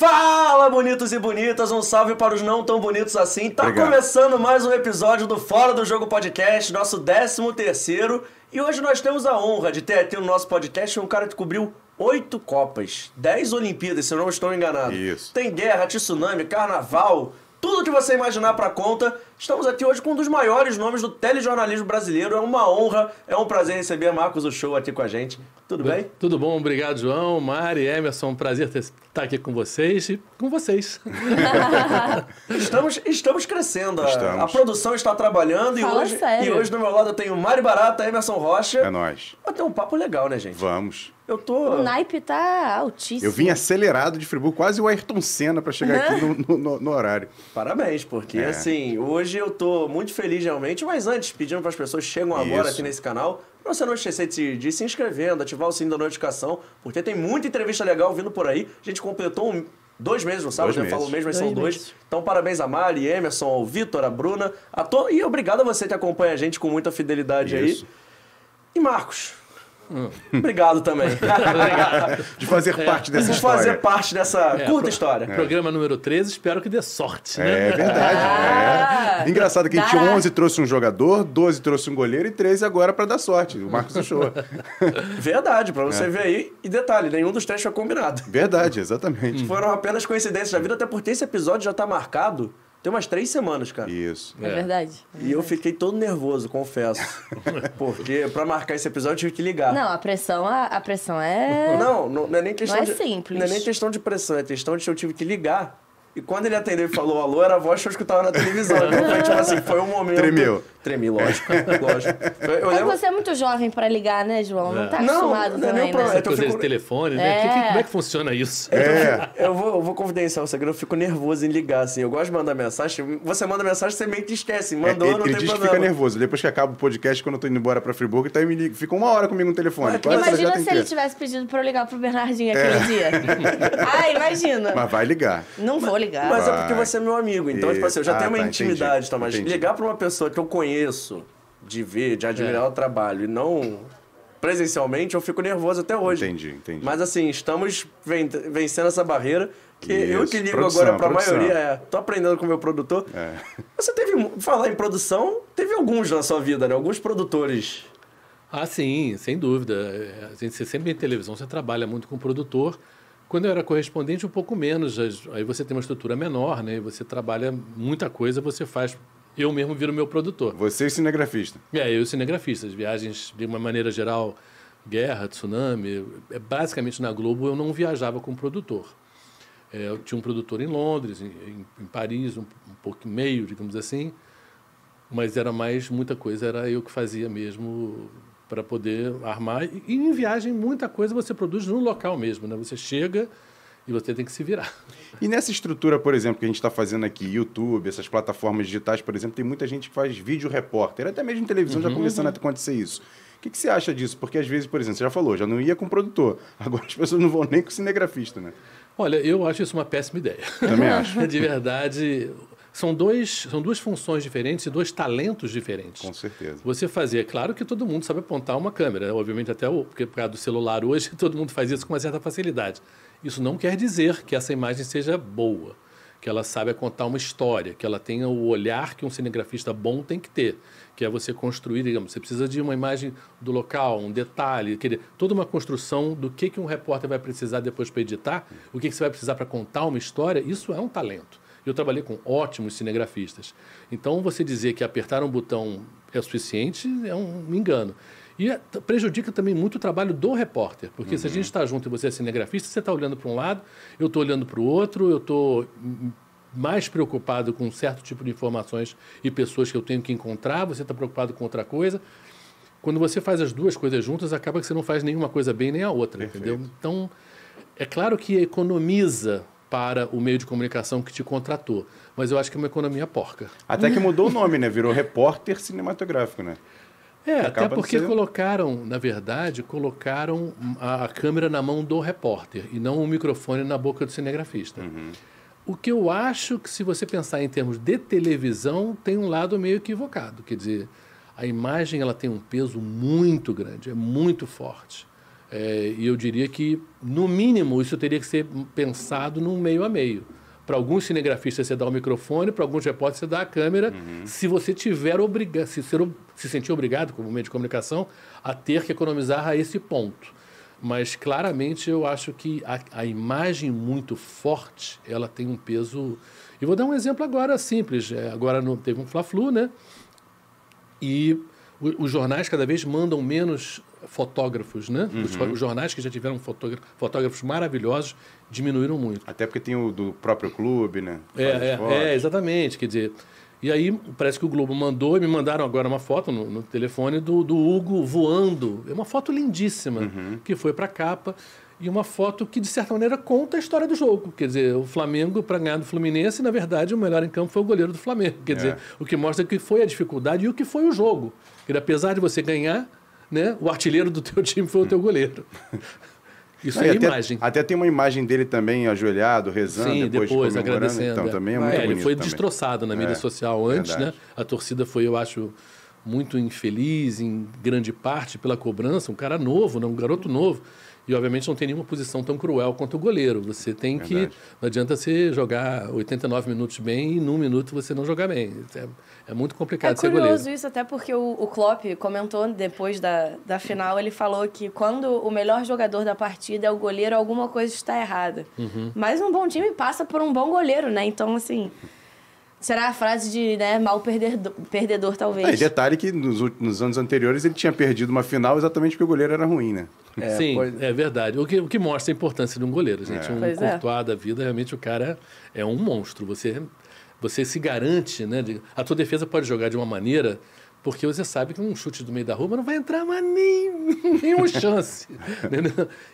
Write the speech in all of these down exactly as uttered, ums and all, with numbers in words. Fala, bonitos e bonitas, um salve para os não tão bonitos assim. Tá Obrigado. Começando mais um episódio do Fora do Jogo Podcast, nosso décimo terceiro. E hoje nós temos a honra de ter aqui no nosso podcast um cara que cobriu oito Copas, dez Olimpíadas, se eu não estou enganado. Isso. Tem guerra, tsunami, carnaval, tudo que você imaginar pra conta. Estamos aqui hoje com um dos maiores nomes do telejornalismo brasileiro. É uma honra, é um prazer receber Marcos Uchoa aqui com a gente. Tudo bem? Tudo bom, obrigado, João, Mari, Emerson. Prazer estar aqui com vocês e com vocês. estamos, estamos crescendo. Estamos. A, a produção está trabalhando e hoje, e hoje do meu lado eu tenho Mari Barata, Emerson Rocha. É nóis. Vai ter um papo legal, né, gente? Vamos. Eu tô... O naipe tá altíssimo. Eu vim acelerado de Friburgo, quase o Ayrton Senna para chegar aqui no, no, no horário. Parabéns, porque é. assim, hoje eu tô muito feliz realmente, mas antes, pedindo para as pessoas que chegam agora Isso. aqui nesse canal, para você não esquecer de, de se inscrevendo, ativar o sininho da notificação, porque tem muita entrevista legal vindo por aí. A gente completou um... Dois meses, não sabe? Eu falo o mesmo, mas dois são dois. Meses. Então, parabéns a Mari, Emerson, ao Vitor, a Bruna, a to... e obrigado a você que acompanha a gente com muita fidelidade Isso. aí. E Marcos... Hum. Obrigado também. Obrigado. De fazer é. parte dessa história. De fazer parte dessa é, curta pro, história. É. Programa número treze, espero que dê sorte, né? É verdade. Ah, é. Engraçado que a gente onze trouxe um jogador, doze trouxe um goleiro e treze agora para dar sorte. O Marcos Uchoa. Verdade, para você é. ver aí. E detalhe, nenhum dos três foi combinado. Verdade, exatamente. Hum. Foram apenas coincidências da vida, até porque esse episódio já está marcado. Tem umas três semanas, cara. Isso. É, é verdade. É. E eu fiquei todo nervoso, confesso. Porque pra marcar esse episódio eu tive que ligar. Não, a pressão, a, a pressão é... Não, não, não é nem questão não de... Não é simples. Não é nem questão de pressão, é questão de que eu tive que ligar. E quando ele atendeu e falou alô, era a voz que eu escutava na televisão. Então, tipo assim, foi um momento... Tremeu. Tremi, lógico, lógico. Eu lembro... É que você é muito jovem pra ligar, né, João? Não tá acostumado não, também, não é né? Não, fico... telefone, né? É. Como é que funciona isso? É. Eu, eu, vou, eu vou confidenciar o segredo, eu fico nervoso em ligar, assim. Eu gosto de mandar mensagem. Você manda mensagem, você meio que esquece. Mandou, é, ele, não ele tem problema. Ele fica nervoso. Depois que acaba o podcast, quando eu tô indo embora pra Friburgo, então ele me... fica uma hora comigo no telefone. Mas, imagina se ele tivesse pedido pra eu ligar pro Bernardinho aquele é. dia. Ah, imagina. Mas vai ligar. Não vou ligar. Mas vai. É porque você é meu amigo. Então, e... tipo assim, eu já ah, tenho uma tá, intimidade, tá? Mas entendi. Ligar pra uma pessoa que eu conheço, de ver, de admirar é. o trabalho, e não presencialmente, eu fico nervoso até hoje. Entendi, entendi. Mas assim, estamos vencendo essa barreira. Que Isso. eu que ligo produção, agora pra produção. maioria, é, tô aprendendo com o meu produtor. É. Você teve, falar em produção, teve alguns na sua vida, né? Alguns produtores. Ah, sim, sem dúvida. A gente você sempre em televisão, você trabalha muito com o produtor. Quando eu era correspondente, um pouco menos. Aí você tem uma estrutura menor, né? Você trabalha muita coisa, você faz... Eu mesmo viro meu produtor. Você e o cinegrafista. É, eu e o cinegrafista. As viagens, de uma maneira geral, guerra, tsunami... Basicamente, na Globo, eu não viajava com produtor. Eu tinha um produtor em Londres, em, em Paris, um, um pouco e meio, digamos assim. Mas era mais... Muita coisa era eu que fazia mesmo... para poder armar. E em viagem, muita coisa você produz no local mesmo, né? Você chega e você tem que se virar. E nessa estrutura, por exemplo, que a gente está fazendo aqui, YouTube, essas plataformas digitais, por exemplo, tem muita gente que faz vídeo repórter, até mesmo em televisão uhum, já começando uhum. a acontecer isso. O que, que você acha disso? Porque às vezes, por exemplo, você já falou, já não ia com o produtor, agora as pessoas não vão nem com o cinegrafista, né? Olha, eu acho isso uma péssima ideia. Também acho. De verdade... São, dois, são duas funções diferentes e dois talentos diferentes. Com certeza. Você fazer, claro que todo mundo sabe apontar uma câmera, obviamente até o, porque por causa do celular hoje, todo mundo faz isso com uma certa facilidade. Isso não quer dizer que essa imagem seja boa, que ela saiba contar uma história, que ela tenha o olhar que um cinegrafista bom tem que ter, que é você construir, digamos, você precisa de uma imagem do local, um detalhe, querer, toda uma construção do que, que um repórter vai precisar depois para editar, o que, que você vai precisar para contar uma história, isso é um talento. Eu trabalhei com ótimos cinegrafistas. Então, você dizer que apertar um botão é suficiente é um engano. E prejudica também muito o trabalho do repórter, porque uhum. se a gente está junto e você é cinegrafista, você está olhando para um lado, eu estou olhando para o outro, eu estou mais preocupado com um certo tipo de informações e pessoas que eu tenho que encontrar, você está preocupado com outra coisa. Quando você faz as duas coisas juntas, acaba que você não faz nenhuma coisa bem nem a outra, Perfeito. Entendeu? Então, é claro que economiza... para o meio de comunicação que te contratou. Mas eu acho que é uma economia porca. Até que mudou o nome, né? Virou repórter cinematográfico, né? É, até porque ser... colocaram, na verdade, colocaram a, a câmera na mão do repórter e não o microfone na boca do cinegrafista. Uhum. O que eu acho que, se você pensar em termos de televisão, tem um lado meio equivocado. Quer dizer, a imagem ela tem um peso muito grande, é muito forte. É, e eu diria que, no mínimo, isso teria que ser pensado num meio a meio. Para alguns cinegrafistas você dá o microfone, para alguns repórteres você dá a câmera, uhum. se você tiver obriga se, ser, se sentir obrigado, como meio de comunicação, a ter que economizar a esse ponto. Mas, claramente, eu acho que a, a imagem muito forte, ela tem um peso... E vou dar um exemplo agora simples. É, agora no, teve um Fla-Flu, né? E o, os jornais cada vez mandam menos fotógrafos, né? Uhum. Os, os jornais que já tiveram fotógrafo, fotógrafos maravilhosos diminuíram muito. Até porque tem o do próprio clube, né? É, é, é, exatamente. Quer dizer... E aí, parece que o Globo mandou, e me mandaram agora uma foto no, no telefone do, do Hugo voando. É uma foto lindíssima, uhum. que foi para a capa. E uma foto que, de certa maneira, conta a história do jogo. Quer dizer, o Flamengo, para ganhar do Fluminense, na verdade, o melhor em campo foi o goleiro do Flamengo. Quer é. dizer, o que mostra que foi a dificuldade e o que foi o jogo. Porque, apesar de você ganhar, né, o artilheiro do teu time foi o teu goleiro. Isso não, é até, imagem. Até tem uma imagem dele também ajoelhado, rezando, Sim, depois, depois agradecendo. Então, é. também é muito é, bonito. Ele foi também. destroçado na mídia é, social antes, verdade. né? A torcida foi, eu acho, muito infeliz, em grande parte, pela cobrança. Um cara novo, né? um garoto novo. E, obviamente, não tem nenhuma posição tão cruel quanto o goleiro. Você tem verdade. que... Não adianta você jogar oitenta e nove minutos bem e num minuto você não jogar bem. É, é muito complicado é ser goleiro. É curioso isso, até porque o, o Klopp comentou depois da, da final, ele falou que quando o melhor jogador da partida é o goleiro, alguma coisa está errada. Uhum. Mas um bom time passa por um bom goleiro, né? Então, assim... Será a frase de né, mal perdedor, perdedor talvez. Ah, e detalhe que nos, nos anos anteriores ele tinha perdido uma final exatamente porque o goleiro era ruim, né? É, Sim, pois... é verdade. O que, o que mostra a importância de um goleiro, gente. É. Um Courtois é. da vida, realmente o cara é um monstro. Você, você se garante, né? De, a tua defesa pode jogar de uma maneira... Porque você sabe que um chute do meio da rua não vai entrar mais nem, nenhuma chance.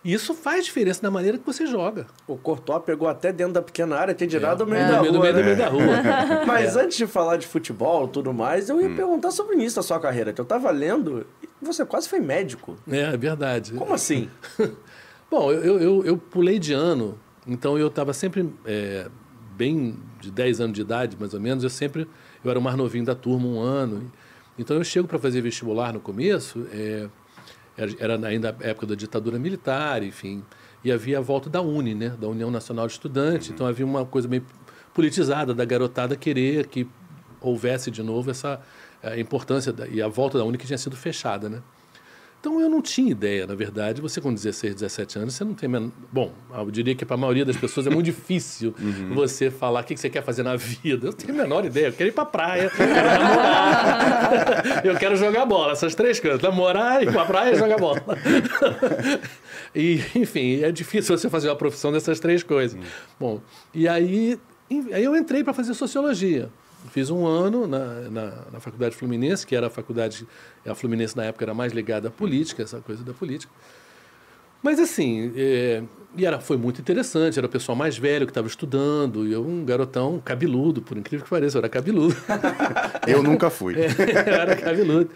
E isso faz diferença na maneira que você joga. O Courtois pegou até dentro da pequena área, tem tirado o meio, é, da, meio, rua, meio, né? meio da rua. Mas é. antes de falar de futebol e tudo mais, eu ia hum. perguntar sobre o início da sua carreira, que eu estava lendo e você quase foi médico. É, é verdade. Como assim? Bom, eu, eu, eu pulei de ano, então eu estava sempre é, bem de dez anos de idade, mais ou menos. Eu sempre eu era o mais novinho da turma, um ano... Então, eu chego para fazer vestibular no começo, é, era ainda a época da ditadura militar, enfim, e havia a volta da U N E, né, da União Nacional de Estudantes, uhum. então havia uma coisa meio politizada da garotada querer que houvesse de novo essa a importância, da, e a volta da U N E que tinha sido fechada, né. Então, eu não tinha ideia, na verdade, você com dezesseis, dezessete anos, você não tem... Men... Bom, eu diria que para a maioria das pessoas é muito difícil uhum. você falar o que você quer fazer na vida. Eu não tenho a menor ideia, eu quero ir para a praia, eu quero namorar, eu quero jogar bola, essas três coisas, namorar, ir para a praia e jogar bola. E, enfim, é difícil você fazer uma profissão dessas três coisas. Uhum. Bom, e aí, aí eu entrei para fazer sociologia. Fiz um ano na, na, na Faculdade Fluminense, que era a faculdade... A Fluminense, na época, era mais ligada à política, essa coisa da política. Mas, assim, é, e era, foi muito interessante. Era o pessoal mais velho que estava estudando. E eu, um garotão cabeludo, por incrível que pareça. Eu era cabeludo. Eu nunca fui. É, eu era cabeludo.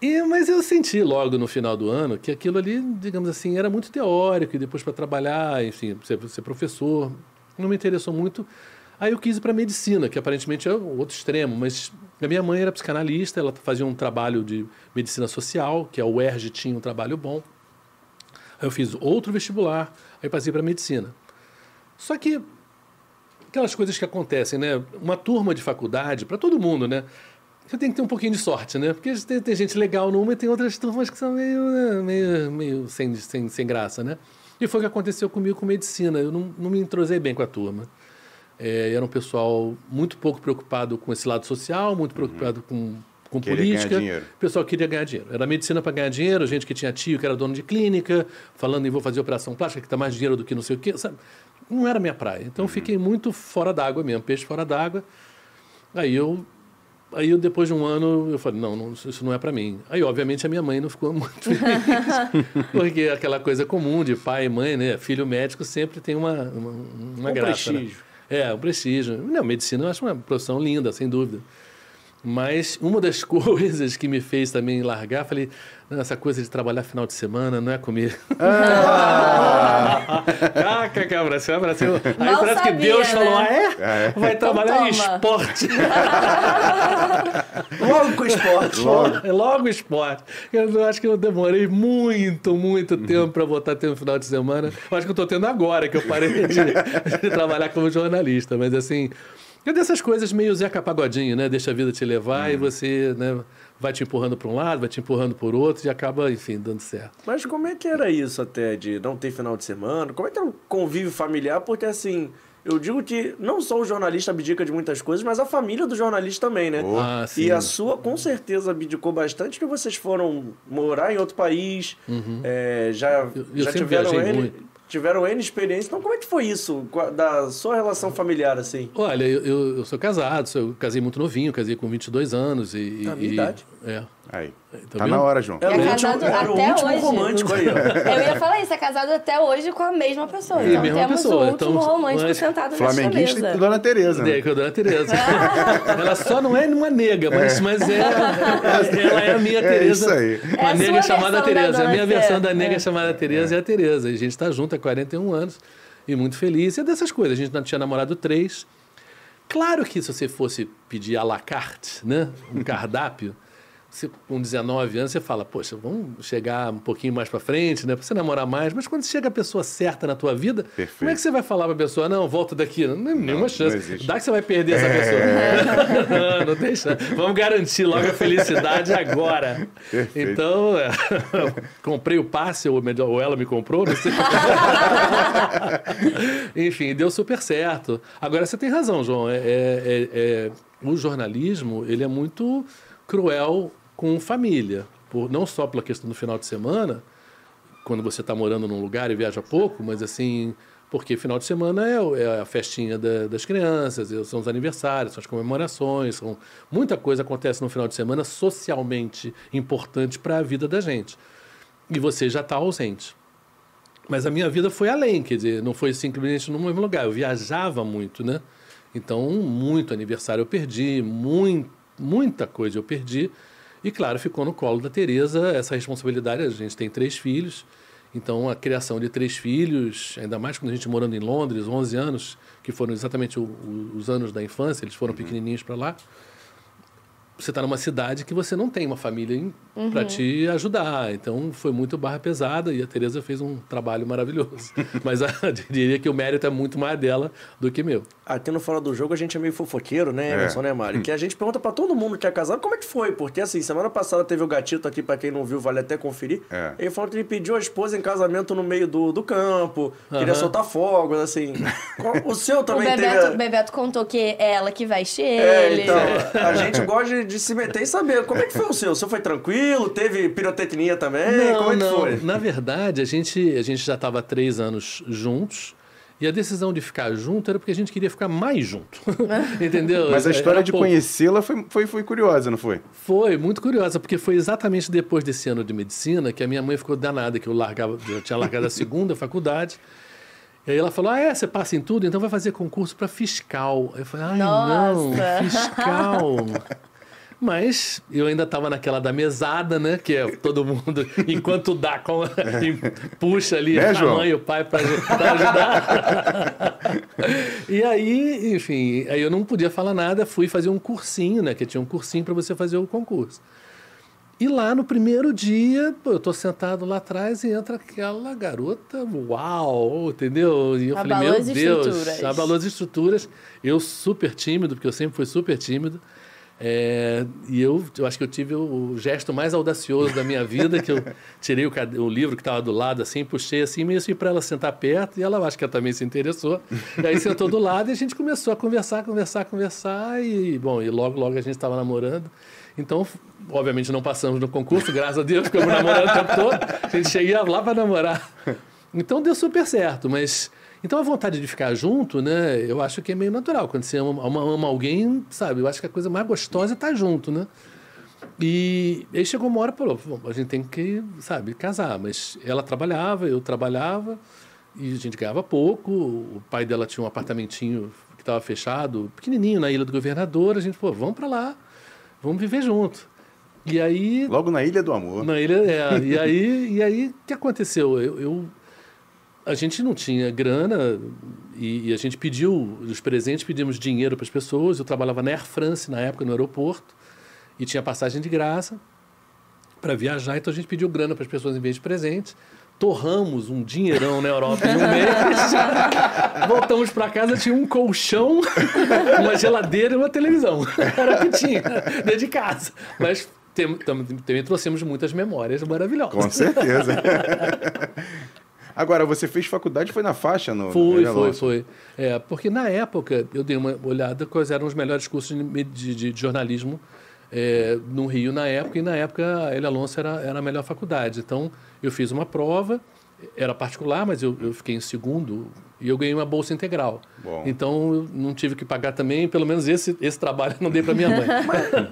E, mas eu senti logo no final do ano que aquilo ali, digamos assim, era muito teórico. E depois para trabalhar, enfim, ser, ser professor. Não me interessou muito... Aí eu quis ir para a medicina, que aparentemente é o outro extremo, mas a minha mãe era psicanalista, ela fazia um trabalho de medicina social, que a U E R J tinha um trabalho bom. Aí eu fiz outro vestibular, aí passei para a medicina. Só que aquelas coisas que acontecem, né? Uma turma de faculdade, para todo mundo, né? Você tem que ter um pouquinho de sorte, né? Porque tem, tem gente legal numa e tem outras turmas que são meio, né? meio, meio sem, sem, sem graça, né? E foi o que aconteceu comigo com medicina, eu não, não me entrosei bem com a turma. É, era um pessoal muito pouco preocupado com esse lado social, muito preocupado uhum. com, com política. O pessoal queria ganhar dinheiro. Era medicina para ganhar dinheiro, gente que tinha tio, que era dono de clínica, falando em vou fazer operação plástica, que está mais dinheiro do que não sei o quê. Sabe? Não era minha praia. Então, uhum. fiquei muito fora d'água mesmo, peixe fora d'água. Aí eu, aí eu, depois de um ano, eu falei, não, não isso não é para mim. Aí, obviamente, a minha mãe não ficou muito feliz, porque aquela coisa comum de pai e mãe, né? Filho médico sempre tem uma, uma, uma um graça. Prestígio. Né? É, um prestígio. Não, medicina eu acho uma profissão linda, sem dúvida. Mas uma das coisas que me fez também largar, falei, essa coisa de trabalhar final de semana não é comigo. Ah! Caraca, que abraço, abraço. Aí não parece sabia, que Deus né? falou, ah, é? Vai então trabalhar toma. Em esporte. Logo com esporte. Logo. Logo esporte. Eu acho que eu demorei muito, muito uhum. tempo para botar tempo no final de semana. Eu acho que eu estou tendo agora, que eu parei de, de trabalhar como jornalista. Mas assim... É dessas coisas meio Zeca Pagodinho, né? Deixa a vida te levar hum. e você né, vai te empurrando para um lado, vai te empurrando por outro e acaba, enfim, dando certo. Mas como é que era isso até de não ter final de semana? Como é que era o convívio familiar? Porque assim, eu digo que não só o jornalista abdica de muitas coisas, mas a família do jornalista também, né? Oh. Ah, sim. E a sua com certeza abdicou bastante, que vocês foram morar em outro país, uhum. é, já, eu, eu já tiveram ele... Muito. Tiveram N experiência, então como é que foi isso, da sua relação familiar, assim? Olha, eu, eu, eu sou casado, eu casei muito novinho, casei com vinte e dois anos e... A minha e, idade? É. Aí, tá, tá na hora, João. É, é casado até o último hoje. Romântico aí, ó. Eu ia falar isso, é casado até hoje com a mesma pessoa. É, então mesma temos pessoa. O último então, romântico mas... sentado nessa mesa. Flamenguista e Dona Tereza. Né? É, com a Dona Tereza. Ela só não é uma nega, mas é, mas é, é ela é a minha Tereza. É isso aí. Uma é nega chamada Tereza. A minha versão da nega é. chamada Tereza é. é a Tereza. E a gente tá junto há quarenta e um anos e muito feliz. E é dessas coisas. A gente não tinha namorado três. Claro que se você fosse pedir à la carte, né? Um cardápio... Você, com dezenove anos, você fala, poxa, vamos chegar um pouquinho mais para frente, né? Para você namorar mais. Mas quando chega a pessoa certa na tua vida, perfeito. Como é que você vai falar para a pessoa, não, volta daqui? Não tem nenhuma não, chance. Não dá que você vai perder essa pessoa. É. Não, não tem chance. Vamos garantir logo a felicidade agora. Perfeito. Então, é, comprei o passe, ou melhor, ou ela me comprou, não sei. Enfim, deu super certo. Agora, você tem razão, João. É, é, é, o jornalismo, ele é muito cruel com família, por, não só pela questão do final de semana, quando você está morando num lugar e viaja pouco, mas assim, porque final de semana é, é a festinha da, das crianças, são os aniversários, são as comemorações, são, muita coisa acontece no final de semana socialmente importante para a vida da gente. E você já está ausente. Mas a minha vida foi além, quer dizer, não foi simplesmente no mesmo lugar, eu viajava muito, né? Então, muito aniversário eu perdi, muito, muita coisa eu perdi. E, claro, ficou no colo da Tereza essa responsabilidade. A gente tem três filhos, então a criação de três filhos, ainda mais quando a gente morando em Londres, onze anos, que foram exatamente o, o, os anos da infância, eles foram uhum. pequenininhos para lá. Você está numa cidade que você não tem uma família uhum. para te ajudar. Então, foi muito barra pesada e a Tereza fez um trabalho maravilhoso. Mas eu diria que o mérito é muito mais dela do que meu. Aqui no Fora do Jogo, a gente é meio fofoqueiro, né, Emerson, é. né, Mário? Que a gente pergunta para todo mundo que é casado como é que foi. Porque, assim, semana passada teve o Gatito aqui, para quem não viu, vale até conferir. É. Ele falou que ele pediu a esposa em casamento no meio do, do campo, uhum. queria soltar fogos, assim. O seu também o Bebeto, teve... O Bebeto contou que é ela que vai encher ele. É, então, é. a gente gosta de... de se meter e saber. Como é que foi o seu? O seu foi tranquilo? Teve pirotecnia também? Não, como é que não. foi? Na verdade, a gente, a gente já estava há três anos juntos e a decisão de ficar junto era porque a gente queria ficar mais junto. Entendeu? Mas a história era de conhecê-la foi, foi, foi curiosa, não foi? Foi, muito curiosa, porque foi exatamente depois desse ano de medicina que a minha mãe ficou danada, que eu, largava, eu tinha largado a segunda faculdade. E aí ela falou, ah, é, você passa em tudo? Então vai fazer concurso para fiscal. Eu falei, ai, não, fiscal... Mas eu ainda estava naquela da mesada, né? Que é todo mundo, enquanto dá, com, puxa ali né, a mãe e o pai para ajudar. E aí, enfim, aí eu não podia falar nada, fui fazer um cursinho, né? Que tinha um cursinho para você fazer o concurso. E lá no primeiro dia, pô, eu tô sentado lá atrás e entra aquela garota, uau, entendeu? E eu abalou falei, meu as Deus, abalou as estruturas. Eu super tímido, porque eu sempre fui super tímido. É, e eu, eu acho que eu tive o, o gesto mais audacioso da minha vida, que eu tirei o, o livro que estava do lado, assim, puxei assim, meio assim para ela sentar perto, e ela acho que ela também se interessou. E aí sentou do lado e a gente começou a conversar, conversar, conversar, e bom, e logo, logo a gente estava namorando. Então, obviamente não passamos no concurso, graças a Deus, ficamos namorando o tempo todo, a gente chegava lá para namorar. Então deu super certo, mas... Então, a vontade de ficar junto, né? Eu acho que é meio natural. Quando você ama, ama, ama alguém, sabe? Eu acho que a coisa mais gostosa é estar junto, né? E aí chegou uma hora e falou, a gente tem que, sabe, casar. Mas ela trabalhava, eu trabalhava, e a gente ganhava pouco. O pai dela tinha um apartamentinho que estava fechado, pequenininho, na Ilha do Governador. A gente, pô, vamos para lá. vamos viver junto. E aí... Logo na Ilha do Amor. Na Ilha, é. E aí, e aí, o que aconteceu? Eu, eu, a gente não tinha grana e, e a gente pediu os presentes, pedimos dinheiro para as pessoas. Eu trabalhava na Air France, na época, no aeroporto, e tinha passagem de graça para viajar. Então, a gente pediu grana para as pessoas em vez de presentes. Torramos um dinheirão na Europa em um mês. Voltamos para casa, tinha um colchão, uma geladeira e uma televisão. Era o que tinha dentro de casa. Mas tem, tam, também trouxemos muitas memórias maravilhosas. Com certeza. Agora, você fez faculdade, foi na faixa? No, foi, no foi, foi. É, porque na época, eu dei uma olhada quais eram os melhores cursos de, de, de, de jornalismo É, no Rio na época, e na época a Elia Alonso era, era a melhor faculdade. Então, eu fiz uma prova, era particular, mas eu, eu fiquei em segundo e eu ganhei uma bolsa integral. Bom. Então, eu não tive que pagar também, pelo menos esse, esse trabalho eu não dei para minha mãe.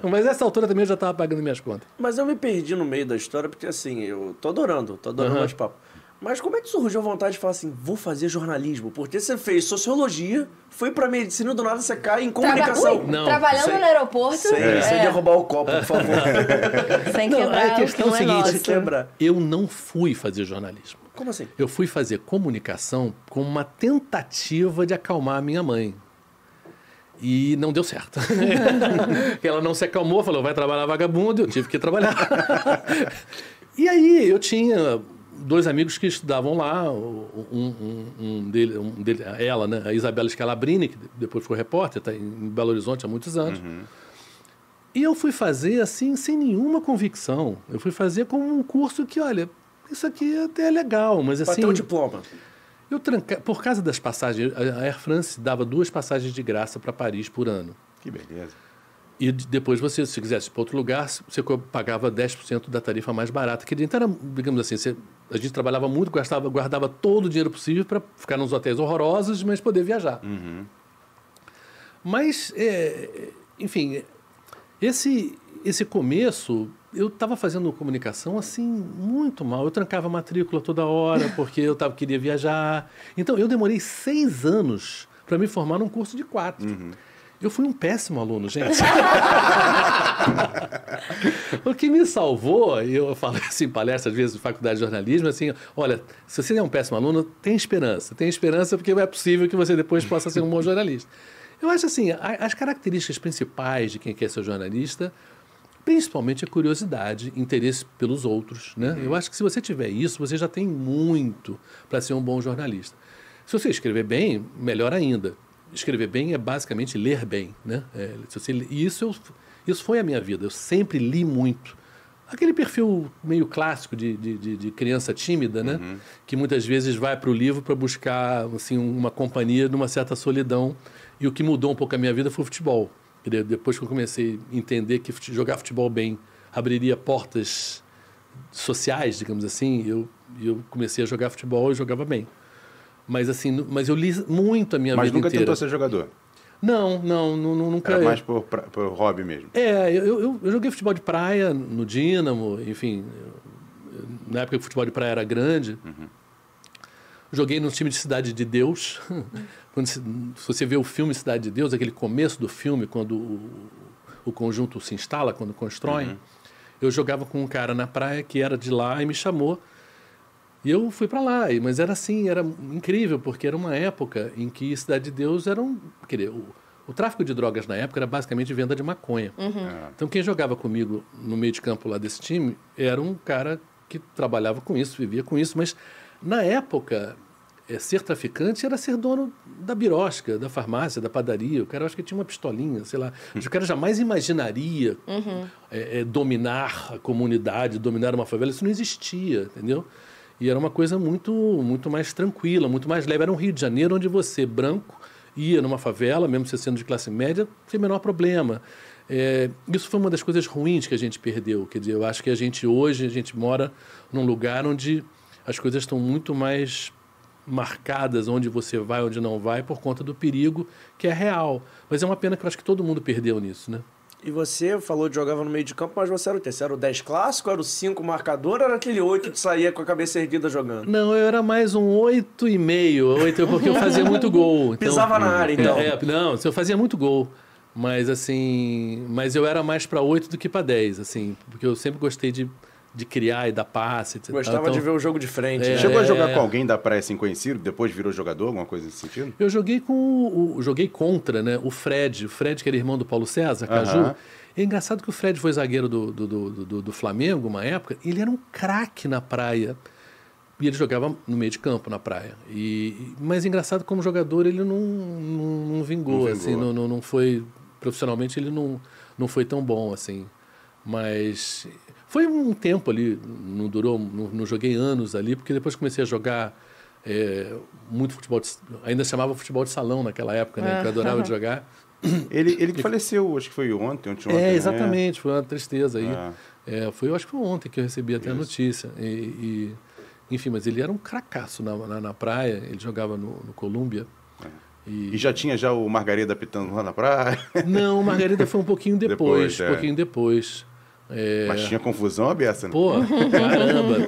mas, mas nessa altura também eu já estava pagando minhas contas. Mas eu me perdi no meio da história, porque assim, eu tô adorando, tô adorando uhum. mais papo. Mas como é que surgiu a vontade de falar assim, vou fazer jornalismo? Porque você fez sociologia, foi pra medicina, do nada você cai em comunicação. Trava... Ui, não. Trabalhando sem, no aeroporto... Sem, é. sem derrubar o copo, por favor. sem quebrar, não, a questão o que não é seguinte, quebrar. Eu não fui fazer jornalismo. Como assim? Eu fui fazer comunicação com uma tentativa de acalmar a minha mãe. E não deu certo. Ela não se acalmou, falou, vai trabalhar vagabundo, eu tive que trabalhar. E aí eu tinha... dois amigos que estudavam lá, um, um, um, dele, um dele, ela, né, a Isabela Scalabrini, que depois foi repórter, está em Belo Horizonte há muitos anos. Uhum. E eu fui fazer assim, sem nenhuma convicção. Eu fui fazer como um curso que, olha, isso aqui até é legal, mas assim... Bateu o diploma. Eu tranca... Por causa das passagens, a Air France dava duas passagens de graça para Paris por ano. Que beleza. E depois, você, se quisesse ir para outro lugar, você pagava dez por cento da tarifa mais barata. Então, era, digamos assim, você, a gente trabalhava muito, gastava, guardava todo o dinheiro possível para ficar nos hotéis horrorosos, mas poder viajar. Uhum. Mas, é, enfim, esse, esse começo, eu estava fazendo comunicação assim, muito mal. Eu trancava a matrícula toda hora, porque eu tava, queria viajar. Então, eu demorei seis anos para me formar num curso de quatro. Uhum. Eu fui um péssimo aluno, gente. O que me salvou, e eu falo assim em palestras, às vezes, de faculdade de jornalismo, assim, olha, se você é um péssimo aluno, tem esperança. Tem esperança porque é possível que você depois possa ser um bom jornalista. Eu acho assim, as características principais de quem quer ser jornalista, principalmente a curiosidade, interesse pelos outros, né? Uhum. Eu acho que se você tiver isso, você já tem muito para ser um bom jornalista. Se você escrever bem, melhor ainda. Escrever bem é basicamente ler bem, né? É, se você, e isso, eu, isso foi a minha vida, eu sempre li muito. Aquele perfil meio clássico de, de, de criança tímida, né? Uhum. Que muitas vezes vai para o livro para buscar assim, uma companhia numa certa solidão. E o que mudou um pouco a minha vida foi o futebol. Depois que eu comecei a entender que jogar futebol bem abriria portas sociais, digamos assim, eu, eu comecei a jogar futebol e jogava bem. Mas assim, mas eu li muito a minha mas vida inteira. Mas nunca tentou ser jogador? Não, não, não nunca. Era mais por, por hobby mesmo? É, eu, eu, eu joguei futebol de praia no Dínamo, enfim, eu, na época que o futebol de praia era grande. Uhum. Joguei no time de Cidade de Deus. Quando se, se você vê o filme Cidade de Deus, aquele começo do filme, quando o, o conjunto se instala, quando constroem, uhum. eu jogava com um cara na praia que era de lá e me chamou. E eu fui para lá, mas era assim, era incrível, porque era uma época em que Cidade de Deus era um... Quer dizer, o, o tráfico de drogas na época era basicamente venda de maconha. Uhum. Ah. Então, quem jogava comigo no meio de campo lá desse time era um cara que trabalhava com isso, vivia com isso, mas na época, é, ser traficante era ser dono da birosca, da farmácia, da padaria. O cara, eu acho que tinha uma pistolinha, sei lá. Uhum. O cara jamais imaginaria uhum. é, é, dominar a comunidade, dominar uma favela. Isso não existia, entendeu? E era uma coisa muito, muito mais tranquila, muito mais leve. Era um Rio de Janeiro onde você, branco, ia numa favela, mesmo você sendo de classe média, sem o menor problema. É, isso foi uma das coisas ruins que a gente perdeu. Quer dizer, eu acho que a gente hoje, a gente mora num lugar onde as coisas estão muito mais marcadas, onde você vai, onde não vai, por conta do perigo que é real. Mas é uma pena que eu acho que todo mundo perdeu nisso, né? E você falou que jogava no meio de campo, mas você era o terceiro, era o dez clássico, era o cinco marcador, era aquele oito que saía com a cabeça erguida jogando? Não, eu era mais um oito e meio, oito, porque eu fazia muito gol. Então, pisava na área, então. É, é, não, eu fazia muito gol. Mas, assim... Mas eu era mais para oito do que para dez, assim. Porque eu sempre gostei de, de criar e dar passe, etcétera. Gostava então, de ver o jogo de frente. É, né? Chegou é, a jogar é, com alguém da praia sem conhecer? Depois virou jogador? Alguma coisa nesse sentido? Eu joguei com... O, joguei contra, né? O Fred. O Fred, que era irmão do Paulo César, Caju. Uh-huh. É engraçado que o Fred foi zagueiro do, do, do, do, do Flamengo, uma época. Ele era um craque na praia. E ele jogava no meio de campo, na praia. E, mas, engraçado, como jogador, ele não, não, não, vingou, não vingou, assim. Não, não, não foi... Profissionalmente, ele não, não foi tão bom, assim. Mas foi um tempo ali. Não durou... Não, não joguei anos ali, porque depois comecei a jogar é, muito futebol... De, ainda chamava futebol de salão naquela época, né? É. Que eu adorava de jogar. Ele, ele que faleceu, acho que foi ontem, ontem, ontem. É, exatamente. Né? Foi uma tristeza aí. Ah. É, foi, acho que foi ontem que eu recebi até Isso. a notícia. E... e enfim, mas ele era um cracaço na, na, na praia, ele jogava no, no Colômbia. É. E... e já tinha já o Margarida apitando lá na praia? Não, o Margarida foi um pouquinho depois, depois é. um pouquinho depois. É... Mas tinha confusão aberta, né? Pô, caramba!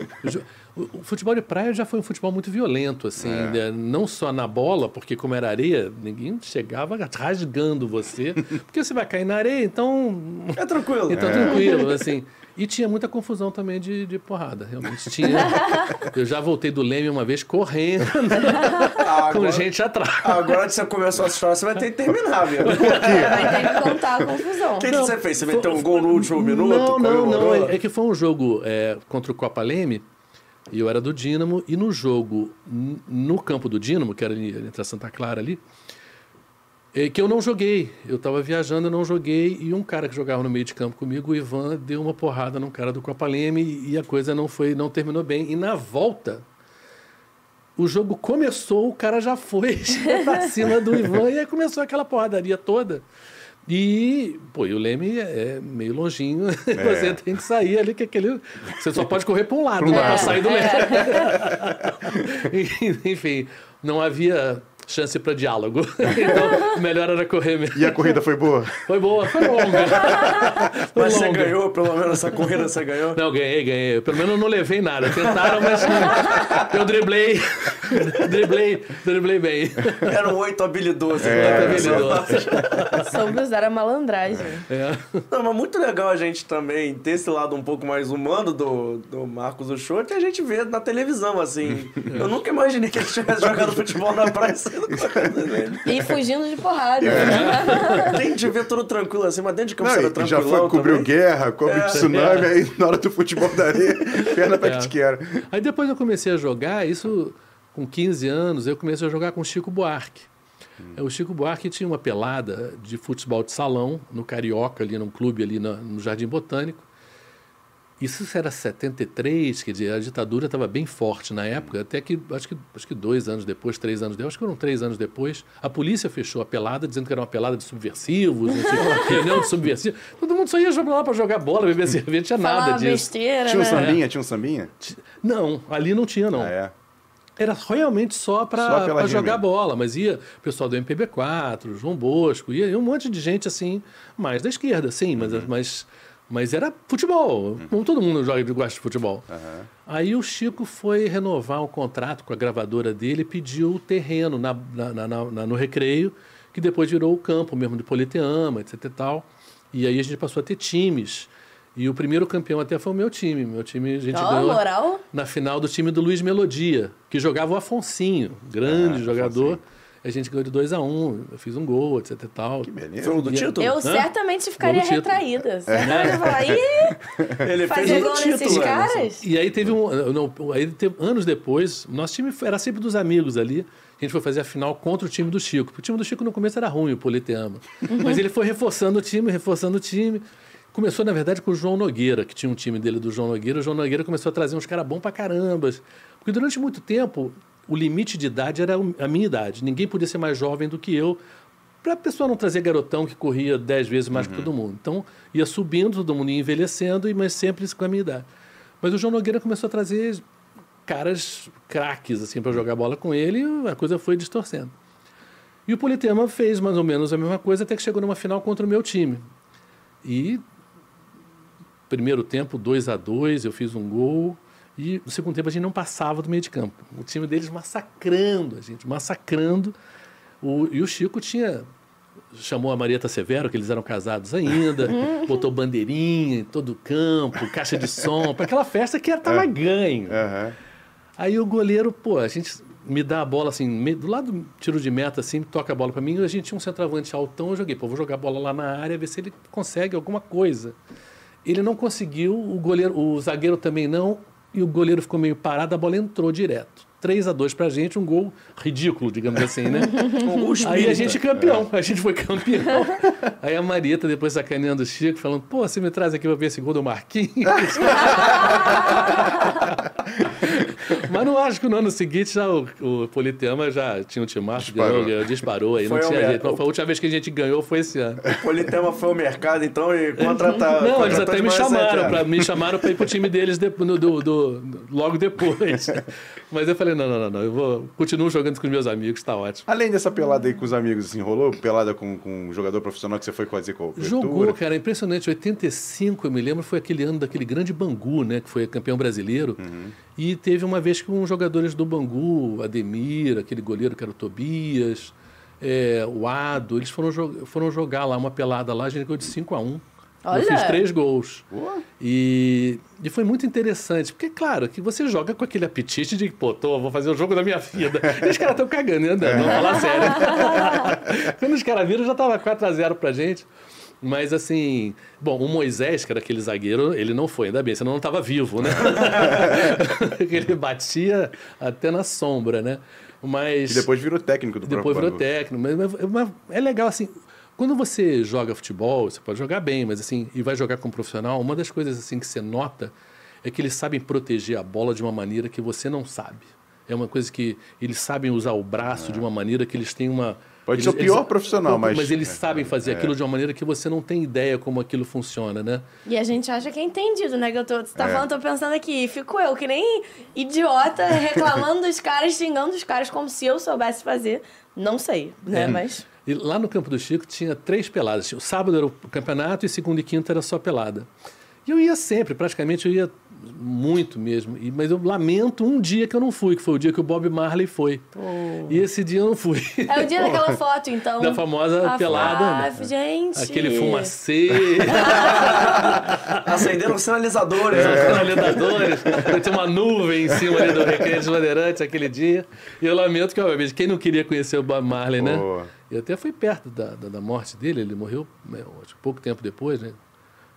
O futebol de praia já foi um futebol muito violento, assim, é. né? Não só na bola, porque como era areia, ninguém chegava rasgando você, porque você vai cair na areia, então... É tranquilo. Então é. tranquilo, assim... E tinha muita confusão também de, de porrada, realmente tinha. Eu já voltei do Leme uma vez correndo, ah, agora, com gente atrás. Agora que você começou a história, você vai ter que terminar, viu? Vai ter que contar a confusão. O que, que você fez? Você foi, meteu um gol no último minuto? Não, não, não. É, é que foi um jogo é, contra o Copa Leme, e eu era do Dínamo, e no jogo, no campo do Dínamo, que era ali, entre a Santa Clara ali, é que eu não joguei, eu estava viajando, eu não joguei, e um cara que jogava no meio de campo comigo, o Ivan, deu uma porrada num cara do Copa Leme, e a coisa não foi, não terminou bem. E na volta, o jogo começou, o cara já foi para cima do Ivan, e aí começou aquela porradaria toda. E, pô, e o Leme é meio longinho, é. você tem que sair ali, que aquele... Você só pode correr para um lado, né, para sair do Leme. É. Enfim, não havia... chance para diálogo. Então, melhor era correr mesmo. E a corrida foi boa? Foi boa, foi longa. Foi mas longa. Você ganhou, pelo menos essa corrida você ganhou? Não, ganhei, ganhei. Pelo menos eu não levei nada. Tentaram, mas não. Eu driblei. Driblei, driblei bem. Era um oito habilidoso. É, habilidoso. Sobre usar a malandragem. É. Não, mas muito legal a gente também ter esse lado um pouco mais humano do, do Marcos Uchoa, que a gente vê na televisão, assim. É. Eu nunca imaginei que ele tivesse jogado futebol na praia. E fugindo de porrada. É. Tem de ver tudo tranquilo assim, mas dentro de campo era tranquilo. Já foi, cobriu também. Guerra, cobre é. tsunami, é. aí na hora do futebol da areia, perna é. pra que te quero. Aí depois eu comecei a jogar, isso com quinze anos, eu comecei a jogar com o Chico Buarque. Hum. O Chico Buarque tinha uma pelada de futebol de salão no Carioca, ali num clube ali no, no Jardim Botânico. Isso era setenta e três, quer dizer, a ditadura estava bem forte na época, até que acho, que, acho que dois anos depois, três anos depois, acho que foram três anos depois, a polícia fechou a pelada, dizendo que era uma pelada de subversivos, reunião de subversivos. Todo mundo só ia jogar lá para jogar bola, beber cerveja, não tinha nada Falava disso. Besteira, tinha um né? sambinha? É. Tinha um sambinha? Não, ali não tinha, não. Ah, é. Era realmente só para jogar bola, mas ia o pessoal do M P B quatro, João Bosco, ia, ia um monte de gente assim, mais da esquerda, sim, mas... Uhum. mas Mas era futebol, como todo mundo joga e gosta de futebol. Uhum. Aí o Chico foi renovar um contrato com a gravadora dele e pediu o terreno na, na, na, na, no Recreio, que depois virou o campo mesmo de Politeama, etcétera e tal. E aí a gente passou a ter times. E o primeiro campeão até foi o meu time. Meu time, a gente oh, ganhou moral. na final do time do Luiz Melodia, que jogava o Afonsinho, grande ah, jogador. Afonsinho. A gente ganhou de dois a um, um, eu fiz um gol, etc e tal. Que beleza. Foi o do título? Eu Hã? certamente ficaria retraída. Você vai falar, aí Ele fez um gol título, nesses é, caras? E aí teve um... Não, aí teve, anos depois, nosso time era sempre dos amigos ali. A gente foi fazer a final contra o time do Chico. Porque o time do Chico no começo era ruim, o Politeama. Uhum. Mas ele foi reforçando o time, reforçando o time. Começou, na verdade, com o João Nogueira, que tinha um time dele do João Nogueira. O João Nogueira começou a trazer uns caras bons pra caramba. Porque durante muito tempo... O limite de idade era a minha idade. Ninguém podia ser mais jovem do que eu, para a pessoa não trazer garotão que corria dez vezes mais uhum. que todo mundo. Então, ia subindo, todo mundo ia envelhecendo, mas sempre com a minha idade. Mas o João Nogueira começou a trazer caras craques, assim, para jogar bola com ele, e a coisa foi distorcendo. E o Politeama fez mais ou menos a mesma coisa, até que chegou numa final contra o meu time. E, primeiro tempo, dois a dois, eu fiz um gol... E no segundo tempo a gente não passava do meio de campo. O time deles massacrando a gente, massacrando. O, e o Chico tinha chamou a Marieta Severo, que eles eram casados ainda, botou bandeirinha em todo o campo, caixa de som, para aquela festa que estava ganho. Uhum. Aí o goleiro, pô, a gente me dá a bola assim, do lado do tiro de meta, assim, toca a bola para mim, e a gente tinha um centroavante altão, eu joguei, pô, vou jogar a bola lá na área, ver se ele consegue alguma coisa. Ele não conseguiu, o goleiro, o zagueiro também não, e o goleiro ficou meio parado, a bola entrou direto. três a dois pra gente, um gol ridículo, digamos assim, né? Aí a gente campeão, é. a gente foi campeão. Aí a Marieta, depois sacaneando o Chico, falando, pô, você me traz aqui pra ver esse gol do Marquinhos? Mas não acho que no ano seguinte já o, o Politeama já tinha um timaço, disparou. Ganhou, disparou aí, foi não tinha jeito. Não, foi a última vez que a gente ganhou foi esse ano. O Politeama foi ao mercado, então, e contrataram. Não, eles até me chamaram, pra, me chamaram pra ir pro time deles de, no, do, do, logo depois. Mas eu falei, não, não, não, não, eu vou, continuo jogando com os meus amigos, tá ótimo. Além dessa pelada aí com os amigos, assim, rolou pelada com, com um jogador profissional que você foi fazer com a cobertura? Jogou, cara, impressionante, oitenta e cinco, eu me lembro, foi aquele ano daquele grande Bangu, né, que foi campeão brasileiro, uhum. E teve uma vez que uns jogadores do Bangu, Ademir, aquele goleiro que era o Tobias, é, o Ado, eles foram, jo- foram jogar lá, uma pelada lá, a gente ganhou de cinco a um. Olha. Eu fiz três gols. Uh. E, e foi muito interessante, porque, claro, que você joga com aquele apetite de, pô, tô, vou fazer o jogo da minha vida. E os caras estão cagando e andando, vamos falar sério. Quando os caras viram, já estava quatro a zero pra gente. Mas, assim... Bom, o Moisés, que era aquele zagueiro, ele não foi, ainda bem, senão não estava vivo, né? Ele batia até na sombra, né? Mas... E depois virou técnico do Depois virou técnico. Mas, mas é legal, assim... Quando você joga futebol, você pode jogar bem, mas assim, e vai jogar como profissional, uma das coisas assim que você nota é que eles sabem proteger a bola de uma maneira que você não sabe. É uma coisa que eles sabem usar o braço é. de uma maneira que eles têm uma... Pode eles, ser o pior eles, profissional, mas... Mas eles sabem fazer é. aquilo de uma maneira que você não tem ideia como aquilo funciona, né? E a gente acha que é entendido, né? Que eu tô, você tá é. falando, tô pensando aqui, fico eu que nem idiota reclamando dos caras, xingando os caras como se eu soubesse fazer. Não sei, né? É. Mas... E lá no Campo do Chico tinha três peladas. O sábado era o campeonato e segunda e quinta era só pelada. E eu ia sempre, praticamente eu ia muito mesmo. E, mas eu lamento um dia que eu não fui, que foi o dia que o Bob Marley foi. Oh. E esse dia eu não fui. É o dia oh. daquela foto, então. Da famosa a pelada. F... Né? Gente. Aquele fumacê. Acenderam sinalizadores. É. Sinalizadores. Tinha uma nuvem em cima ali do Recreio dos Bandeirantes aquele dia. E eu lamento que, obviamente, quem não queria conhecer o Bob Marley, oh. né? E até foi perto da, da, da morte dele, ele morreu acho, pouco tempo depois, né?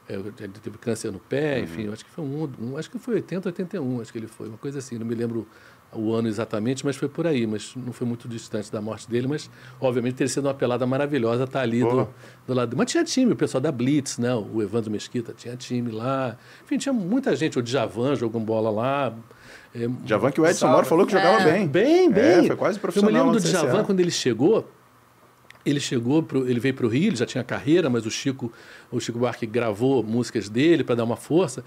Ele teve câncer no pé, enfim, uhum. acho que foi um, um, acho que foi oitenta, oitenta e um, acho que ele foi, uma coisa assim, não me lembro o ano exatamente, mas foi por aí, mas não foi muito distante da morte dele, mas obviamente teria sido uma pelada maravilhosa estar tá ali do, do lado. Mas tinha time, o pessoal da Blitz, né? O Evandro Mesquita tinha time lá, enfim, tinha muita gente, o Djavan jogou bola lá. É, Djavan que o Edson Moro falou que jogava é. bem. Bem, bem. É, foi quase profissional. Eu me lembro do Djavan quando ele chegou. Ele chegou, pro, ele veio para o Rio, ele já tinha carreira, mas o Chico, o Chico Buarque gravou músicas dele para dar uma força.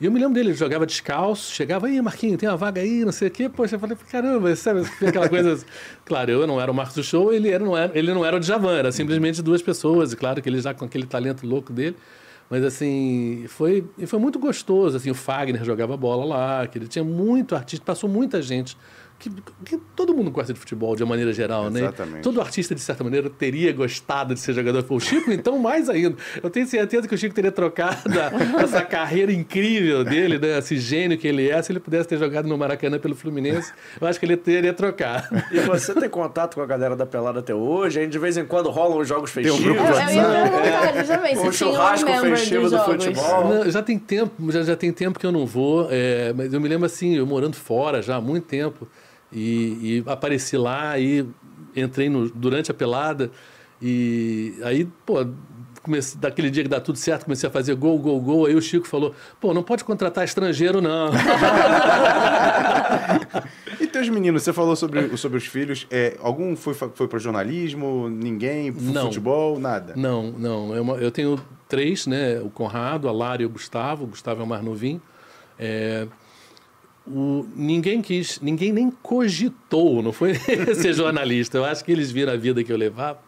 E eu me lembro dele, ele jogava descalço, chegava, aí Marquinhos, tem uma vaga aí, não sei o quê. Poxa, eu falei, caramba, sabe aquela coisa... Claro, eu não era o Marcos do Show, ele, era, não era, ele não era o Djavan, era simplesmente duas pessoas. E claro que ele já com aquele talento louco dele. Mas assim, foi, foi muito gostoso. Assim, o Fagner jogava bola lá, que ele tinha muito artista, passou muita gente... Que, que todo mundo gosta de futebol, de uma maneira geral, exatamente. Né? Todo artista, de certa maneira, teria gostado de ser jogador. O Chico, então, mais ainda. Eu tenho certeza que o Chico teria trocado a, essa carreira incrível dele, né? Esse gênio que ele é, se ele pudesse ter jogado no Maracanã pelo Fluminense, eu acho que ele teria trocado. E você tem contato com a galera da pelada até hoje? Aí, de vez em quando, rolam os jogos festivos. Tem um grupo de WhatsApp. O churrasco festivo do futebol. Não, já tem tempo, já, já tem tempo que eu não vou, é, mas eu me lembro assim, eu morando fora já há muito tempo, E, e apareci lá e entrei no, durante a pelada e aí, pô, comecei, daquele dia que dá tudo certo, comecei a fazer gol, gol, gol, aí o Chico falou, pô, não pode contratar estrangeiro, não. E teus meninos, você falou sobre, sobre os filhos, é, algum foi, foi para jornalismo, ninguém, não, futebol, nada? Não, não, eu, eu tenho três, né, o Conrado, a Lara e o Gustavo, o Gustavo é o mais novinho, é... O, ninguém quis, ninguém nem cogitou, não foi ser jornalista. Eu acho que eles viram a vida que eu levava,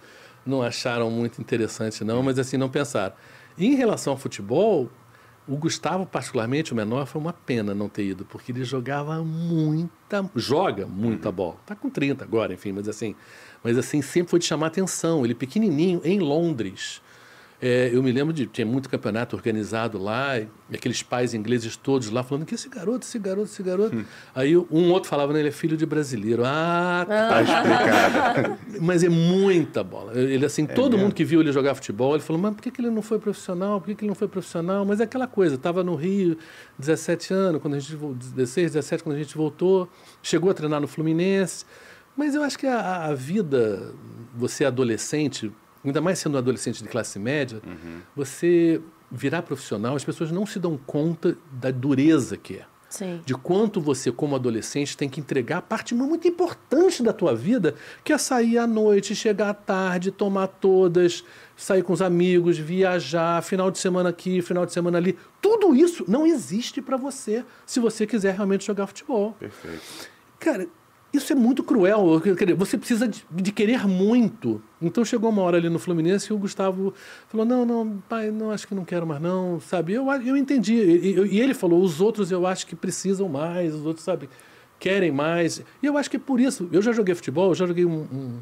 não acharam muito interessante não, mas assim, não pensaram. E em relação ao futebol, o Gustavo, particularmente, o menor, foi uma pena não ter ido, porque ele jogava muita, joga muita bola. Está com trinta agora, enfim, mas assim, mas assim, sempre foi de chamar atenção. Ele pequenininho, em Londres. É, eu me lembro de, tinha muito campeonato organizado lá, e aqueles pais ingleses todos lá falando que esse garoto, esse garoto, esse garoto. Hum. Aí um outro falava, né, ele é filho de brasileiro. Ah, tá explicado. Mas é muita bola. Ele, assim, é todo mesmo. Mundo que viu ele jogar futebol, ele falou, mas por que, que ele não foi profissional? Por que, que ele não foi profissional? Mas é aquela coisa, estava no Rio, dezessete anos, quando a gente, dezesseis, dezessete, quando a gente voltou, chegou a treinar no Fluminense. Mas eu acho que a, a vida, você adolescente, ainda mais sendo um adolescente de classe média, uhum. você virar profissional, as pessoas não se dão conta da dureza que é. Sim. De quanto você, como adolescente, tem que entregar a parte muito importante da tua vida, que é sair à noite, chegar à tarde, tomar todas, sair com os amigos, viajar, final de semana aqui, final de semana ali. Tudo isso não existe para você, se você quiser realmente jogar futebol. Perfeito. Cara... isso é muito cruel, você precisa de, de querer muito. Então chegou uma hora ali no Fluminense e o Gustavo falou, não, não, pai, não, acho que não quero mais não, sabe? Eu, eu entendi, e, eu, e ele falou, os outros eu acho que precisam mais, os outros, sabe, querem mais. E eu acho que é por isso, eu já joguei futebol, eu já joguei um, um,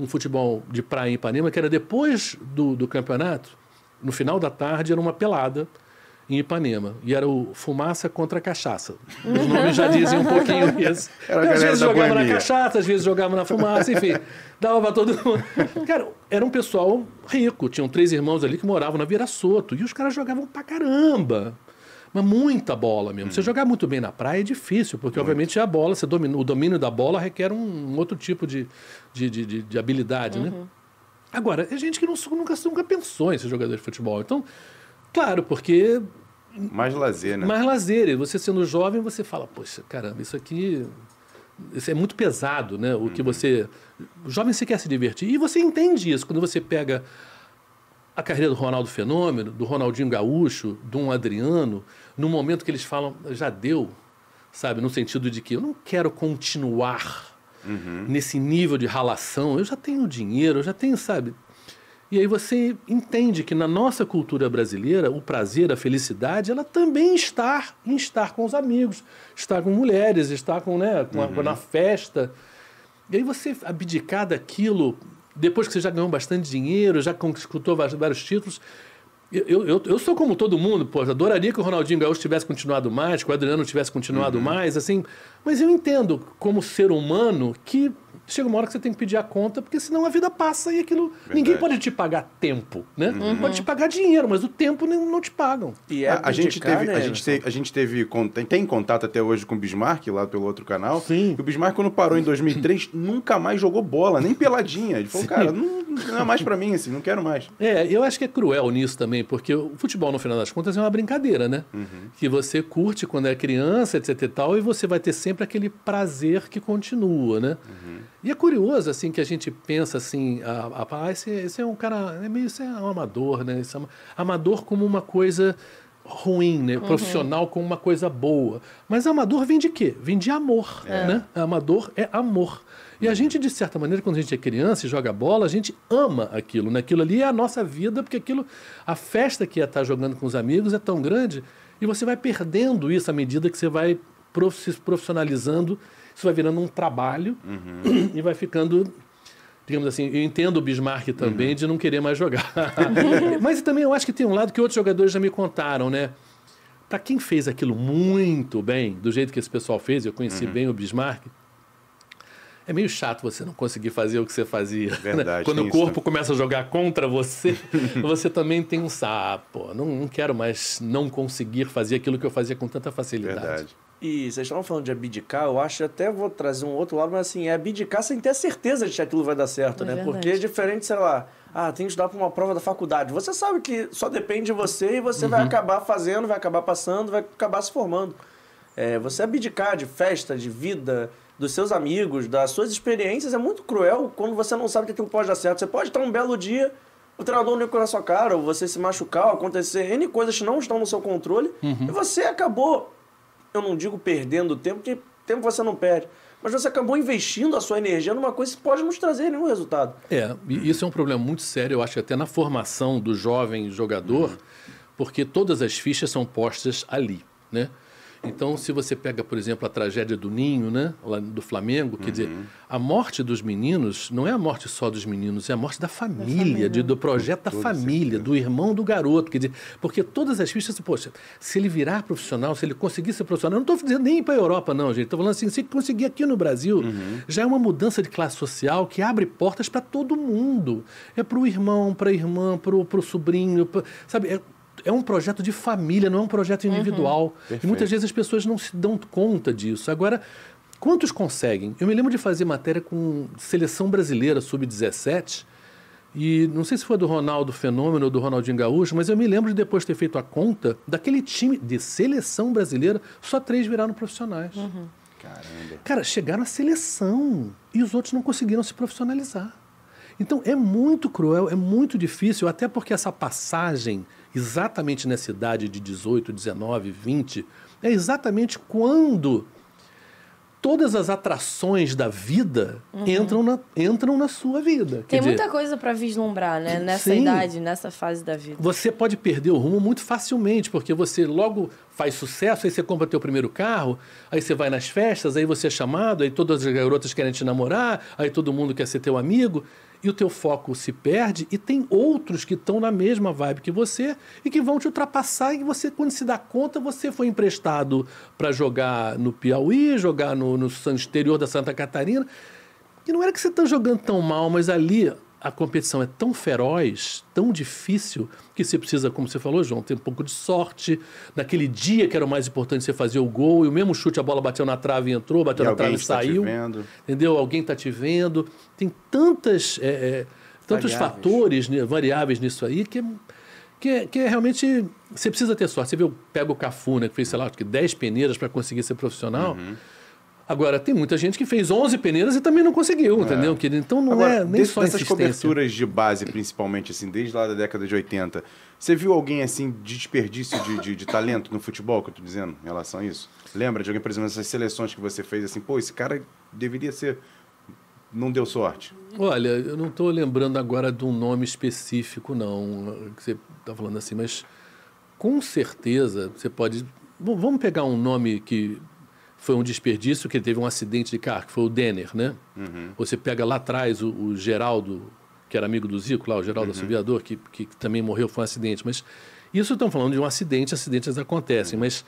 um futebol de praia em Ipanema, que era depois do, do campeonato, no final da tarde era uma pelada, em Ipanema. E era o Fumaça contra Cachaça. Os nomes já dizem um pouquinho isso. Era às vezes jogava na cachaça, às vezes jogava na fumaça, enfim. Dava pra todo mundo. Cara, era um pessoal rico. Tinham três irmãos ali que moravam na Vira Soto. E os caras jogavam pra caramba. Mas muita bola mesmo. Hum. Você jogar muito bem na praia é difícil, porque muito. Obviamente a bola, você domina, o domínio da bola requer um, um outro tipo de, de, de, de, de habilidade, uhum. né? Agora, é gente que não, nunca, nunca pensou em ser jogador de futebol. Então, claro, porque... mais lazer, né? Mais lazer. E você sendo jovem, você fala, poxa, caramba, isso aqui isso é muito pesado, né? O uhum. que você... O jovem se quer se divertir. E você entende isso. Quando você pega a carreira do Ronaldo Fenômeno, do Ronaldinho Gaúcho, do um Adriano, no momento que eles falam, já deu, sabe? No sentido de que eu não quero continuar uhum. nesse nível de ralação. Eu já tenho dinheiro, eu já tenho, sabe... E aí você entende que na nossa cultura brasileira, o prazer, a felicidade, ela também está em estar com os amigos, estar com mulheres, estar com, né, com uhum. a, na festa. E aí você abdicar daquilo, depois que você já ganhou bastante dinheiro, já conquistou vários títulos. Eu, eu, eu sou como todo mundo, pô, adoraria que o Ronaldinho Gaúcho tivesse continuado mais, que o Adriano tivesse continuado uhum. mais, assim. Mas eu entendo, como ser humano, que... chega uma hora que você tem que pedir a conta, porque senão a vida passa e aquilo... Verdade. Ninguém pode te pagar tempo, né? Uhum. Pode te pagar dinheiro, mas o tempo não, não te pagam. E é a, a gente teve, né? a gente teve, a gente teve tem contato até hoje com o Bismarck, lá pelo outro canal. Sim. E o Bismarck, quando parou em dois mil e três, nunca mais jogou bola, nem peladinha. Ele falou, Sim. cara, não, não é mais pra mim, assim, não quero mais. É, eu acho que é cruel nisso também, porque o futebol, no final das contas, é uma brincadeira, né? Uhum. Que você curte quando é criança, etc e tal, e você vai ter sempre aquele prazer que continua, né? Uhum. E é curioso, assim, que a gente pensa, assim, a, a, ah, esse, esse é um cara, é meio, esse é um amador, né? Esse é um, amador como uma coisa ruim, né? Uhum. Profissional como uma coisa boa. Mas amador vem de quê? Vem de amor, é. Né? Amador é amor. E a gente, de certa maneira, quando a gente é criança e joga bola, a gente ama aquilo, né? Aquilo ali é a nossa vida, porque aquilo, a festa que ia estar jogando com os amigos é tão grande, e você vai perdendo isso à medida que você vai se profissionalizando. Isso vai virando um trabalho uhum. e vai ficando, digamos assim, eu entendo o Bismarck também uhum. de não querer mais jogar. Mas também eu acho que tem um lado que outros jogadores já me contaram, né? Para quem fez aquilo muito bem, do jeito que esse pessoal fez, eu conheci uhum. bem o Bismarck, é meio chato você não conseguir fazer o que você fazia. Verdade, né? Quando o corpo isso. começa a jogar contra você, você também tem um sapo. Não, não quero mais não conseguir fazer aquilo que eu fazia com tanta facilidade. Verdade. E vocês estavam falando de abdicar, eu acho, até vou trazer um outro lado, mas assim, é abdicar sem ter certeza de que aquilo vai dar certo, é né? Verdade. Porque é diferente, sei lá, ah, tem que estudar para uma prova da faculdade. Você sabe que só depende de você e você uhum. vai acabar fazendo, vai acabar passando, vai acabar se formando. É, você abdicar de festa, de vida, dos seus amigos, das suas experiências, é muito cruel quando você não sabe que aquilo pode dar certo. Você pode estar um belo dia... o treinador não olhou na sua cara, ou você se machucar, ou acontecer N coisas que não estão no seu controle, uhum. e você acabou... eu não digo perdendo tempo, porque tempo você não perde. Mas você acabou investindo a sua energia numa coisa que pode não te trazer nenhum resultado. É, e isso é um problema muito sério, eu acho, até na formação do jovem jogador, uhum. porque todas as fichas são postas ali, né? Então, se você pega, por exemplo, a tragédia do Ninho, né, lá do Flamengo, quer uhum. dizer, a morte dos meninos não é a morte só dos meninos, é a morte da família, da família. De, do projeto da família, do irmão do garoto, quer dizer, porque todas as fichas, poxa, se ele virar profissional, se ele conseguir ser profissional, eu não estou dizendo nem para a Europa, não, gente, estou falando assim, se conseguir aqui no Brasil, uhum. já é uma mudança de classe social que abre portas para todo mundo, é para o irmão, para a irmã, para o sobrinho, pra, sabe, é, é um projeto de família, não é um projeto individual. Uhum. E muitas vezes as pessoas não se dão conta disso. Agora, quantos conseguem? Eu me lembro de fazer matéria com seleção brasileira sub dezessete, e não sei se foi do Ronaldo Fenômeno ou do Ronaldinho Gaúcho, mas eu me lembro de depois ter feito a conta daquele time de seleção brasileira, só três viraram profissionais. Uhum. Caramba. Cara, chegaram à seleção e os outros não conseguiram se profissionalizar. Então, é muito cruel, é muito difícil, até porque essa passagem, exatamente nessa idade de dezoito, dezenove, vinte, é exatamente quando todas as atrações da vida uhum. entram, na, entram na sua vida. Tem muita dizer, coisa para vislumbrar, né? Nessa sim, idade, nessa fase da vida. Você pode perder o rumo muito facilmente, porque você logo faz sucesso, aí você compra teu primeiro carro, aí você vai nas festas, aí você é chamado, aí todas as garotas querem te namorar, aí todo mundo quer ser teu amigo. E o teu foco se perde e tem outros que estão na mesma vibe que você e que vão te ultrapassar e você, quando se dá conta, você foi emprestado para jogar no Piauí, jogar no, no exterior da Santa Catarina. E não era que você está jogando tão mal, mas ali a competição é tão feroz, tão difícil, que você precisa, como você falou, João, ter um pouco de sorte. Naquele dia que era o mais importante, você fazia o gol, e o mesmo chute, a bola bateu na trave e entrou, bateu e na trave e saiu. Entendeu? Alguém está te vendo. Tem tantas, é, é, tantos fatores, né, variáveis nisso aí, que é, que, é, que é realmente... Você precisa ter sorte. Você viu, pega o Cafu, né, que fez, sei lá, dez peneiras para conseguir ser profissional. Uhum. Agora, tem muita gente que fez onze peneiras e também não conseguiu, é. entendeu? Então, não Agora, é nem só essas coberturas de base, principalmente, assim, desde lá da década de oitenta, você viu alguém, assim, de desperdício de, de, de talento no futebol, que eu tô dizendo, em relação a isso? Lembra de alguém, por exemplo, essas seleções que você fez, assim, pô, esse cara deveria ser... Não deu sorte? Olha, eu não tô lembrando agora de um nome específico, não, que você tá falando assim, mas com certeza você pode... Bom, vamos pegar um nome que... Foi um desperdício, que ele teve um acidente de carro, que foi o Denner, né? Uhum. Você pega lá atrás o, o Geraldo, que era amigo do Zico, lá, o Geraldo uhum. Assoviador, que, que, que também morreu, foi um acidente. Mas isso estão falando de um acidente, acidentes acontecem. Uhum. Mas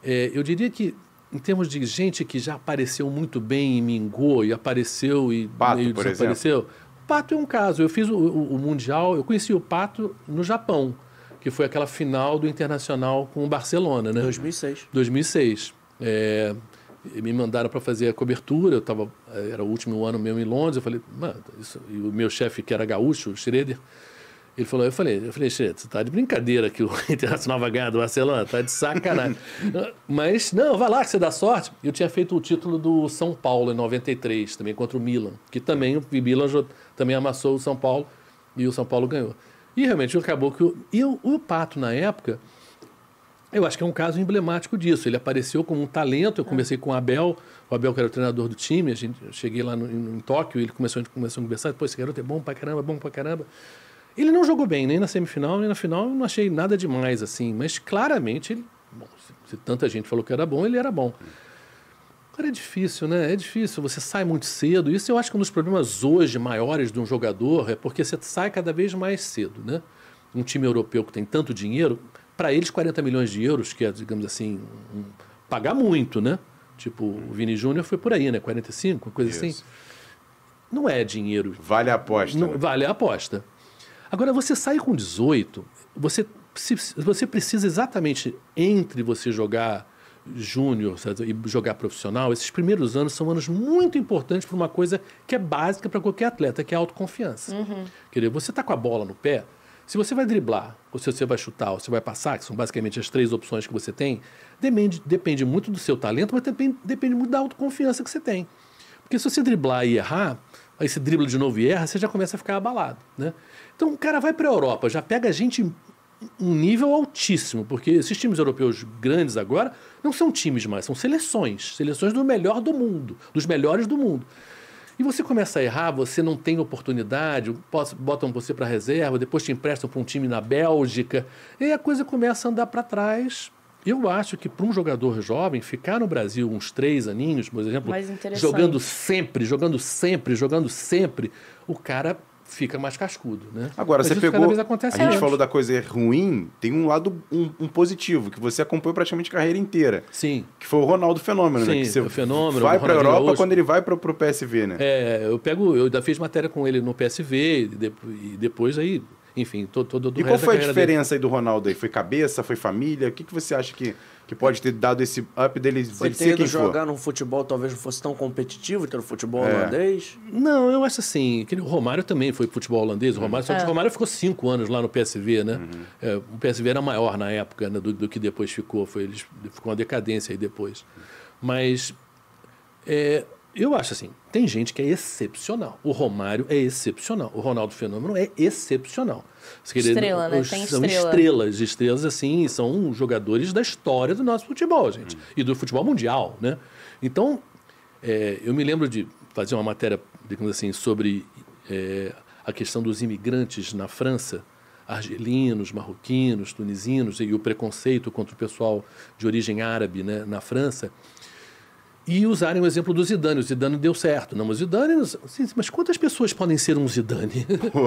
é, eu diria que, em termos de gente que já apareceu muito bem e mingou, e apareceu e Pato, meio desapareceu... Exemplo. Pato é um caso. Eu fiz o, o, o Mundial, eu conheci o Pato no Japão, que foi aquela final do Internacional com o Barcelona, né? dois mil e seis. dois mil e seis. É... Me mandaram para fazer a cobertura, eu tava, era o último ano mesmo em Londres, eu falei, mano, isso... E o meu chefe, que era gaúcho, o Schroeder, ele falou, eu falei, eu falei, Schroeder, você tá de brincadeira que o Internacional vai ganhar do Barcelona, tá de sacanagem. Mas, não, vai lá que você dá sorte. Eu tinha feito o título do São Paulo em noventa e três, também contra o Milan, que também o Milan também amassou o São Paulo e o São Paulo ganhou. E realmente acabou que... Eu, e o, o Pato, na época... Eu acho que é um caso emblemático disso. Ele apareceu como um talento. Eu comecei com o Abel, o Abel que era o treinador do time. A gente, eu cheguei lá no, em, em Tóquio e ele começou, a gente começou a conversar. Pô, esse garoto é bom pra caramba, bom pra caramba. Ele não jogou bem, nem na semifinal, nem na final. Eu não achei nada demais, assim. Mas claramente, ele, bom, se, se tanta gente falou que era bom, ele era bom. Cara, é difícil, né? É difícil. Você sai muito cedo. Isso eu acho que um dos problemas hoje maiores de um jogador é porque você sai cada vez mais cedo, né? Um time europeu que tem tanto dinheiro... Para eles, quarenta milhões de euros, que é, digamos assim, um, pagar muito, né? Tipo, o Vini Júnior foi por aí, né? quarenta e cinco, coisa Isso. assim. Não é dinheiro. Vale a aposta. Não, né? Vale a aposta. Agora, você sai com dezoito, você, se, você precisa exatamente, entre você jogar júnior e jogar profissional, esses primeiros anos são anos muito importantes para uma coisa que é básica para qualquer atleta, que é a autoconfiança. Uhum. Quer dizer, você está com a bola no pé... Se você vai driblar, ou se você vai chutar, ou se você vai passar, que são basicamente as três opções que você tem, depende, depende muito do seu talento, mas depende, depende muito da autoconfiança que você tem. Porque se você driblar e errar, aí você dribla de novo e erra, você já começa a ficar abalado, né? Então o cara vai para a Europa, já pega a gente um nível altíssimo, porque esses times europeus grandes agora não são times mais, são seleções, seleções do melhor do mundo, dos melhores do mundo. E você começa a errar, você não tem oportunidade, botam você para reserva, depois te emprestam para um time na Bélgica, e a coisa começa a andar para trás Eu acho que para um jogador jovem ficar no Brasil uns três aninhos, por exemplo, jogando sempre, jogando sempre, jogando sempre, o cara fica mais cascudo, né? Agora, mas você pegou... Cada vez acontece a gente antes. Falou da coisa ruim, tem um lado um, um positivo, que você acompanhou praticamente a carreira inteira. Sim. Que foi o Ronaldo Fenômeno, Sim, né? Que você o Fenômeno, vai para a Europa Augusto. Quando ele vai para o P S V, né? É, eu pego... Eu ainda fiz matéria com ele no P S V e, de, e depois aí... Enfim, todo, todo do E qual foi a diferença dele. Aí do Ronaldo? Aí? Foi cabeça? Foi família? O que, que você acha que, que pode ter dado esse up dele? Foi ter ido jogar num futebol talvez não fosse tão competitivo, que era o futebol é. holandês? Não, eu acho assim, que o Romário também foi futebol holandês. O Romário, é. Só que o Romário ficou cinco anos lá no P S V, né? Uhum. É, o P S V era maior na época, né, do, do que depois ficou. Foi, eles, ficou uma decadência aí depois. Mas... É, eu acho assim, tem gente que é excepcional. O Romário é excepcional. O Ronaldo Fenômeno é excepcional. Estrela, né? Tem estrela. São estrelas. Estrelas, assim, são jogadores da história do nosso futebol, gente. Hum. E do futebol mundial, né? Então, é, eu me lembro de fazer uma matéria, digamos assim, sobre é, a questão dos imigrantes na França, argelinos, marroquinos, tunisinos, e o preconceito contra o pessoal de origem árabe, né, na França. E usarem o exemplo do Zidane. O Zidane deu certo. Não, mas o Zidane... Mas quantas pessoas podem ser um Zidane?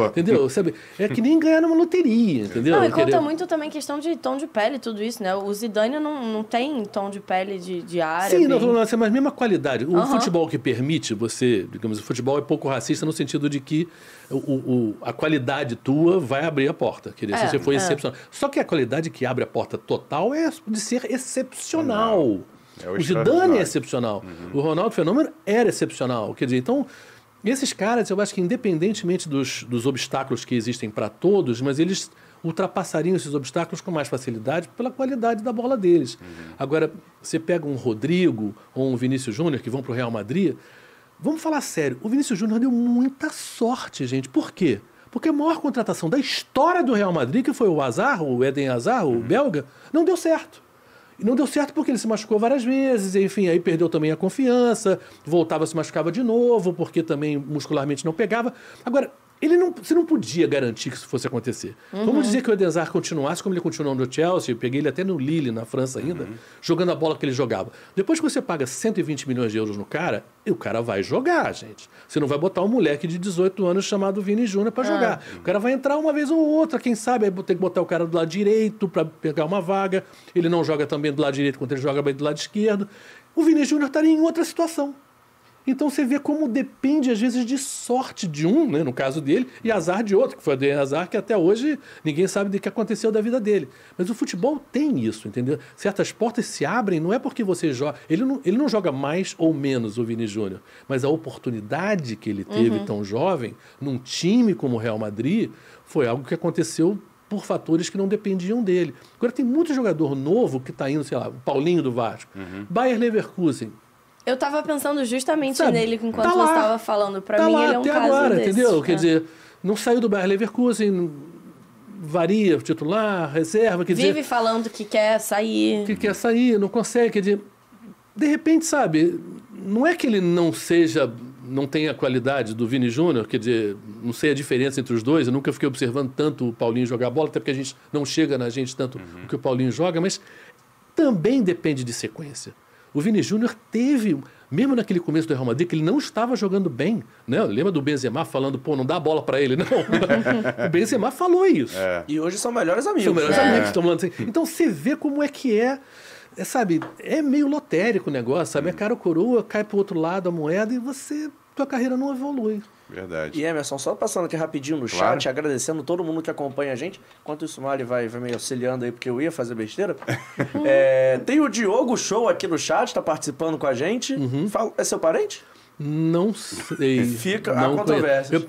Entendeu? Sabe? É que nem ganhar numa loteria, entendeu? Não, e conta Querer... muito também questão de tom de pele, tudo isso, né? O Zidane não, não tem tom de pele de, de árabe. Sim, não, mas a mesma qualidade. O uhum. futebol que permite você... Digamos, o futebol é pouco racista no sentido de que o, o, a qualidade tua vai abrir a porta. Quer dizer, é, se você for é. excepcional. Só que a qualidade que abre a porta total é de ser excepcional. Não. É o, o Zidane é excepcional. Uhum. O Ronaldo Fenômeno era excepcional. Quer dizer, então, esses caras, eu acho que independentemente dos, dos obstáculos que existem para todos, mas eles ultrapassariam esses obstáculos com mais facilidade pela qualidade da bola deles. Uhum. Agora, você pega um Rodrigo ou um Vinícius Júnior que vão para o Real Madrid, vamos falar sério, o Vinícius Júnior deu muita sorte, gente. Por quê? Porque a maior contratação da história do Real Madrid, que foi o Hazard, o Eden Hazard, uhum. o belga, não deu certo. E não deu certo porque ele se machucou várias vezes, enfim, aí perdeu também a confiança, voltava, se machucava de novo, porque também muscularmente não pegava. Agora, ele não, você não podia garantir que isso fosse acontecer. Uhum. Vamos dizer que o Eden Hazard continuasse como ele continuou no Chelsea, eu peguei ele até no Lille, na França ainda, uhum. jogando a bola que ele jogava. Depois que você paga cento e vinte milhões de euros no cara, o cara vai jogar, gente. Você não vai botar um moleque de dezoito anos chamado Vini Júnior para jogar. Ah. O cara vai entrar uma vez ou outra, quem sabe, aí tem que botar o cara do lado direito para pegar uma vaga, ele não joga também do lado direito quando ele joga bem do lado esquerdo. O Vini Júnior estaria em outra situação. Então você vê como depende, às vezes, de sorte de um, né, no caso dele, e azar de outro, que foi o Eden Hazard, que até hoje ninguém sabe do que aconteceu da vida dele. Mas o futebol tem isso, entendeu? Certas portas se abrem, não é porque você joga... Ele não, ele não joga mais ou menos o Vini Júnior, mas a oportunidade que ele teve uhum. tão jovem, num time como o Real Madrid, foi algo que aconteceu por fatores que não dependiam dele. Agora tem muito jogador novo que está indo, sei lá, o Paulinho do Vasco, uhum. Bayer Leverkusen. Eu estava pensando justamente Sabe, nele enquanto tá lá, você estava falando. Para tá mim, lá, ele é um até caso agora, desse, entendeu? Né? Quer dizer, não saiu do Bayer Leverkusen, varia o titular, reserva, quer Vive dizer... Vive falando que quer sair. Que quer sair, não consegue, quer dizer... De repente, sabe, não é que ele não seja... não tem a qualidade do Vini Júnior, quer dizer, não sei a diferença entre os dois, eu nunca fiquei observando tanto o Paulinho jogar a bola, até porque a gente não chega na gente tanto uhum. o que o Paulinho joga, mas também depende de sequência. O Vini Júnior teve, mesmo naquele começo do Real Madrid, que ele não estava jogando bem, né? Lembra do Benzema falando, pô, não dá a bola para ele, não. O Benzema falou isso. É. E hoje são melhores amigos. São melhores é. amigos. Estão falando assim. Então você vê como é que é, é, sabe, é meio lotérico o negócio, sabe? É cara ou coroa, cai pro outro lado a moeda e você, tua carreira não evolui. Verdade. E Emerson, só passando aqui rapidinho no claro. chat, agradecendo todo mundo que acompanha a gente. Enquanto isso, o Mali vai, vai me auxiliando aí, porque eu ia fazer besteira. é, tem o Diogo Show aqui no chat, tá participando com a gente. Uhum. Fala, é seu parente? Não sei. Fica a controvérsia.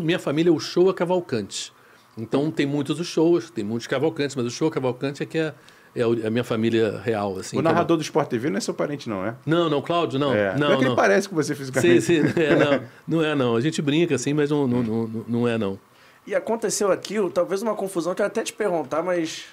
Minha família, o Show é Cavalcante. Então, tem muitos os shows, tem muitos Cavalcantes, mas o Show Cavalcante é que é... É a minha família real, assim. O narrador eu... do Sport T V não é seu parente, não, é? Não, não, Cláudio, não. É. Não, não é que não. Ele parece com você fisicamente. Sim, sim, é, não. Não é, não. A gente brinca, assim, mas não, não, não, não é, não. E aconteceu aqui, talvez uma confusão, que eu até te perguntar, mas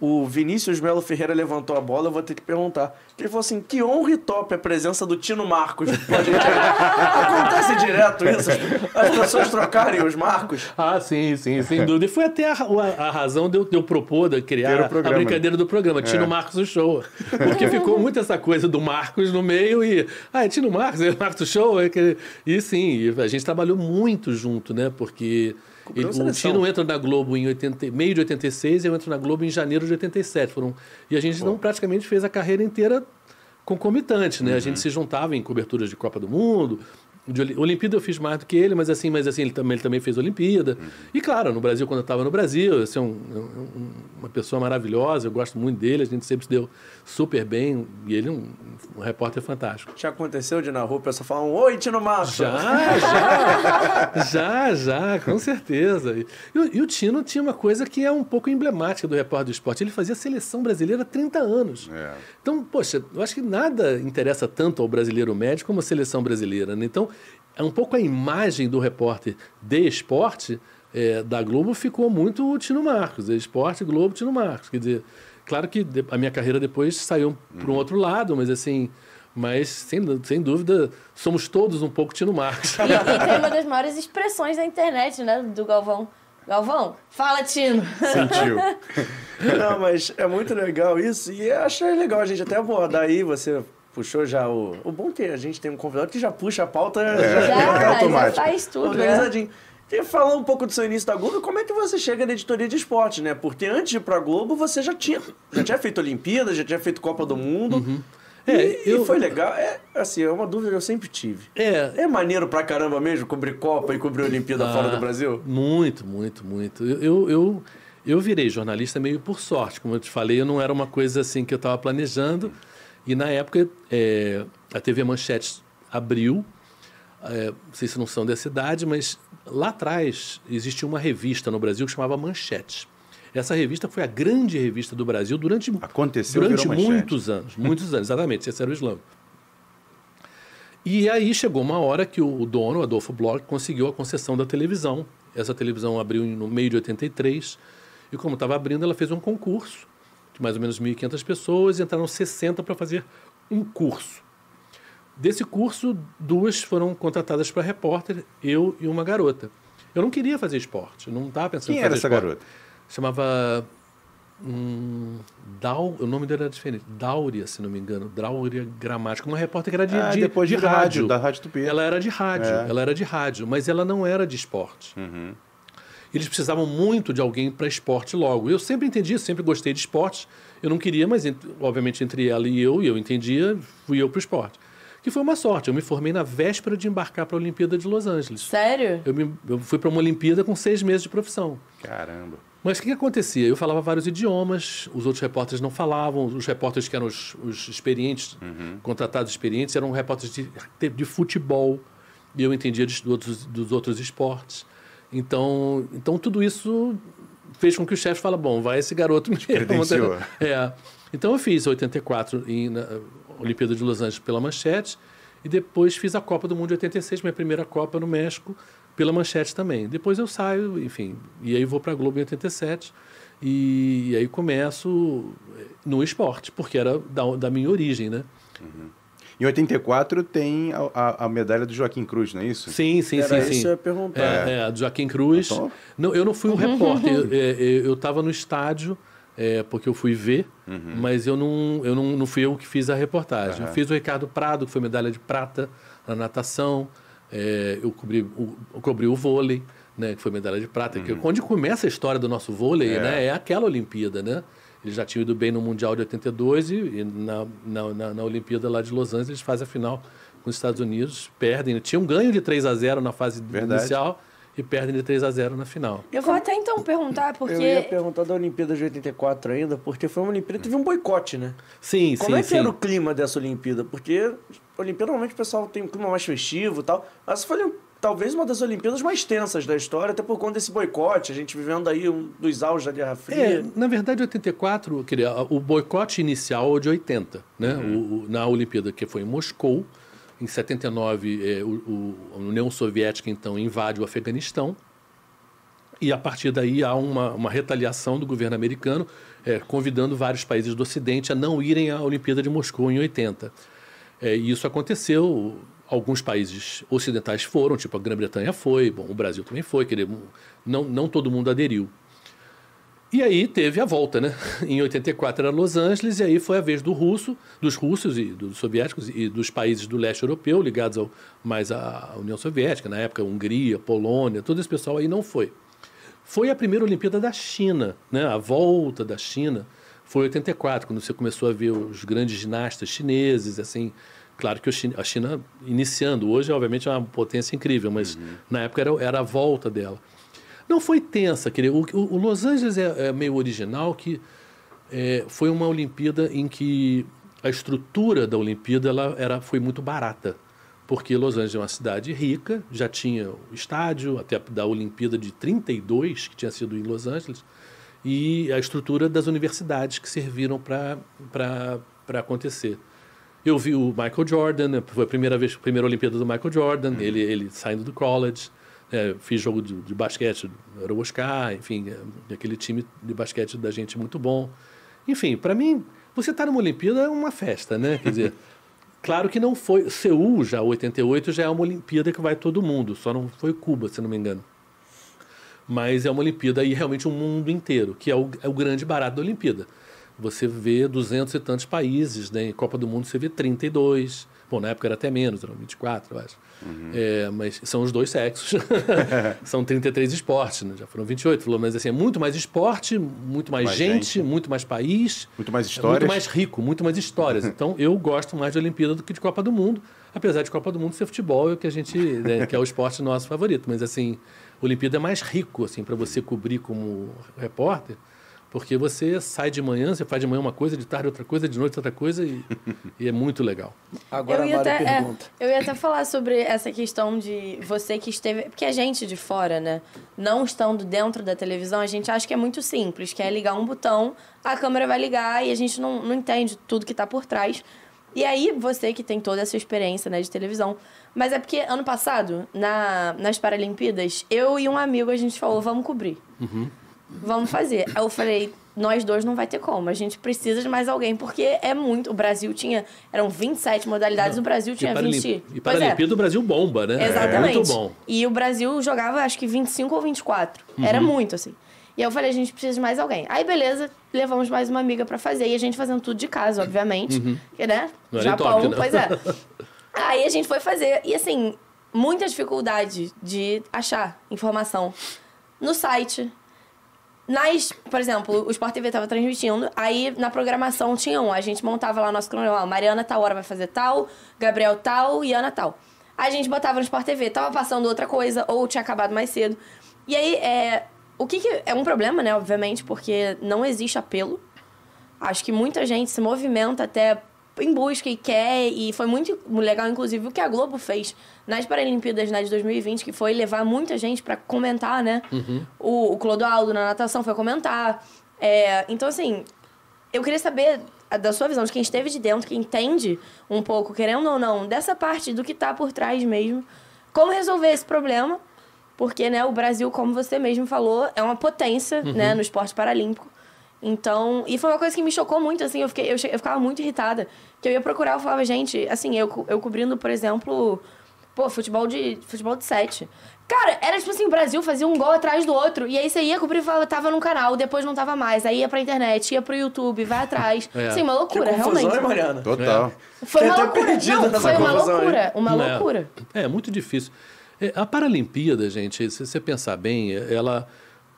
o Vinícius Melo Ferreira levantou a bola, eu vou ter que perguntar. Ele falou assim, que honra e top a presença do Tino Marcos. Acontece direto isso? As pessoas trocarem os Marcos? Ah, sim, sim, sem dúvida. E foi até a, a, a razão de eu, de eu propor, de eu criar a brincadeira do programa, Tino é. Marcos do Show. Porque ficou muito essa coisa do Marcos no meio e... Ah, é Tino Marcos, é Marcos do Show? É que... E sim, a gente trabalhou muito junto, né? Porque... Ele, o Tino entra na Globo em oitenta, meio de oitenta e seis e eu entro na Globo em janeiro de oitenta e sete. Foram, e a gente Pô. não praticamente fez a carreira inteira concomitante, né? Uhum. A gente se juntava em coberturas de Copa do Mundo, de Olimpíada eu fiz mais do que ele, mas assim, mas assim ele, também, ele também fez Olimpíada. Uhum. E claro, no Brasil, quando eu estava no Brasil, eu assim, um, um, uma pessoa maravilhosa, eu gosto muito dele, a gente sempre se deu super bem e ele é um, um repórter fantástico. Já aconteceu de na rua, o pessoal falar um oi, Tino Marcos? Já, já, já, já, com certeza. E, e o Tino tinha uma coisa que é um pouco emblemática do repórter do esporte, ele fazia seleção brasileira há trinta anos. É. Então, poxa, eu acho que nada interessa tanto ao brasileiro médio como a seleção brasileira, né? Então, é um pouco a imagem do repórter de esporte é, da Globo ficou muito o Tino Marcos. Esporte, Globo, Tino Marcos. Quer dizer, claro que a minha carreira depois saiu para um outro lado, mas assim... Mas, sem, sem dúvida, somos todos um pouco Tino Marcos. E, e tem uma das maiores expressões da internet, né? Do Galvão. Galvão, fala, Tino. Sentiu. Não, mas é muito legal isso. E acho legal a gente até abordar aí, você... Puxou já o... O bom é que a gente tem um convidado que já puxa a pauta... É, já, é automático. Já faz tudo, organizadinho. Né? E falar um pouco do seu início da Globo, como é que você chega na editoria de esporte, né? Porque antes de ir pra Globo, você já tinha, já tinha feito Olimpíadas, já tinha feito Copa do Mundo... Uhum. É, e, eu... e foi legal, é, assim, é uma dúvida que eu sempre tive. É, é maneiro pra caramba mesmo cobrir Copa e cobrir Olimpíada ah, fora do Brasil? Muito, muito, muito. Eu... eu, eu... Eu virei jornalista meio por sorte, como eu te falei, eu não era uma coisa assim que eu tava planejando... E, na época, é, a T V Manchete abriu, é, não sei se não são dessa idade, mas lá atrás existia uma revista no Brasil que chamava Manchete. Essa revista foi a grande revista do Brasil durante, Aconteceu, durante muitos anos. Muitos anos, exatamente, esse era o slam. E aí chegou uma hora que o dono, Adolfo Bloch, conseguiu a concessão da televisão. Essa televisão abriu no meio de oitenta e três e, como estava abrindo, ela fez um concurso. Mais ou menos mil e quinhentas pessoas, entraram sessenta para fazer um curso. Desse curso, duas foram contratadas para repórter, eu e uma garota. Eu não queria fazer esporte, não estava pensando em fazer esporte. Quem era essa garota? Chamava... Hum, Dau, o nome dela era diferente, Dáurea, se não me engano, Dáurea Gramática, uma repórter que era de, ah, de, depois de, de rádio, rádio. Da Rádio Tupi. Ela era de rádio, é. ela era de rádio, mas ela não era de esporte. Uhum. Eles precisavam muito de alguém para esporte logo. Eu sempre entendi, sempre gostei de esportes. Eu não queria, mas obviamente entre ela e eu, e eu entendia, fui eu para o esporte. Que foi uma sorte. Eu me formei na véspera de embarcar para a Olimpíada de Los Angeles. Sério? Eu, me, eu fui para uma Olimpíada com seis meses de profissão. Caramba. Mas o que, que acontecia? Eu falava vários idiomas, os outros repórteres não falavam, os repórteres que eram os, os experientes, uhum. contratados experientes, eram repórteres de, de futebol. E eu entendia de, dos, dos outros esportes. Então, então, tudo isso fez com que o chefe fala, bom, vai esse garoto me credenciou. É. Então, eu fiz oitenta e quatro em, na Olimpíada de Los Angeles pela Manchete e depois fiz a Copa do Mundo de oitenta e seis, minha primeira Copa no México, pela Manchete também. Depois eu saio, enfim, e aí vou para a Globo em oitenta e sete e, e aí começo no esporte, porque era da, da minha origem, né? Uhum. Em oitenta e quatro tem a, a, a medalha do Joaquim Cruz, não é isso? Sim, sim, Era sim. Isso sim. Eu ia perguntar. É, é, a do Joaquim Cruz. Então... Não, eu não fui um repórter, eu estava no estádio, é, porque eu fui ver, uhum. mas eu, não, eu não, não fui eu que fiz a reportagem. Uhum. Eu fiz o Ricardo Prado, que foi medalha de prata na natação, é, eu, cobri o, eu cobri o vôlei, né, que foi medalha de prata. Uhum. Que, onde começa a história do nosso vôlei é, né, é aquela Olimpíada, né? Eles já tinham ido bem no Mundial de oitenta e dois e na, na, na, na Olimpíada lá de Los Angeles eles fazem a final com os Estados Unidos, perdem. Tinha um ganho de três a zero na fase Verdade. inicial e perdem de três a zero na final. Eu vou até então perguntar porque... Eu ia perguntar da Olimpíada de oitenta e quatro ainda, porque foi uma Olimpíada que teve um boicote, né? Sim, Como sim, Como é que sim. era o clima dessa Olimpíada? Porque a Olimpíada normalmente o pessoal tem um clima mais festivo e tal, mas foi talvez uma das Olimpíadas mais tensas da história, até por conta desse boicote, a gente vivendo aí um dos auges da Guerra Fria. É, na verdade, oitenta e quatro, o boicote inicial é de oitenta, né? Uhum. O, na Olimpíada, que foi em Moscou, em setenta e nove, é, o, o, a União Soviética, então, invade o Afeganistão, E a partir daí há uma, uma retaliação do governo americano, é, convidando vários países do Ocidente a não irem à Olimpíada de Moscou em oitenta. É, e isso aconteceu, alguns países ocidentais foram, tipo a Grã-Bretanha foi, bom, o Brasil também foi, querer, não, não todo mundo aderiu. E aí teve a volta, né? Em oitenta e quatro era Los Angeles, e aí foi a vez do russo, dos russos e dos soviéticos e dos países do leste europeu, ligados ao, mais à União Soviética, na época Hungria, Polônia, todo esse pessoal aí não foi. Foi a primeira Olimpíada da China, né? A volta da China foi em oitenta e quatro, quando você começou a ver os grandes ginastas chineses, assim, claro que a China iniciando, hoje obviamente é uma potência incrível, mas uhum. na época era, era a volta dela. Não foi tensa, querer. O, o Los Angeles é, é meio original, que é, foi uma Olimpíada em que a estrutura da Olimpíada ela era, foi muito barata, porque Los Angeles é uma cidade rica, já tinha o estádio, até da Olimpíada de trinta e dois, que tinha sido em Los Angeles, e a estrutura das universidades que serviram para acontecer. Eu vi o Michael Jordan, foi a primeira, vez, a primeira Olimpíada do Michael Jordan, hum. ele, ele saindo do college. É, fiz jogo de, de basquete, era o Oscar, enfim, é, aquele time de basquete da gente muito bom. Enfim, para mim, você estar numa Olimpíada é uma festa, né? Quer dizer, claro que não foi... Seul, já, oitenta e oito, já é uma Olimpíada que vai todo mundo, só não foi Cuba, se não me engano. Mas é uma Olimpíada e realmente o mundo inteiro, que é o, é o grande barato da Olimpíada. Você vê duzentos e tantos países, né? Em Copa do Mundo você vê trinta e dois... Bom, na época era até menos, eram vinte e quatro, eu acho. Uhum. É, mas são os dois sexos. São trinta e três esportes, né? Já foram vinte e oito. Falou, mas assim, é muito mais esporte, muito mais, mais gente, gente, muito mais país. Muito mais histórias. É muito mais rico, muito mais histórias. Então, eu gosto mais de Olimpíada do que de Copa do Mundo. Apesar de Copa do Mundo ser futebol, é que, a gente, né, que é o esporte nosso favorito. Mas, assim, Olimpíada é mais rico, assim, para você cobrir como repórter. Porque você sai de manhã, você faz de manhã uma coisa, de tarde outra coisa, de noite outra coisa e, e é muito legal. Agora eu ia a Mari até, pergunta. É, eu ia até falar sobre essa questão de você que esteve... Porque a gente de fora, né? Não estando dentro da televisão, a gente acha que é muito simples, que é ligar um botão, a câmera vai ligar e a gente não, não entende tudo que está por trás. E aí você que tem toda essa experiência, né, de televisão... Mas é porque ano passado, na, nas Paralimpíadas, eu e um amigo a gente falou, vamos cobrir. Uhum. Vamos fazer. Aí eu falei, nós dois não vai ter como. A gente precisa de mais alguém, porque é muito... O Brasil tinha... Eram vinte e sete modalidades, não, o Brasil tinha vinte... E para a Olimpíada o Brasil bomba, né? Exatamente. É muito bom. E o Brasil jogava, acho que vinte e cinco ou vinte e quatro. Uhum. Era muito, assim. E eu falei, a gente precisa de mais alguém. Aí, beleza, levamos mais uma amiga para fazer. E a gente fazendo tudo de casa, obviamente. Uhum. Porque, né? Não era Japão, em Tóquio, não. Pois é. Aí a gente foi fazer. E, assim, muita dificuldade de achar informação no site... Nas, por exemplo, o Sport T V estava transmitindo, aí na programação tinha um, a gente montava lá o nosso cronograma, Mariana tal hora vai fazer tal, Gabriel tal e Ana tal. A gente botava no Sport T V, tava passando outra coisa ou tinha acabado mais cedo. E aí, é, o que, que é um problema, né, obviamente, porque não existe apelo. Acho que muita gente se movimenta até em busca e quer, e foi muito legal, inclusive, o que a Globo fez nas Paralimpíadas, né, de dois mil e vinte, que foi levar muita gente para comentar, né? Uhum. O, o Clodoaldo na natação foi comentar. É, então, assim, eu queria saber da sua visão, de quem esteve de dentro, que entende um pouco, querendo ou não, dessa parte do que tá por trás mesmo, como resolver esse problema, porque, né, o Brasil, como você mesmo falou, é uma potência, uhum, né, no esporte paralímpico. Então, e foi uma coisa que me chocou muito, assim, eu, fiquei, eu, eu ficava muito irritada, que eu ia procurar, eu falava, gente, assim, eu, eu cobrindo, por exemplo, pô, futebol de, futebol de sete. Cara, era tipo assim, o Brasil fazia um gol atrás do outro, e aí você ia cobrir, tava num canal, depois não tava mais, aí ia pra internet, ia pro YouTube, vai atrás, é. Assim, uma loucura, que confusão, realmente. Hein, Mariana? Total. É. Foi uma loucura, não, foi uma loucura, uma é. loucura. É, é muito difícil. A Paralimpíada, gente, se você pensar bem, ela,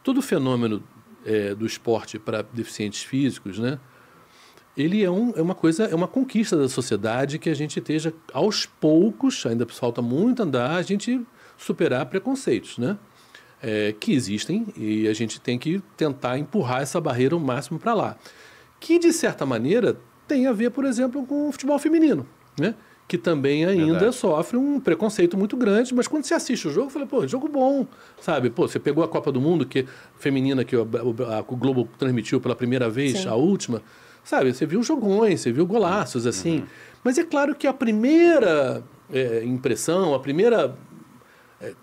todo fenômeno... É, do esporte para deficientes físicos, né? Ele é, um, é uma coisa, é uma conquista da sociedade que a gente esteja aos poucos, ainda falta muito andar, a gente superar preconceitos, né? É, que existem e a gente tem que tentar empurrar essa barreira o máximo para lá. Que de certa maneira tem a ver, por exemplo, com o futebol feminino, né? Que também ainda Verdade. sofre um preconceito muito grande, mas quando você assiste o jogo, fala, pô, jogo bom, sabe? Pô, você pegou a Copa do Mundo, que feminina, que o Globo transmitiu pela primeira vez, Sim. a última, sabe? Você viu jogões, você viu golaços, assim. Uhum. Mas é claro que a primeira é, impressão, a primeira... É,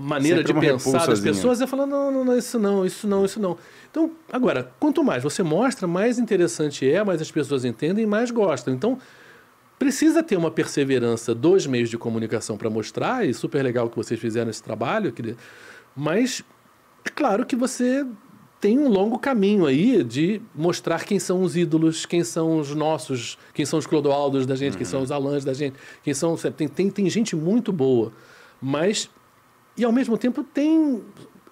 maneira de pensar das pessoas é falar, não, não, não, isso não, isso não, isso não. Então, agora, quanto mais você mostra, mais interessante é, mais as pessoas entendem e mais gostam. Então, precisa ter uma perseverança dos meios de comunicação para mostrar, e super legal que vocês fizeram esse trabalho, mas é claro que você tem um longo caminho aí de mostrar quem são os ídolos, quem são os nossos, quem são os Clodoaldos da gente, uhum. quem são os Alans da gente, quem são... Tem, tem, tem gente muito boa, mas... E, ao mesmo tempo, tem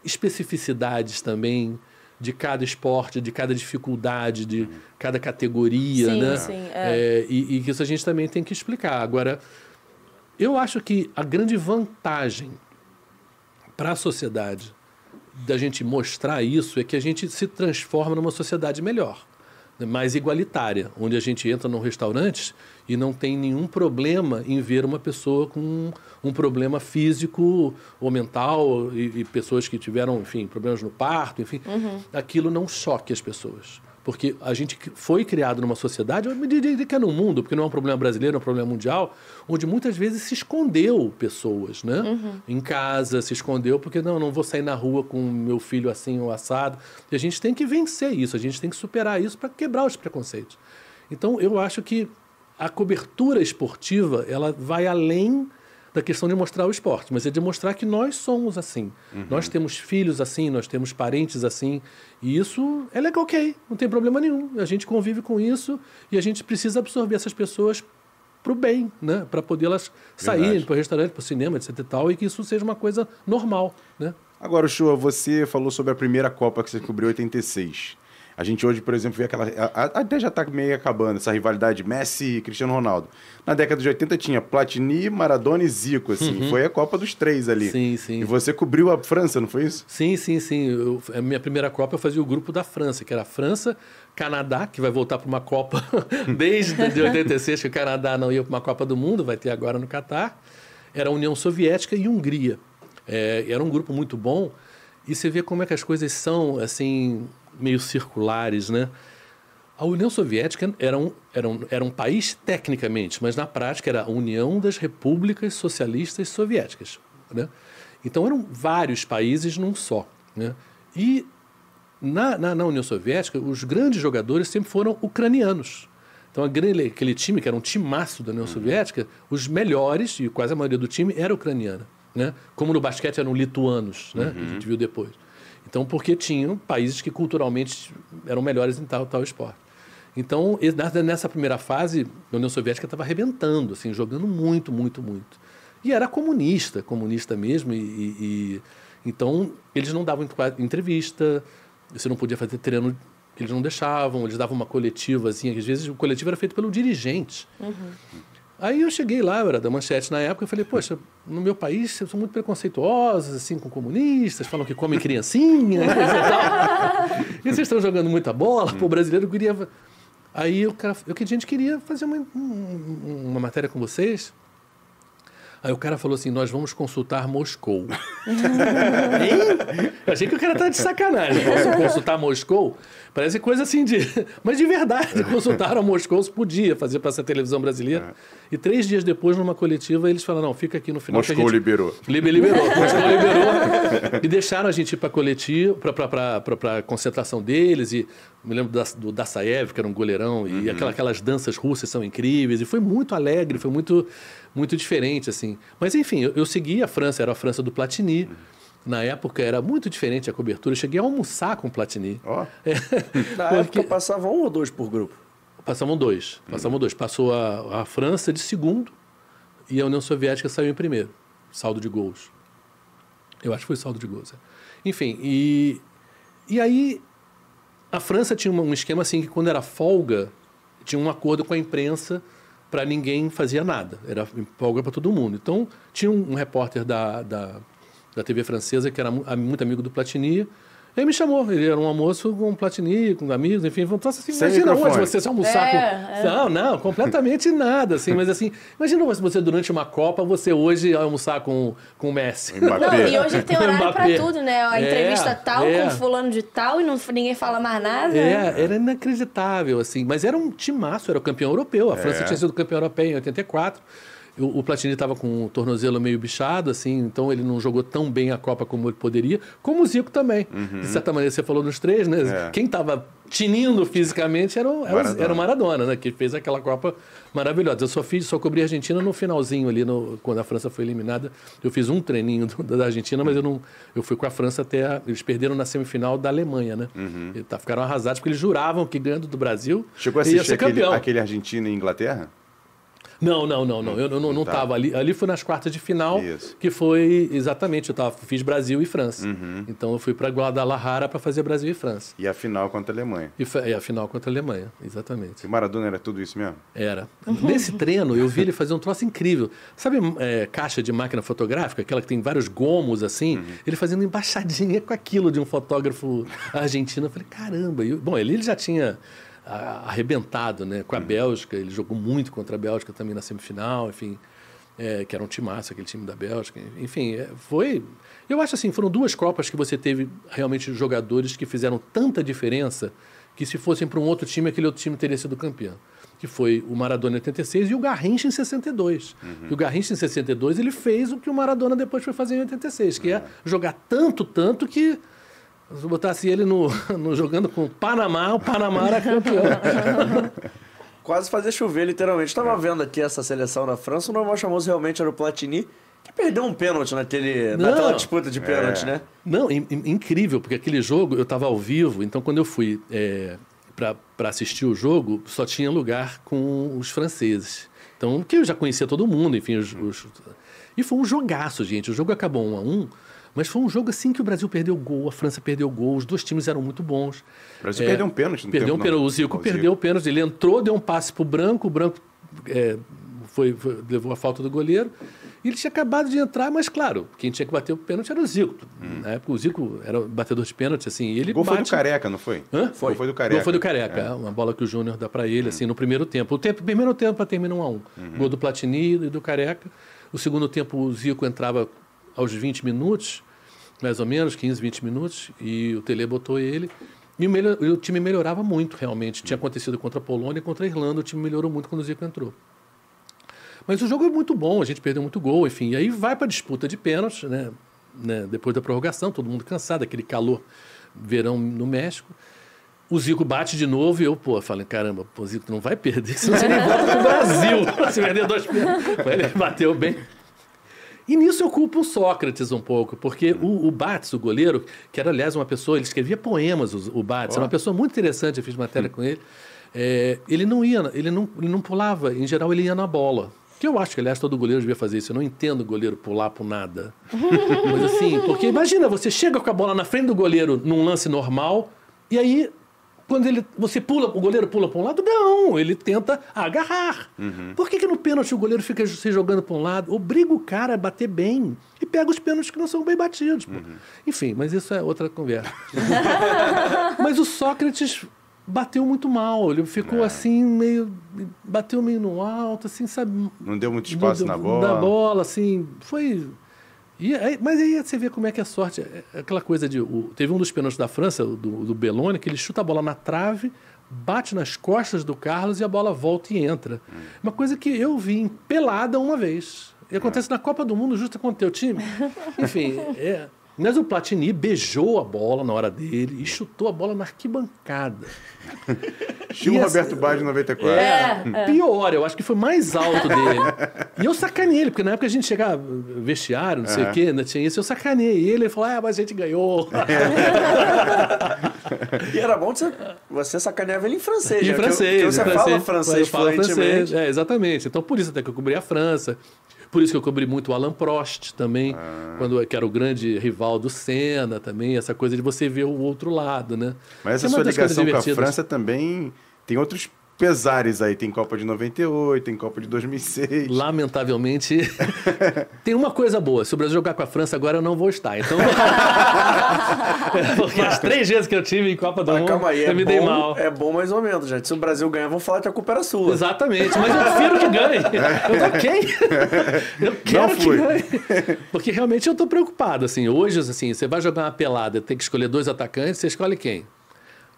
especificidades também de cada esporte, de cada dificuldade, de uhum. cada categoria, sim, né? Sim, é. É, e, e isso a gente também tem que explicar. Agora, eu acho que a grande vantagem para a sociedade da gente mostrar isso é que a gente se transforma numa sociedade melhor, mais igualitária, onde a gente entra num restaurante e não tem nenhum problema em ver uma pessoa com um problema físico ou mental e, e pessoas que tiveram, enfim, problemas no parto, enfim, uhum. aquilo não choque as pessoas. Porque a gente foi criado numa sociedade, eu me diria que é no mundo, porque não é um problema brasileiro, é um problema mundial, onde muitas vezes se escondeu pessoas, né? Uhum. Em casa, se escondeu, porque não, não vou sair na rua com meu filho assim ou assado. E a gente tem que vencer isso, a gente tem que superar isso para quebrar os preconceitos. Então, eu acho que a cobertura esportiva, ela vai além da questão de mostrar o esporte, mas é de mostrar que nós somos assim. Uhum. Nós temos filhos assim, nós temos parentes assim, e isso é legal, ok, não tem problema nenhum. A gente convive com isso e a gente precisa absorver essas pessoas para o bem, né? Para poder elas saírem para o restaurante, para o cinema, etcétera e tal, e que isso seja uma coisa normal, né? Agora, Shua, você falou sobre a primeira Copa que você cobriu, oitenta e seis. A gente hoje, por exemplo, vê aquela... Até já está meio acabando essa rivalidade Messi e Cristiano Ronaldo. Na década de oitenta tinha Platini, Maradona e Zico, assim. Uhum. Foi a Copa dos três ali. Sim, sim. E você cobriu a França, não foi isso? Sim, sim, sim. Eu, a minha primeira Copa eu fazia o grupo da França, que era a França, Canadá, que vai voltar para uma Copa desde de oitenta e seis, que o Canadá não ia para uma Copa do Mundo, vai ter agora no Catar. Era a União Soviética e Hungria. É, era um grupo muito bom. E você vê como é que as coisas são, assim... meio circulares, né? A União Soviética era um, era, um, era um país tecnicamente, mas na prática era a União das Repúblicas Socialistas Soviéticas, né? Então eram vários países num só, né? E na, na, na União Soviética, os grandes jogadores sempre foram ucranianos. Então a, aquele time, que era um timaço da União uhum. Soviética, os melhores, e quase a maioria do time, era ucraniana, né? Como no basquete eram lituanos, né? Uhum. Que a gente viu depois. Então, porque tinham países que culturalmente eram melhores em tal tal esporte. Então, nessa primeira fase, a União Soviética estava arrebentando, assim, jogando muito, muito, muito. E era comunista, comunista mesmo. E, e, então, eles não davam entrevista, você não podia fazer treino, eles não deixavam, eles davam uma coletiva, assim, às vezes o coletivo era feito pelo dirigente. Uhum. Aí eu cheguei lá, eu era da Manchete na época, eu falei, poxa, no meu país vocês são muito preconceituosos, assim, com comunistas, falam que comem criancinha, e tal. E vocês estão jogando muita bola, pô, o brasileiro queria... Aí o cara, eu, a gente queria fazer uma, uma matéria com vocês. Aí o cara falou assim, nós vamos consultar Moscou. Hein? Eu achei que o cara tá de sacanagem. Consultar Moscou? Parece coisa assim de... Mas de verdade, consultaram Moscou, se podia fazer para essa televisão brasileira. É. E três dias depois, numa coletiva, eles falaram, não, fica aqui no final. Moscou que a gente... liberou. Liber, liberou. Moscou liberou. E deixaram a gente ir para coletivo, para a concentração deles. E me lembro da, do Dassaev, que era um goleirão. E uhum. aquela, aquelas danças russas são incríveis. E foi muito alegre, foi muito... muito diferente, assim. Mas, enfim, eu, eu segui a França, era a França do Platini. Uhum. Na época era muito diferente a cobertura. Eu cheguei a almoçar com o Platini. Ó. Oh. É, na porque... época passava um ou dois por grupo? Passavam dois. Uhum. Passavam dois. Passou a, a França de segundo e a União Soviética saiu em primeiro. Saldo de gols. Eu acho que foi saldo de gols. É. Enfim, e, e aí a França tinha um esquema assim que quando era folga, tinha um acordo com a imprensa para ninguém fazia nada, era folga para todo mundo. Então, tinha um, um repórter da, da, da T V francesa que era muito amigo do Platini, ele me chamou, ele era um almoço com o Platini, com amigos, enfim, então, assim, imagina hoje você se almoçar é, com... É. Não, não, completamente nada, assim, mas assim, imagina você durante uma Copa, você hoje almoçar com, com o Messi. Não, e hoje tem horário para tudo, né? A é, entrevista tal é. com fulano de tal e não, ninguém fala mais nada. É, era inacreditável, assim, mas era um timaço, era o campeão europeu, a França é. tinha sido campeão europeu em oitenta e quatro, O Platini estava com o tornozelo meio bichado, assim, então ele não jogou tão bem a Copa como ele poderia, como o Zico também. Uhum. De certa maneira, você falou dos três, né? É. Quem estava tinindo fisicamente era o Maradona, era o Maradona, né? Que fez aquela Copa maravilhosa. Eu só fiz, só cobri a Argentina no finalzinho ali, no, quando a França foi eliminada. Eu fiz um treininho do, da Argentina, mas eu não, eu fui com a França até a, eles perderam na semifinal da Alemanha, né? Uhum. E tá, ficaram arrasados porque eles juravam que ganhando do Brasil chegou a assistir ia ser aquele, campeão. Aquele Argentina e Inglaterra? Não, não, não, não. Eu não, não estava tá. ali. Ali foi nas quartas de final, isso. que foi exatamente. Eu tava, fiz Brasil e França. Uhum. Então eu fui para Guadalajara para fazer Brasil e França. E a final contra a Alemanha. E, e a final contra a Alemanha, exatamente. E o Maradona era tudo isso mesmo? Era. Uhum. Nesse treino eu vi ele fazer um troço incrível. Sabe é, caixa de máquina fotográfica? Aquela que tem vários gomos assim? Uhum. Ele fazendo embaixadinha com aquilo de um fotógrafo argentino. Eu falei, caramba. Eu... Bom, ele, ele já tinha... arrebentado, né? Com a Bélgica, ele jogou muito contra a Bélgica também na semifinal, enfim, é, que era um timaço, aquele time da Bélgica, enfim, é, foi... Eu acho assim, foram duas Copas que você teve realmente jogadores que fizeram tanta diferença que se fossem para um outro time, aquele outro time teria sido campeão. Que foi o Maradona em oitenta e seis e o Garrincha em sessenta e dois. Uhum. E o Garrincha em sessenta e dois, ele fez o que o Maradona depois foi fazer em oitenta e seis, que uhum. é jogar tanto, tanto que... Se botasse ele no, no, jogando com o Panamá, o Panamá era campeão. Quase fazia chover, literalmente. Estava vendo aqui essa seleção na França, o normal famoso realmente era o Platini, que perdeu um pênalti naquele, naquela disputa de pênalti, é. né? Não, in, in, incrível, porque aquele jogo eu estava ao vivo, então quando eu fui é, para assistir o jogo, só tinha lugar com os franceses. Então, que eu já conhecia todo mundo, enfim. Os, os... E foi um jogaço, gente. O jogo acabou um a um. Mas foi um jogo assim que o Brasil perdeu gol, a França perdeu gol, os dois times eram muito bons. O Brasil é, perdeu um pênalti no perdeu tempo, um pênalti. O Zico perdeu o pênalti, ele entrou, deu um passe para o Branco, o Branco é, foi, foi, levou a falta do goleiro. E ele tinha acabado de entrar, mas claro, quem tinha que bater o pênalti era o Zico. Hum. Na época o Zico era batedor de pênalti, assim, ele o gol bate... foi do Careca, não foi? Hã? Foi. O gol foi do Careca. Gol foi do Careca, é. uma bola que o Júnior dá para ele, hum. assim, no primeiro tempo. O tempo, primeiro tempo para terminar um a um. Uhum. Gol do Platini e do Careca. O segundo tempo o Zico entrava aos vinte minutos... mais ou menos, quinze, vinte minutos, e o Tele botou ele. E o, melhor, o time melhorava muito, realmente. Tinha acontecido contra a Polônia e contra a Irlanda, o time melhorou muito quando o Zico entrou. Mas o jogo é muito bom, a gente perdeu muito gol, enfim. E aí vai para a disputa de pênaltis, né? né? Depois da prorrogação, todo mundo cansado, aquele calor, verão no México. O Zico bate de novo e eu, pô, falei, caramba, o Zico não vai perder, senão você não volta para o Brasil. Se perder dois pênaltis. Ele bateu bem. E nisso eu culpo o Sócrates um pouco, porque hum. o, o Bates, o goleiro, que era, aliás, uma pessoa, ele escrevia poemas, o, o Bates, oh. era uma pessoa muito interessante, eu fiz matéria hum. com ele, é, ele não ia, ele não, ele não pulava, em geral ele ia na bola. Que eu acho que, aliás, todo goleiro devia fazer isso. Eu não entendo o goleiro pular por nada. Mas assim, porque imagina, você chega com a bola na frente do goleiro num lance normal, e aí... Quando ele, você pula, o goleiro pula para um lado? Não, ele tenta agarrar. Uhum. Por que que no pênalti o goleiro fica se jogando para um lado? Obriga o cara a bater bem e pega os pênaltis que não são bem batidos. Uhum. Enfim, mas isso é outra conversa. Mas o Sócrates bateu muito mal, ele ficou é. assim, meio... Bateu meio no alto, assim, sabe? Não deu muito espaço deu, na bola. Na bola, assim, foi... E aí, mas aí você vê como é que é a sorte. É aquela coisa de... O, teve um dos pênaltis da França, do, do Belloni, que ele chuta a bola na trave, bate nas costas do Carlos e a bola volta e entra. Hum. Uma coisa que eu vi em pelada uma vez. E acontece hum. na Copa do Mundo, justo contra o teu time. Enfim, é... Mas o Platini beijou a bola na hora dele e chutou a bola na arquibancada. Estilo Roberto Baggio em noventa e quatro. É, é. Pior, eu acho que foi mais alto dele. E eu sacanei ele, porque na época a gente chegava vestiário, não sei o quê, ainda tinha isso, eu sacanei ele, ele falou, ah, mas a gente ganhou. E era bom que você, você sacaneava ele em francês. Em francês. Porque você francês, fala francês fluentemente. Francês, é, exatamente. Então, por isso até que eu cobri a França. Por isso que eu cobri muito o Alain Prost também, ah. quando, que era o grande rival do Senna também, essa coisa de você ver o outro lado, né? Mas essa sua ligação com a França também tem outros pesares aí. Tem Copa de noventa e oito, tem Copa de dois mil e seis. Lamentavelmente, tem uma coisa boa. Se o Brasil jogar com a França agora, eu não vou estar. Então, porque as três vezes que eu tive em Copa do Mundo, eu me dei mal. É bom mais ou menos, gente. Se o Brasil ganhar, vão falar que a culpa era sua. Exatamente, mas eu prefiro que ganhe. Eu tô ok. Eu quero que ganhe. Porque realmente eu tô preocupado. Assim, hoje, assim, você vai jogar uma pelada, tem que escolher dois atacantes, você escolhe quem?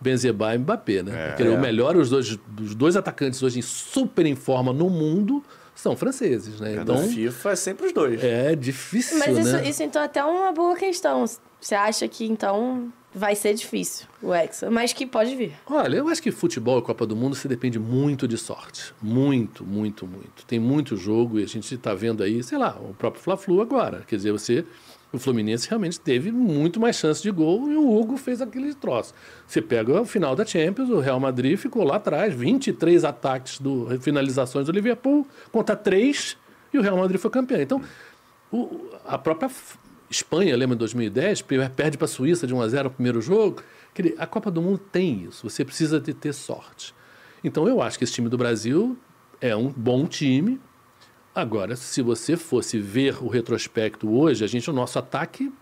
Benzema e Mbappé, né? É, Porque é. o melhor, os dois, os dois atacantes hoje super em forma no mundo são franceses, né? Então, no FIFA é sempre os dois. É difícil, mas isso, né? Mas isso, então, até uma boa questão. Você acha que, então, vai ser difícil o Hexa, mas que pode vir? Olha, eu acho que futebol e Copa do Mundo se depende muito de sorte. Muito, muito, muito. Tem muito jogo e a gente está vendo aí, sei lá, o próprio Fla-Flu agora. Quer dizer, você... O Fluminense realmente teve muito mais chance de gol e o Hugo fez aquele troço. Você pega o final da Champions, o Real Madrid ficou lá atrás, vinte e três ataques, do, finalizações do Liverpool, contra três e o Real Madrid foi campeão. Então, o, a própria Espanha, lembra em dois mil e dez, perde para a Suíça de um a zero no primeiro jogo. A Copa do Mundo tem isso, você precisa de ter sorte. Então, eu acho que esse time do Brasil é um bom time. Agora, se você fosse ver o retrospecto hoje, a gente, o nosso ataque...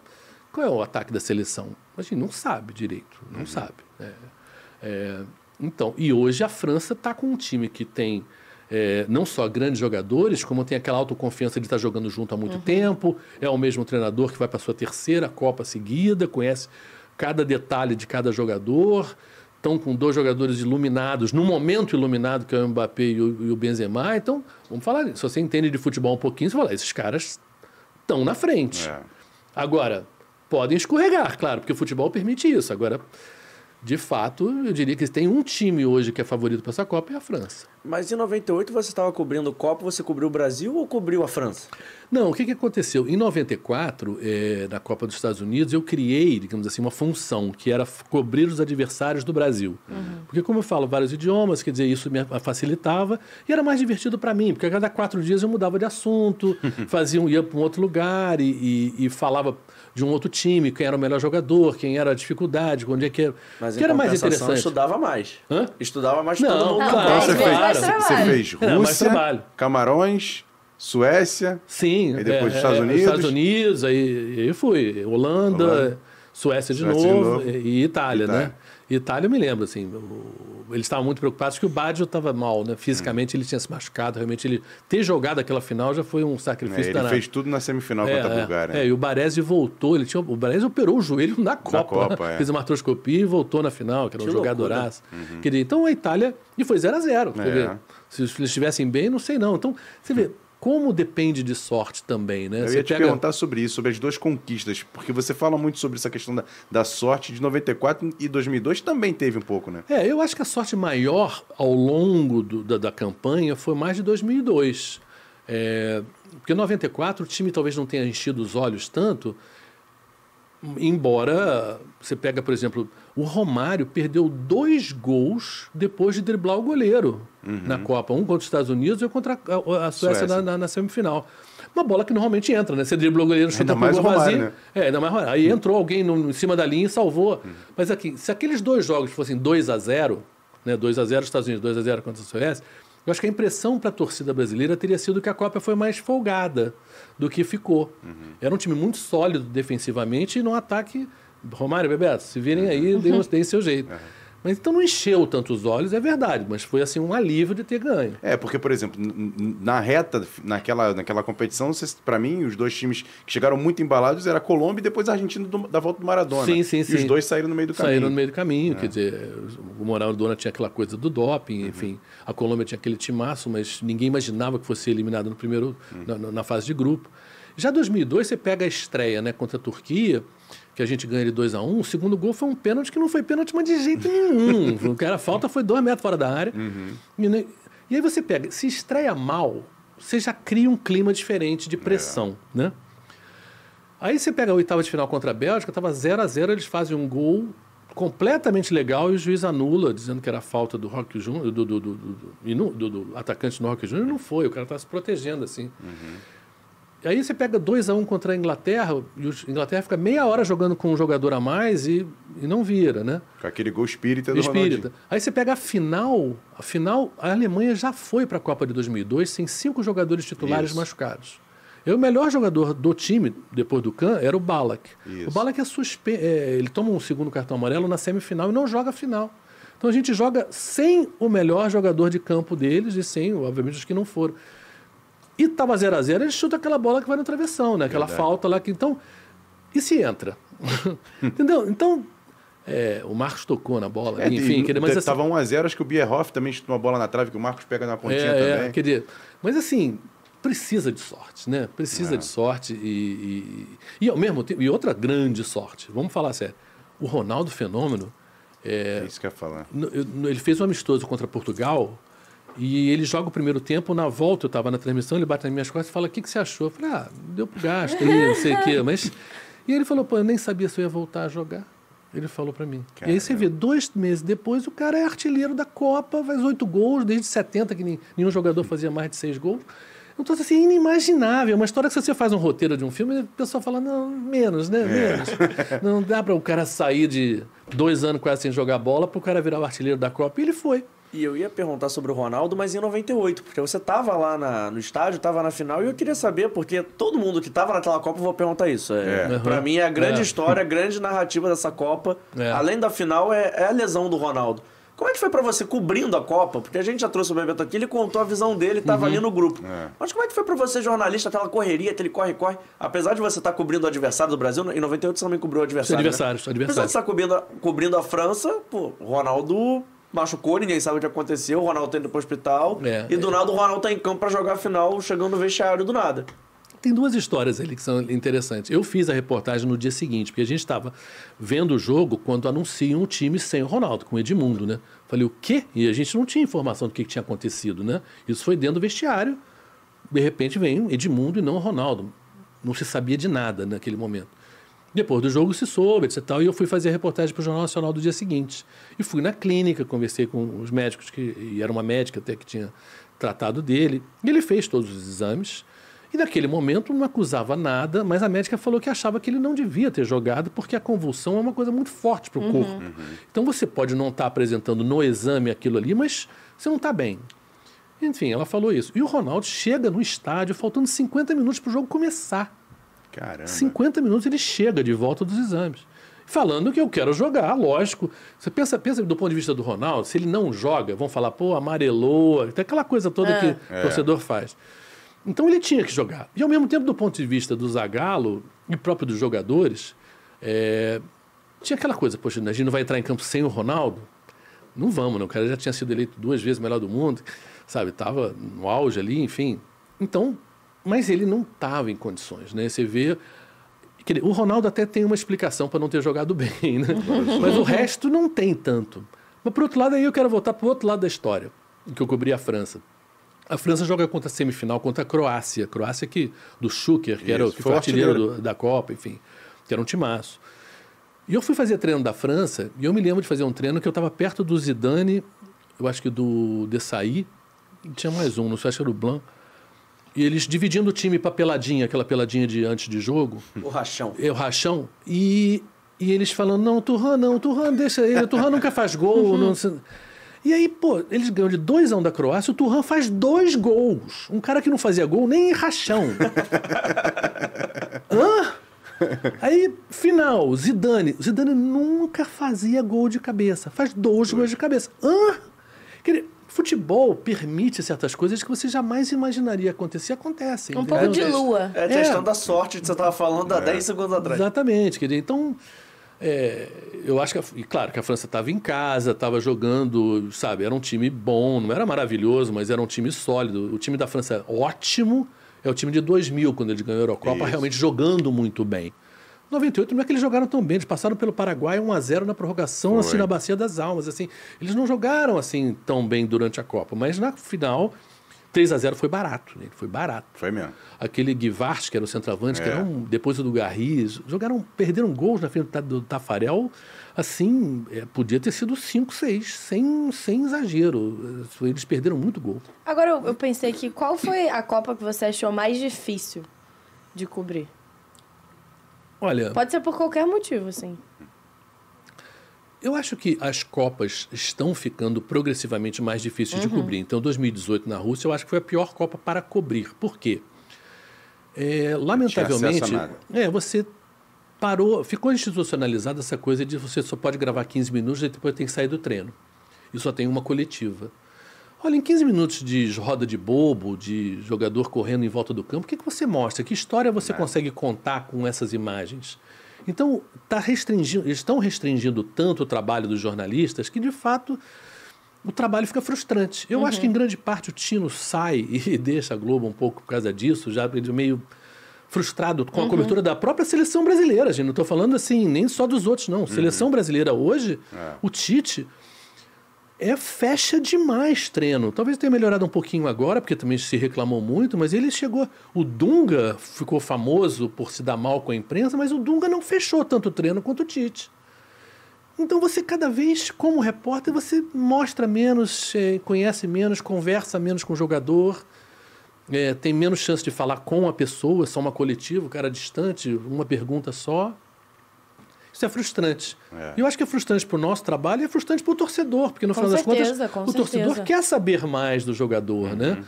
Qual é o ataque da seleção? A gente não sabe direito, não uhum. sabe. É, é, então, e hoje a França está com um time que tem é, não só grandes jogadores, como tem aquela autoconfiança de estar jogando junto há muito uhum. tempo, é o mesmo treinador que vai para a sua terceira Copa seguida, conhece cada detalhe de cada jogador... Estão com dois jogadores iluminados, no momento iluminado, que é o Mbappé e o, e o Benzema. Então, vamos falar disso. Se você entende de futebol um pouquinho, você fala, esses caras estão na frente. É. Agora, podem escorregar, claro, porque o futebol permite isso. Agora, de fato, eu diria que tem um time hoje que é favorito para essa Copa, é a França. Mas em noventa e oito você estava cobrindo a Copa, você cobriu o Brasil ou cobriu a França? Não, o que, que aconteceu? Em noventa e quatro, é, na Copa dos Estados Unidos, eu criei, digamos assim, uma função, que era cobrir os adversários do Brasil. Uhum. Porque como eu falo vários idiomas, quer dizer, isso me facilitava e era mais divertido para mim, porque a cada quatro dias eu mudava de assunto, fazia um, ia para um outro lugar e, e, e falava de um outro time, quem era o melhor jogador, quem era a dificuldade, onde é que era... Mas que era mais interessante. Estudava mais. Hã? Estudava mais que todo mundo. Não, claro, você, claro. Fez, você fez Rússia, não, Camarões... Suécia, sim, e depois é, Estados é, Unidos. Estados Unidos, aí, aí fui. Holanda, Holanda. Suécia, de, Suécia novo, de novo e Itália, Itália, né? Itália eu me lembro, assim, o, eles estavam muito preocupados que o Baggio estava mal, né? Fisicamente hum. ele tinha se machucado, realmente ele ter jogado aquela final já foi um sacrifício é, ele danado. Ele fez tudo na semifinal é, contra a Bulgária. É, né? é, e o Baresi voltou, ele tinha, o Baresi operou o joelho na Copa, na Copa né? é. fez uma artroscopia e voltou na final, que era um jogadoraço. Uhum. Então a Itália, e foi zero a zero, é. Se eles estivessem bem, não sei não. Então, você vê... Como depende de sorte também, né? Eu você ia te pega... perguntar sobre isso, sobre as duas conquistas, porque você fala muito sobre essa questão da, da sorte de noventa e quatro e dois mil e dois também teve um pouco, né? É, eu acho que a sorte maior ao longo do, da, da campanha foi mais de dois mil e dois. É, porque em noventa e quatro o time talvez não tenha enchido os olhos tanto, embora você pega, por exemplo, o Romário perdeu dois gols depois de driblar o goleiro. Uhum. Na Copa, um contra os Estados Unidos e contra a, a Suécia, Suécia. Na, na, na semifinal. Uma bola que normalmente entra, né? Você driblou o goleiro, chuta pro gol vazio. Né? É, ainda mais Romário. Aí entrou alguém no, em cima da linha e salvou. Uhum. Mas aqui, se aqueles dois jogos fossem dois a zero, né? dois a zero Estados Unidos, dois a zero contra a Suécia, eu acho que a impressão para a torcida brasileira teria sido que a Copa foi mais folgada do que ficou. Uhum. Era um time muito sólido defensivamente e no ataque... Romário, Bebeto, se virem uhum. aí, deem, deem seu jeito. Uhum. Mas então não encheu tanto os olhos, é verdade, mas foi assim um alívio de ter ganho. É, porque, por exemplo, na reta, naquela, naquela competição, para mim, os dois times que chegaram muito embalados era a Colômbia e depois a Argentina do, da volta do Maradona. Sim, sim, e sim. os dois saíram no meio do caminho. Saíram no meio do caminho, é. Quer dizer, o Maradona tinha aquela coisa do doping, uhum. enfim, a Colômbia tinha aquele timaço, mas ninguém imaginava que fosse eliminado no primeiro, uhum. na, na fase de grupo. Já em dois mil e dois, você pega a estreia, né, contra a Turquia, que a gente ganha de dois a um, o segundo gol foi um pênalti que não foi pênalti, mas de jeito nenhum. O cara, a falta foi dois metros fora da área. Uhum. E, e aí você pega, se estreia mal, você já cria um clima diferente de pressão, é. Né? Aí você pega a oitava de final contra a Bélgica, estava zero a zero, eles fazem um gol completamente legal e o juiz anula, dizendo que era a falta do Roque Júnior, do, do, do, do, do, do atacante do Roque Júnior, não foi, o cara estava se protegendo assim. Uhum. Aí você pega dois a um contra a Inglaterra e a Inglaterra fica meia hora jogando com um jogador a mais e, e não vira, né? Com aquele gol espírita do Ronaldinho. Aí você pega a final, a final, a Alemanha já foi para a Copa de dois mil e dois sem cinco jogadores titulares Isso. machucados. E o melhor jogador do time, depois do Kahn, era o Ballack. Isso. O Ballack é suspenso, é, ele toma um segundo cartão amarelo na semifinal e não joga a final. Então a gente joga sem o melhor jogador de campo deles e sem, obviamente, os que não foram. E estava zero a zero, ele chuta aquela bola que vai na travessão, né? Aquela Verdade. Falta lá que... Então, e se entra? Entendeu? Então, É, o Marcos tocou na bola. É, enfim, queria, mas estava assim, um a zero, acho que o Bierhoff também chutou uma bola na trave, que o Marcos pega na pontinha é, também. É, queria, mas assim, precisa de sorte, né? Precisa é. de sorte e, e, e ao mesmo tempo, e outra grande sorte. Vamos falar sério. O Ronaldo Fenômeno. É, é isso que eu ia falar. Ele fez um amistoso contra Portugal e ele joga o primeiro tempo. Na volta, eu estava na transmissão, ele bate nas minhas costas e fala: o que, que você achou? Eu falei: ah, deu pro gasto, não sei o quê. Mas... E ele falou: pô, eu nem sabia se eu ia voltar a jogar. Ele falou para mim. Caramba. E aí você vê, dois meses depois, o cara é artilheiro da Copa, faz oito gols, desde setenta, que nenhum jogador fazia mais de seis gols. Então, assim, inimaginável. É uma história que se você faz um roteiro de um filme, o pessoal fala: não, menos, né? Menos. É. Não dá para o cara sair de dois anos quase sem jogar bola para o cara virar o artilheiro da Copa. E ele foi. E eu ia perguntar sobre o Ronaldo, mas em noventa e oito, porque você estava lá na, no estádio, estava na final, e eu queria saber, porque todo mundo que estava naquela Copa, eu vou perguntar isso. É, uhum. Para mim é a grande é. história, a grande narrativa dessa Copa, é. além da final, é, é a lesão do Ronaldo. Como é que foi para você cobrindo a Copa? Porque a gente já trouxe o Bebeto aqui, ele contou a visão dele, estava uhum. ali no grupo. É. Mas como é que foi para você, jornalista, aquela correria, aquele corre-corre? Apesar de você estar tá cobrindo o adversário do Brasil, em noventa e oito você também cobriu o adversário, adversários, né? Adversários. Apesar de estar tá cobrindo, cobrindo a França, pô, Ronaldo... machucou, ninguém sabe o que aconteceu, o Ronaldo tá indo pro hospital, é, e do é. nada o Ronaldo tá em campo para jogar a final, chegando no vestiário do nada. Tem duas histórias ali que são interessantes. Eu fiz a reportagem no dia seguinte, porque a gente estava vendo o jogo quando anunciam um time sem o Ronaldo, com o Edmundo, né? Falei: o quê? E a gente não tinha informação do que, que tinha acontecido, né? Isso foi dentro do vestiário, de repente vem o Edmundo e não o Ronaldo. Não se sabia de nada naquele momento. Depois do jogo se soube, etcétera. E eu fui fazer a reportagem para o Jornal Nacional do dia seguinte. E fui na clínica, conversei com os médicos, que, e era uma médica até que tinha tratado dele. E ele fez todos os exames. E naquele momento não acusava nada, mas a médica falou que achava que ele não devia ter jogado, porque a convulsão é uma coisa muito forte para o uhum. corpo. Uhum. Então você pode não estar tá apresentando no exame aquilo ali, mas você não está bem. Enfim, ela falou isso. E o Ronaldo chega no estádio faltando cinquenta minutos para o jogo começar. Caramba. cinquenta minutos ele chega de volta dos exames, falando que eu quero jogar, lógico. Você pensa, pensa do ponto de vista do Ronaldo, se ele não joga, vão falar: pô, amarelou, até aquela coisa toda é. que é. o torcedor faz. Então ele tinha que jogar. E ao mesmo tempo, do ponto de vista do Zagallo e próprio dos jogadores, é... tinha aquela coisa: poxa, a gente não vai entrar em campo sem o Ronaldo? Não vamos, não. O cara já tinha sido eleito duas vezes melhor do mundo, sabe? Estava no auge ali, enfim. Então... Mas ele não estava em condições, né? Você vê... O Ronaldo até tem uma explicação para não ter jogado bem, né? Mas o resto não tem tanto. Mas, por outro lado, aí eu quero voltar para o outro lado da história, que eu cobri a França. A França joga contra a semifinal, contra a Croácia. Croácia que, do Schuker, que Isso, era o, que foi o artilheiro, artilheiro do, da Copa, enfim, que era um timaço. E eu fui fazer treino da França, e eu me lembro de fazer um treino que eu estava perto do Zidane, eu acho que do Desailly, e tinha mais um, não sei, acho que era o Blanc. E eles dividindo o time para peladinha, aquela peladinha de antes de jogo. O rachão. É, o rachão. E, e eles falando: não, o Thuram não, o Thuram deixa ele, o Thuram nunca faz gol. Uhum. Não, e aí, pô, eles ganham de dois a um da Croácia, o Thuram faz dois gols. Um cara que não fazia gol nem em rachão. Hã? Aí, final, Zidane. O Zidane nunca fazia gol de cabeça. Faz dois gols de cabeça. Hã? Quer futebol permite certas coisas que você jamais imaginaria acontecer, acontecem. Um entendeu? Pouco de lua. É a questão é. da sorte que você estava falando há é. dez segundos atrás. Exatamente, querido. Então, é, eu acho que... E claro que a França estava em casa, estava jogando, sabe? Era um time bom, não era maravilhoso, mas era um time sólido. O time da França é ótimo. É o time de dois mil, quando eles ganharam a Eurocopa, Isso. realmente jogando muito bem. noventa e oito não é que eles jogaram tão bem, eles passaram pelo Paraguai um a zero na prorrogação, Foi. assim, na Bacia das Almas, assim. Eles não jogaram assim tão bem durante a Copa, mas na final três a zero foi barato, né? Foi barato. Foi mesmo. Aquele Guivarch, que era o centroavante, é. que era um, depois do Garris, jogaram, perderam gols na frente do Tafarel, assim, é, podia ter sido cinco, seis, sem, sem exagero. Eles perderam muito gol. Agora eu, eu pensei que qual foi a Copa que você achou mais difícil de cobrir? Olha, pode ser por qualquer motivo, assim. Eu acho que as Copas estão ficando progressivamente mais difíceis uhum. de cobrir. Então, dois mil e dezoito na Rússia, eu acho que foi a pior Copa para cobrir. Por quê? É, lamentavelmente, é, você parou, ficou institucionalizada essa coisa de você só pode gravar quinze minutos e depois tem que sair do treino. E só tem uma coletiva. Olha, em quinze minutos de roda de bobo, de jogador correndo em volta do campo, o que, que você mostra? Que história você é. consegue contar com essas imagens? Então, tá restringindo, estão restringindo tanto o trabalho dos jornalistas que, de fato, o trabalho fica frustrante. Eu uhum. acho que, em grande parte, o Tino sai e deixa a Globo um pouco por causa disso, já meio frustrado com a uhum. cobertura da própria seleção brasileira, gente. Não estou falando assim nem só dos outros, não. Uhum. Seleção brasileira hoje, é. o Tite... É, fecha demais treino. Talvez tenha melhorado um pouquinho agora, porque também se reclamou muito, mas ele chegou... O Dunga ficou famoso por se dar mal com a imprensa, mas o Dunga não fechou tanto treino quanto o Tite. Então você cada vez, como repórter, você mostra menos, é, conhece menos, conversa menos com o jogador, é, tem menos chance de falar com a pessoa, é só uma coletiva, o cara distante, uma pergunta só... Isso é frustrante. É. E eu acho que é frustrante para o nosso trabalho e é frustrante para o torcedor, porque, no com final certeza, das contas, o certeza. torcedor quer saber mais do jogador, uhum. né?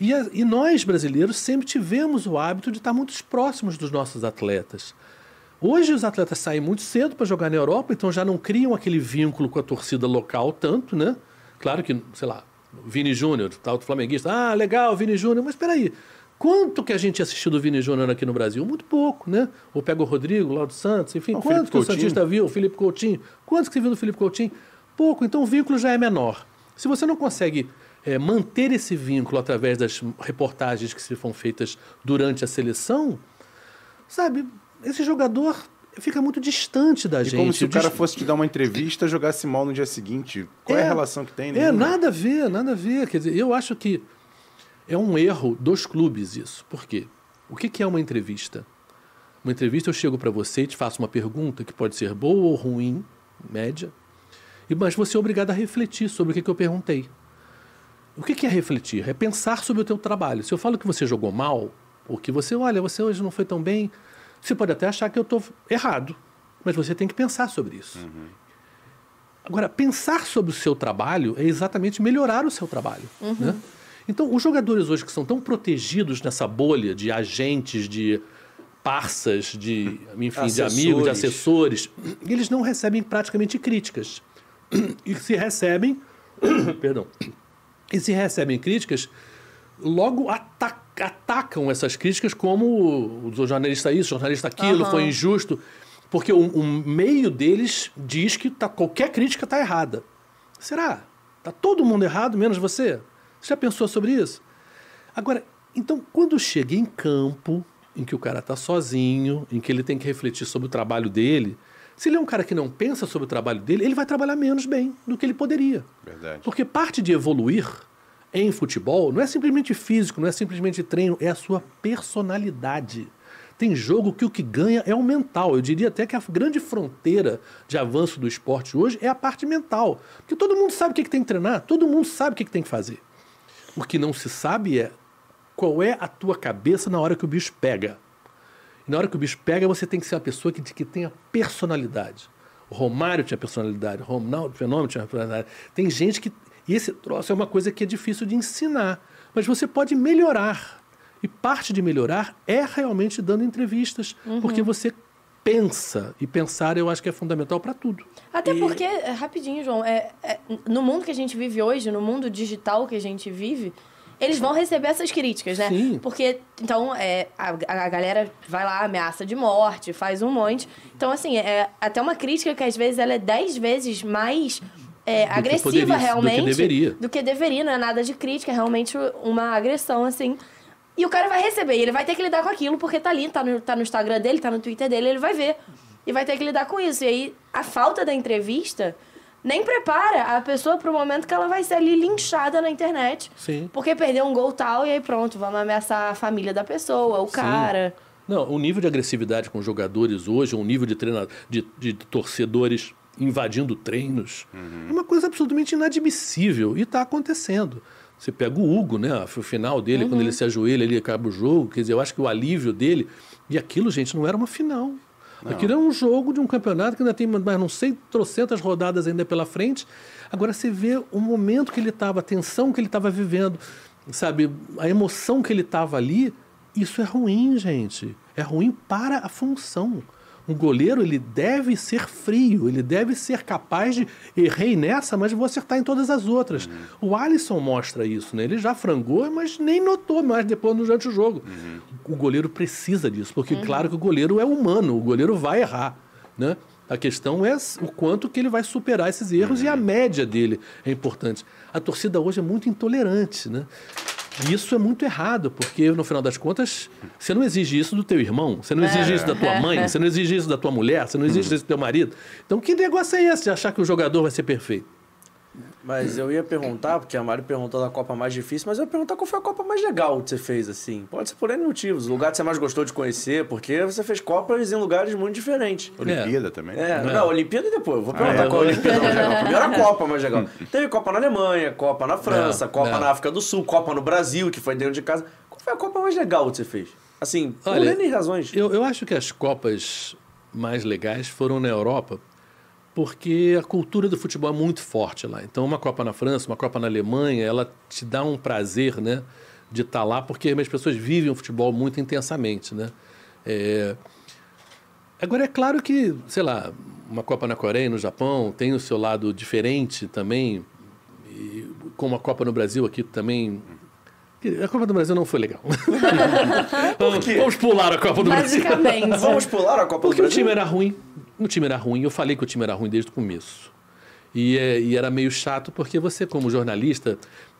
E, a, e nós, brasileiros, sempre tivemos o hábito de estar muito próximos dos nossos atletas. Hoje, os atletas saem muito cedo para jogar na Europa, então já não criam aquele vínculo com a torcida local tanto, né? Claro que, sei lá, Vini Júnior, tal, flamenguista, ah, legal, Vini Júnior, mas espera aí. Quanto que a gente assistiu do Vini Júnior aqui no Brasil? Muito pouco, né? Ou pega o Rodrigo, lá do Santos, enfim. Ah, quanto que o Santista viu? O Felipe Coutinho. Quanto que você viu do Felipe Coutinho? Pouco. Então o vínculo já é menor. Se você não consegue é, manter esse vínculo através das reportagens que se foram feitas durante a seleção, sabe, esse jogador fica muito distante da e gente. É como se o cara Dis... fosse te dar uma entrevista e jogasse mal no dia seguinte. Qual é, é a relação que tem? Nenhuma? É, nada a ver, nada a ver. Quer dizer, eu acho que é um erro dos clubes isso. Por quê? O que, que é uma entrevista? Uma entrevista, eu chego para você e te faço uma pergunta que pode ser boa ou ruim, média, mas você é obrigado a refletir sobre o que, que eu perguntei. O que, que é refletir? É pensar sobre o teu trabalho. Se eu falo que você jogou mal, ou que você, olha, você hoje não foi tão bem, você pode até achar que eu estou errado, mas você tem que pensar sobre isso. Uhum. Agora, pensar sobre o seu trabalho é exatamente melhorar o seu trabalho, uhum. né? Então, os jogadores hoje que são tão protegidos nessa bolha de agentes, de parças, de, enfim, de amigos, de assessores, eles não recebem praticamente críticas. E se recebem... perdão. E se recebem críticas, logo ataca, atacam essas críticas como o jornalista isso, o jornalista aquilo, uhum. foi injusto. Porque o, o meio deles diz que tá, qualquer crítica está errada. Será? Está todo mundo errado, menos você? Você já pensou sobre isso? Agora, então, quando chega em campo, em que o cara está sozinho, em que ele tem que refletir sobre o trabalho dele, se ele é um cara que não pensa sobre o trabalho dele, ele vai trabalhar menos bem do que ele poderia. Verdade. Porque parte de evoluir em futebol não é simplesmente físico, não é simplesmente treino, é a sua personalidade. Tem jogo que o que ganha é o mental. Eu diria até que a grande fronteira de avanço do esporte hoje é a parte mental. Porque todo mundo sabe o que, é que tem que treinar, todo mundo sabe o que, é que tem que fazer. O que não se sabe é qual é a tua cabeça na hora que o bicho pega. E na hora que o bicho pega, você tem que ser uma pessoa que, que tenha personalidade. O Romário tinha personalidade, o Ronaldo Fenômeno tinha personalidade. Tem gente que... E esse troço é uma coisa que é difícil de ensinar. Mas você pode melhorar. E parte de melhorar é realmente dando entrevistas. Uhum. Porque você... pensa, e pensar eu acho que é fundamental para tudo. Até e... porque, rapidinho, João, é, é, no mundo que a gente vive hoje, no mundo digital que a gente vive, eles vão receber essas críticas, né? Sim. Porque, então, é, a, a galera vai lá, ameaça de morte, faz um monte. Então, assim, é até uma crítica que às vezes ela é dez vezes mais é, agressiva poderia, realmente do que deveria. Do que deveria, não é nada de crítica, é realmente uma agressão, assim... E o cara vai receber, ele vai ter que lidar com aquilo, porque tá ali, tá no, tá no Instagram dele, tá no Twitter dele, ele vai ver. E vai ter que lidar com isso. E aí, a falta da entrevista nem prepara a pessoa pro momento que ela vai ser ali linchada na internet. Sim. Porque perdeu um gol tal, e aí pronto, vamos ameaçar a família da pessoa, o Sim. cara. Não, o nível de agressividade com jogadores hoje, o nível de, treinador, de, de torcedores invadindo treinos, uhum. é uma coisa absolutamente inadmissível. E tá acontecendo. Você pega o Hugo, né? O final dele, uhum. quando ele se ajoelha, ele acaba o jogo. Quer dizer, eu acho que o alívio dele... E aquilo, gente, não era uma final. Não. Aquilo era um jogo de um campeonato que ainda tem, mas não sei, trocentas rodadas ainda pela frente. Agora você vê o momento que ele estava, a tensão que ele estava vivendo, sabe? A emoção que ele estava ali. Isso é ruim, gente. É ruim para a função. Um goleiro, ele deve ser frio, ele deve ser capaz de... Errei nessa, mas vou acertar em todas as outras. Uhum. O Alisson mostra isso, né? Ele já frangou, mas nem notou mais depois durante o jogo. Uhum. o goleiro precisa disso, porque uhum. claro que o goleiro é humano, o goleiro vai errar, né? A questão é o quanto que ele vai superar esses erros uhum. e a média dele é importante. A torcida hoje é muito intolerante, né? E isso é muito errado, porque no final das contas, você não exige isso do teu irmão, você não exige é. isso da tua mãe, você não exige isso da tua mulher, você não exige uhum. isso do teu marido. Então, que negócio é esse de achar que o jogador vai ser perfeito? Mas eu ia perguntar, porque a Mari perguntou da Copa mais difícil, mas eu ia perguntar qual foi a Copa mais legal que você fez, assim. Pode ser por N motivos. O lugar que você mais gostou de conhecer, porque você fez Copas em lugares muito diferentes. Olimpíada é. também. É, é. Não, Olimpíada depois. Eu vou perguntar ah, é. qual a Olimpíada mais legal. Primeiro a Copa mais legal. Teve Copa na Alemanha, Copa na França, é. Copa é. na África do Sul, Copa no Brasil, que foi dentro de casa. Qual foi a Copa mais legal que você fez? Assim, por Olha, N razões. Eu, eu acho que as Copas mais legais foram na Europa, porque a cultura do futebol é muito forte lá. Então, uma Copa na França, uma Copa na Alemanha, ela te dá um prazer, né, de estar lá, porque as pessoas vivem o futebol muito intensamente, né? É... Agora, é claro que, sei lá, uma Copa na Coreia, no Japão, tem o seu lado diferente também, e como a Copa no Brasil aqui também... A Copa do Brasil não foi legal. vamos, vamos pular a Copa do Brasil. Vamos pular a Copa porque do Brasil? Porque o time era ruim. O time era ruim, eu falei que o time era ruim desde o começo. E, é, e era meio chato, porque você, como jornalista,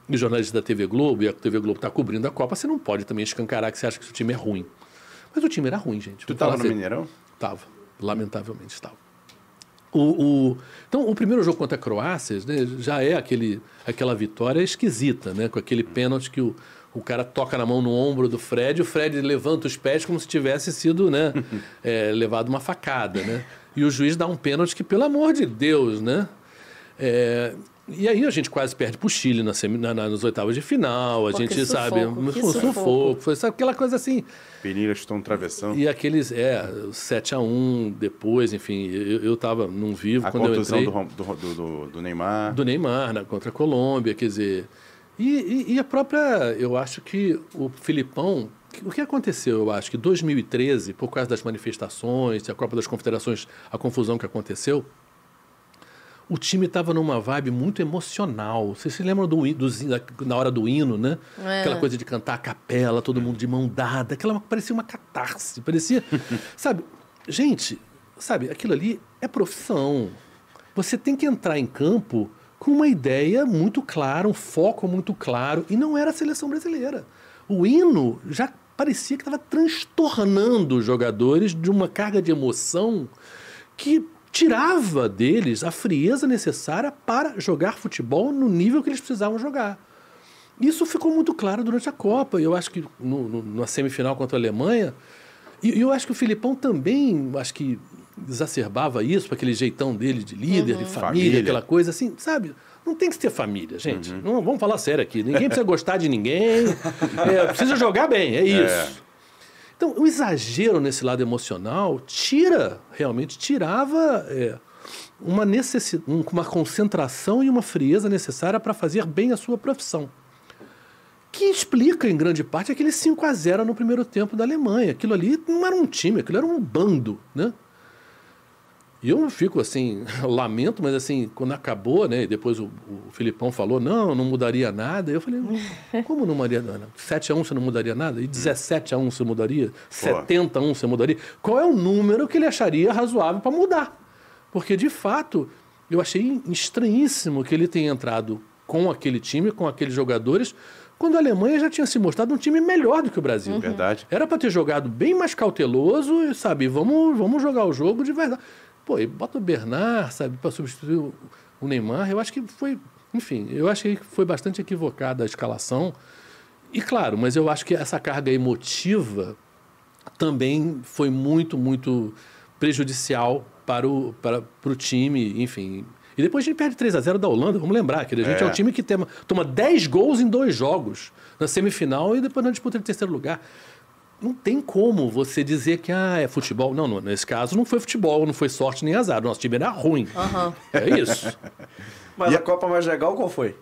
e jornalista da T V Globo, e a T V Globo está cobrindo a Copa, você não pode também escancarar que você acha que o time é ruim. Mas o time era ruim, gente. Tu estava no Mineirão? Estava, lamentavelmente estava. O, o, então, o primeiro jogo contra a Croácia, né, já é aquele, aquela vitória esquisita, né, com aquele pênalti que o, o cara toca na mão no ombro do Fred, o Fred levanta os pés como se tivesse sido, né, é, levado uma facada, né? E o juiz dá um pênalti que, pelo amor de Deus, né? É, e aí a gente quase perde para o Chile na semi, na, na, nas oitavas de final. A Pô, gente sabe... Que foi um sufoco. Foi, sabe, aquela coisa assim... Penilhas estão travessão. E aqueles... É, sete a um depois, enfim. Eu estava num vivo a quando eu entrei. A contusão do, do, do Neymar. Do Neymar, né, contra a Colômbia, quer dizer... E, e, e a própria... Eu acho que o Filipão... O que aconteceu, eu acho, que dois mil e treze, por causa das manifestações, a Copa das Confederações, a confusão que aconteceu, o time estava numa vibe muito emocional. Vocês se lembram do, do, na hora do hino, né? É. Aquela coisa de cantar a capela, todo mundo de mão dada, aquela, parecia uma catarse, parecia... sabe, gente, sabe, aquilo ali é profissão. Você tem que entrar em campo com uma ideia muito clara, um foco muito claro, e não era a seleção brasileira. O hino já parecia que estava transtornando os jogadores de uma carga de emoção que tirava deles a frieza necessária para jogar futebol no nível que eles precisavam jogar. Isso ficou muito claro durante a Copa. Eu acho que no, no, na semifinal contra a Alemanha... E eu acho que o Filipão também, acho que exacerbava isso, com aquele jeitão dele de líder, uhum. de família, família, aquela coisa assim, sabe... Não tem que ter família, gente. Uhum. Não, vamos falar sério aqui. Ninguém precisa gostar de ninguém. É, precisa jogar bem, é isso. É. Então, o exagero nesse lado emocional tira, realmente, tirava é, uma, necessi- um, uma concentração e uma frieza necessária para fazer bem a sua profissão. Que explica, em grande parte, aquele cinco a zero no primeiro tempo da Alemanha. Aquilo ali não era um time, aquilo era um bando, né? E eu fico assim, lamento, mas assim, quando acabou, né, e depois o, o Filipão falou, não, não mudaria nada. Eu falei, como não mudaria nada? sete a um você não mudaria nada? E dezessete a um você mudaria? setenta a um você mudaria? Qual é o número que ele acharia razoável para mudar? Porque, de fato, eu achei estranhíssimo que ele tenha entrado com aquele time, com aqueles jogadores, quando a Alemanha já tinha se mostrado um time melhor do que o Brasil. Uhum. Verdade. Era para ter jogado bem mais cauteloso, e, sabe, vamos, vamos jogar o jogo de verdade. Pô, e bota o Bernard, sabe, para substituir o Neymar. Eu acho que foi... Enfim, eu achei que foi bastante equivocada a escalação. E claro, mas eu acho que essa carga emotiva também foi muito, muito prejudicial para o, para, para o time, enfim. E depois a gente perde três a zero da Holanda, vamos lembrar, que a gente é, é um time que tema, toma dez gols em dois jogos, na semifinal e depois na disputa de terceiro lugar. Não tem como você dizer que ah, é futebol. Não, não, nesse caso não foi futebol, não foi sorte nem azar. Nosso time era ruim. Uhum. É isso. Mas e a Copa mais legal qual foi?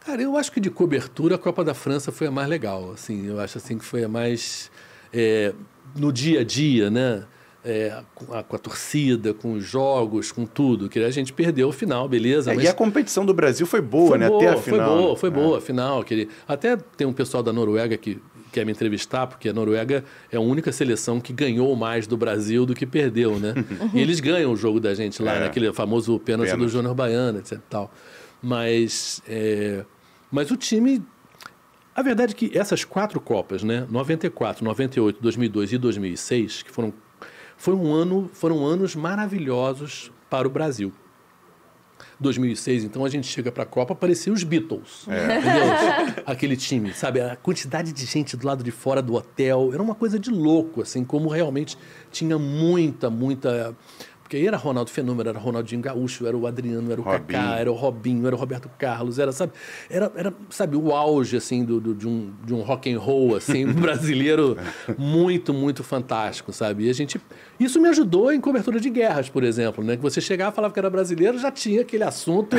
Cara, eu acho que de cobertura a Copa da França foi a mais legal. Assim, eu acho assim, que foi a mais... É, no dia a dia, né? É, com, a, com a torcida, com os jogos, com tudo. Que a gente perdeu o final, beleza. É, mas... E a competição do Brasil foi boa, foi né? Boa, até a final. Foi boa, foi é. boa a final. Que... Até tem um pessoal da Noruega que... quer me entrevistar, porque a Noruega é a única seleção que ganhou mais do Brasil do que perdeu, né? E eles ganham o jogo da gente lá, é. naquele famoso pênalti, pênalti. do Júnior Baiano, etcétera. Tal. Mas, é... Mas o time... A verdade é que essas quatro Copas, né? noventa e quatro, noventa e oito, dois mil e dois e dois mil e seis, que foram, foi um ano, foram anos maravilhosos para o Brasil. dois mil e seis, então, a gente chega para a Copa, parecia os Beatles. É. Aquele time, sabe? A quantidade de gente do lado de fora do hotel. Era uma coisa de louco, assim, como realmente tinha muita, muita... Porque aí era Ronaldo Fenômeno, era Ronaldinho Gaúcho, era o Adriano, era o Robinho. Kaká, era o Robinho, era o Roberto Carlos, era, sabe? Era, era sabe, o auge, assim, do, do, de, um, de um rock and roll, assim, brasileiro muito, muito fantástico, sabe? E a gente... Isso me ajudou em cobertura de guerras, por exemplo, né? Que você chegava e falava que era brasileiro, já tinha aquele assunto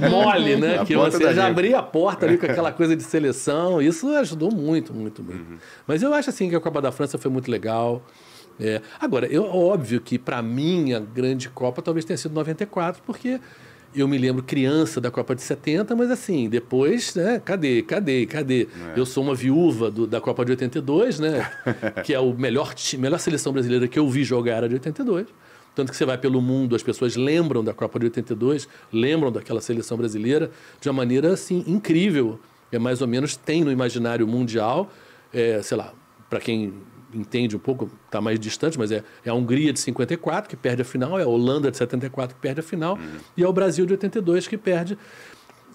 mole, né? A que você já abria a porta ali com aquela coisa de seleção. Isso ajudou muito, muito, muito. Uhum. Mas eu acho, assim, que a Copa da França foi muito legal. É. Agora, é óbvio que, para mim, a grande Copa talvez tenha sido noventa e quatro, porque eu me lembro criança da Copa de setenta, mas assim, depois, né, cadê, cadê, cadê? É. Eu sou uma viúva do, da Copa de oitenta e dois, né, que é a melhor, melhor seleção brasileira que eu vi jogar, era de oitenta e dois. Tanto que você vai pelo mundo, as pessoas lembram da Copa de oitenta e dois, lembram daquela seleção brasileira de uma maneira, assim, incrível. É mais ou menos, tem no imaginário mundial, é, sei lá, para quem... entende um pouco, está mais distante, mas é, é a Hungria de cinquenta e quatro que perde a final, é a Holanda de setenta e quatro que perde a final, uhum. e é o Brasil de oitenta e dois que perde.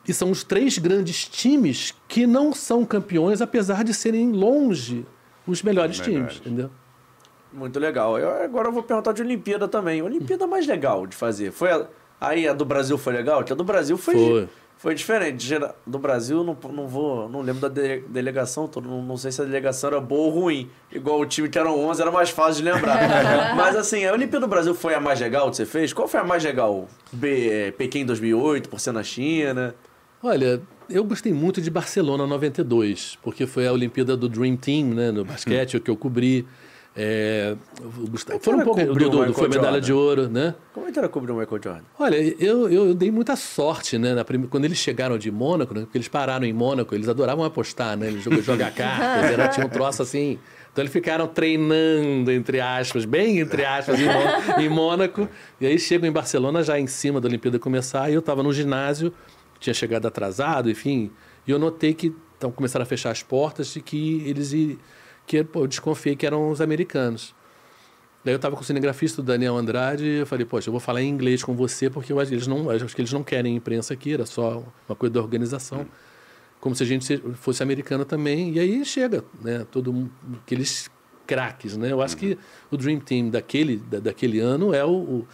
E são os três grandes times que não são campeões, apesar de serem longe os melhores, melhores. times, entendeu? Muito legal. Eu, agora eu vou perguntar de Olimpíada também. Olimpíada mais legal de fazer. Foi a, aí a do Brasil foi legal? Que a do Brasil foi... foi. Foi diferente. Do Brasil, não, não vou... Não lembro da de, delegação. Não, não sei se a delegação era boa ou ruim. Igual o time que eram onze, era mais fácil de lembrar. Mas, assim, a Olimpíada do Brasil foi a mais legal que você fez? Qual foi a mais legal? Be, Pequim dois mil e oito, por ser na China? Olha, eu gostei muito de Barcelona noventa e dois, porque foi a Olimpíada do Dream Team, né? No basquete, o que eu cobri. É, Gustavo, foi um pouco do, do, do foi medalha de ouro, né? Como é que era cobrir o Michael Jordan? Olha, eu, eu, eu dei muita sorte, né? Na prime... Quando eles chegaram de Mônaco, né? Porque eles pararam em Mônaco, eles adoravam apostar, né? Eles jogavam cartas, era, tinha um troço assim. Então eles ficaram treinando, entre aspas, bem entre aspas, em, em Mônaco. E aí chegam em Barcelona, já em cima da Olimpíada começar, e eu estava no ginásio, tinha chegado atrasado, enfim. E eu notei que então, começaram a fechar as portas e que eles iam... que pô, eu desconfiei que eram os americanos. Daí eu estava com o cinegrafista do Daniel Andrade e eu falei, poxa, eu vou falar em inglês com você porque eu acho que eles não, acho que eles não querem imprensa aqui, era só uma coisa da organização, como se a gente fosse americano também. E aí chega, né, todo, aqueles craques, né? Eu acho que o Dream Team daquele, da, daquele ano é o... o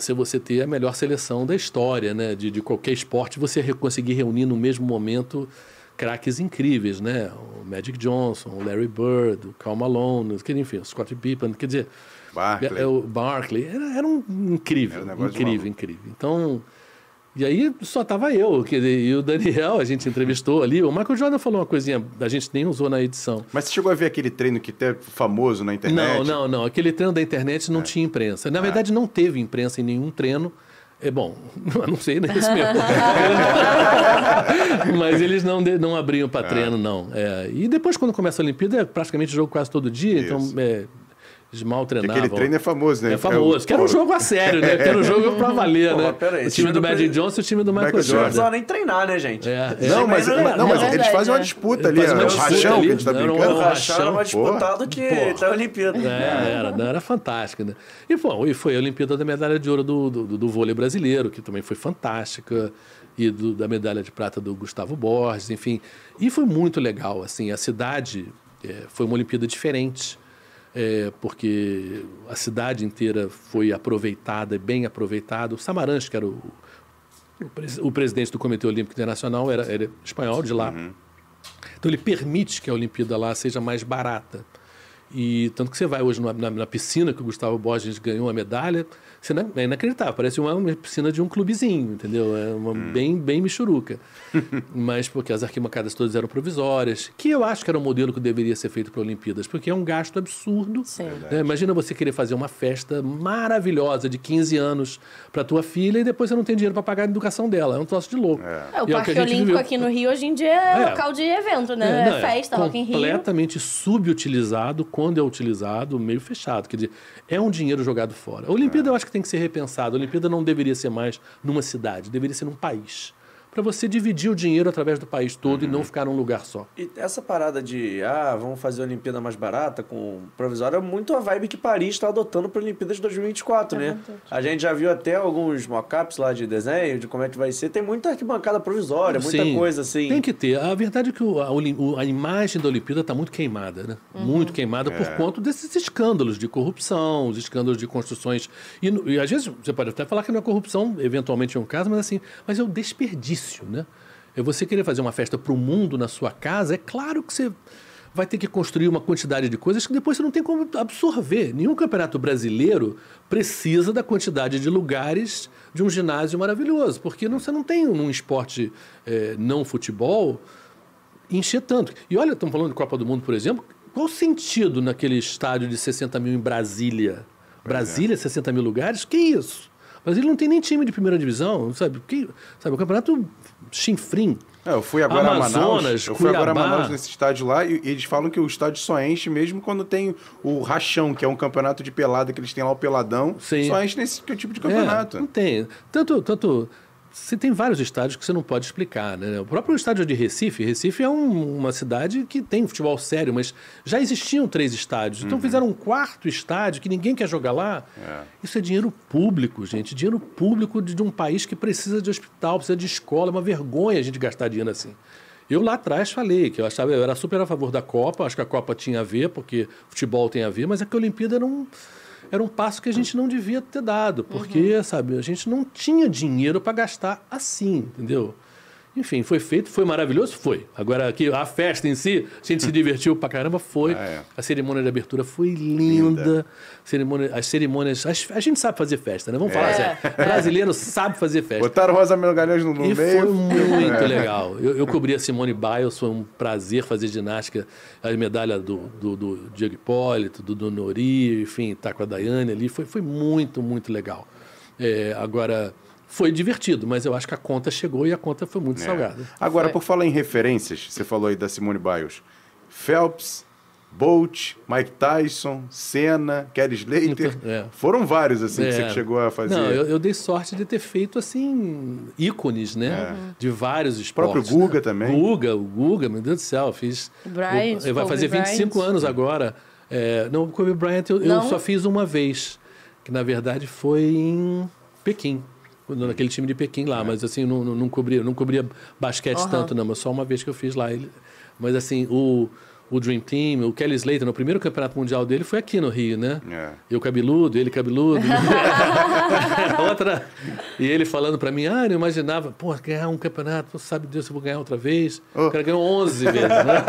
se você ter a melhor seleção da história, né? De, de qualquer esporte, você conseguir reunir no mesmo momento... craques incríveis, né? O Magic Johnson, o Larry Bird, o Karl Malone, enfim, o Scottie Pippen, quer dizer... Barkley. O Barkley. Era, era um incrível, era um incrível, incrível. Então, e aí só tava eu, quer dizer, e o Daniel, a gente entrevistou ali, o Michael Jordan falou uma coisinha, a gente nem usou na edição. Mas você chegou a ver aquele treino que é famoso na internet? Não, não, não. Aquele treino da internet não é. tinha imprensa. Na verdade, ah. não teve imprensa em nenhum treino. É bom, eu não sei, nem isso mesmo. Mas eles não, de, não abriam para treino, não. É, e depois, quando começa a Olimpíada, é praticamente jogo quase todo dia, isso. então é, eles mal treinavam. Aquele treino é famoso, né? É famoso. É o... Que era um jogo a sério, né? Que era um jogo pra valer, né? Pô, aí, o time do Magic Johnson e o time do Michael Jordan. Não precisava nem treinar, né, gente? É, é. Não, mas, mas, não, mas é eles fazem uma disputa ali, o rachão que a gente tá brincando. Era um rachão, era mais disputado que a Olimpíada. É, era, era fantástico, né? E, pô, e foi a Olimpíada da medalha de ouro do, do, do, do vôlei brasileiro, que também foi fantástica, e do, da medalha de prata do Gustavo Borges, enfim. E foi muito legal, assim, a cidade é, foi uma Olimpíada diferente. É, porque a cidade inteira foi aproveitada, bem aproveitada. O Samaranch, que era o, o, pres, o presidente do Comitê Olímpico Internacional, era, era espanhol de lá. Uhum. Então, ele permite que a Olimpíada lá seja mais barata. E tanto que você vai hoje na, na, na piscina, que o Gustavo Borges ganhou a medalha, É inacreditável, parece uma, uma piscina de um clubezinho, entendeu? É uma hum. bem, bem michuruca. Mas porque as arquibancadas todas eram provisórias, que eu acho que era um modelo que deveria ser feito para Olimpíadas, porque é um gasto absurdo. Né? Imagina você querer fazer uma festa maravilhosa de quinze anos para tua filha e depois você não tem dinheiro para pagar a educação dela. É um troço de louco. É. É, o e Parque é o Olímpico viu... aqui no Rio hoje em dia é, é. local de evento, né? É, não, é festa, é Rock in Rio. Completamente subutilizado, quando é utilizado, meio fechado. Quer dizer, é um dinheiro jogado fora. A Olimpíada é. eu acho que tem que ser repensado. A Olimpíada não deveria ser mais numa cidade, deveria ser num país. Para você dividir o dinheiro através do país todo uhum. e não ficar num lugar só. E essa parada de, ah, vamos fazer a Olimpíada mais barata com provisório, é muito a vibe que Paris está adotando para a Olimpíada de dois mil e vinte e quatro, é né? Verdade. A gente já viu até alguns mock-ups lá de desenho, de como é que vai ser. Tem muita arquibancada provisória, muita Sim, coisa assim. Tem que ter. A verdade é que o, a, a imagem da Olimpíada está muito queimada, né? Uhum. Muito queimada é. por conta desses escândalos de corrupção, os escândalos de construções. E, e às vezes, você pode até falar que não é corrupção, eventualmente é um caso, mas assim, mas é o desperdício. Né? Você querer fazer uma festa para o mundo na sua casa, é claro que você vai ter que construir uma quantidade de coisas que depois você não tem como absorver. Nenhum campeonato brasileiro precisa da quantidade de lugares de um ginásio maravilhoso, porque não, você não tem um esporte é, não futebol encher tanto. E olha, estamos falando de Copa do Mundo, por exemplo, qual o sentido naquele estádio de sessenta mil em Brasília? Brasília, é. sessenta mil lugares? Que isso? Mas ele não tem nem time de primeira divisão, sabe? Porque, sabe, o campeonato chinfrim. É, eu fui agora Amazonas, a Manaus, eu fui Cuiabá. agora a Manaus nesse estádio lá e, e eles falam que o estádio só enche mesmo quando tem o rachão, que é um campeonato de pelada que eles têm lá, o peladão. Sim. Só enche nesse tipo de campeonato. É, não tem. Tanto, tanto... Você tem vários estádios que você não pode explicar, né? O próprio estádio de Recife. Recife é um, uma cidade que tem futebol sério, mas já existiam três estádios. Então uhum. fizeram um quarto estádio que ninguém quer jogar lá. É. Isso é dinheiro público, gente. Dinheiro público de, de um país que precisa de hospital, precisa de escola. É uma vergonha a gente gastar dinheiro assim. Eu lá atrás falei que eu achava, eu era super a favor da Copa. Acho que a Copa tinha a ver, porque futebol tem a ver, mas é que a Olimpíada não... Era um passo que a gente não devia ter dado, porque, uhum. sabe, a gente não tinha dinheiro para gastar assim, entendeu? Enfim, foi feito, foi maravilhoso, foi. Agora, aqui, a festa em si, a gente se divertiu pra caramba, foi. Ah, é. A cerimônia de abertura foi linda. linda. Cerimônia, as cerimônias... As, a gente sabe fazer festa, né? Vamos falar é. sério. O brasileiro sabe fazer festa. Botaram Rosa Melgalhães no, no e meio. E foi muito é. legal. Eu, eu cobri a Simone Biles, foi um prazer fazer ginástica. A medalha do, do, do Diego Hipólito, do, do Nori, enfim, tá com a Daiane ali. Foi, foi muito, muito legal. É, agora... Foi divertido, mas eu acho que a conta chegou e a conta foi muito é. salgada. Agora, foi. por falar em referências, você falou aí da Simone Biles. Phelps, Bolt, Mike Tyson, Senna, Kelly Slater. É. Foram vários, assim, é. que você chegou a fazer. Não, eu, eu dei sorte de ter feito, assim, ícones, né? É. De vários esportes. O próprio Guga né? também. Guga, o Guga, meu Deus do céu, fiz... Bryant, eu, eu vai fazer vinte e cinco Bryant. anos agora. É, não, o Kobe Bryant eu, eu só fiz uma vez, que, na verdade, foi em Pequim. Naquele time de Pequim lá, é. mas assim, não, não, não cobria, não cobria basquete uhum. tanto, não, mas só uma vez que eu fiz lá. Ele, mas assim, o, o Dream Team, o Kelly Slater, no primeiro campeonato mundial dele foi aqui no Rio, né? É. Eu cabeludo, ele cabeludo. outra. E ele falando pra mim, ah, eu imaginava, pô, ganhar um campeonato, sabe Deus, eu vou ganhar outra vez. Oh. O cara ganhou onze vezes, né?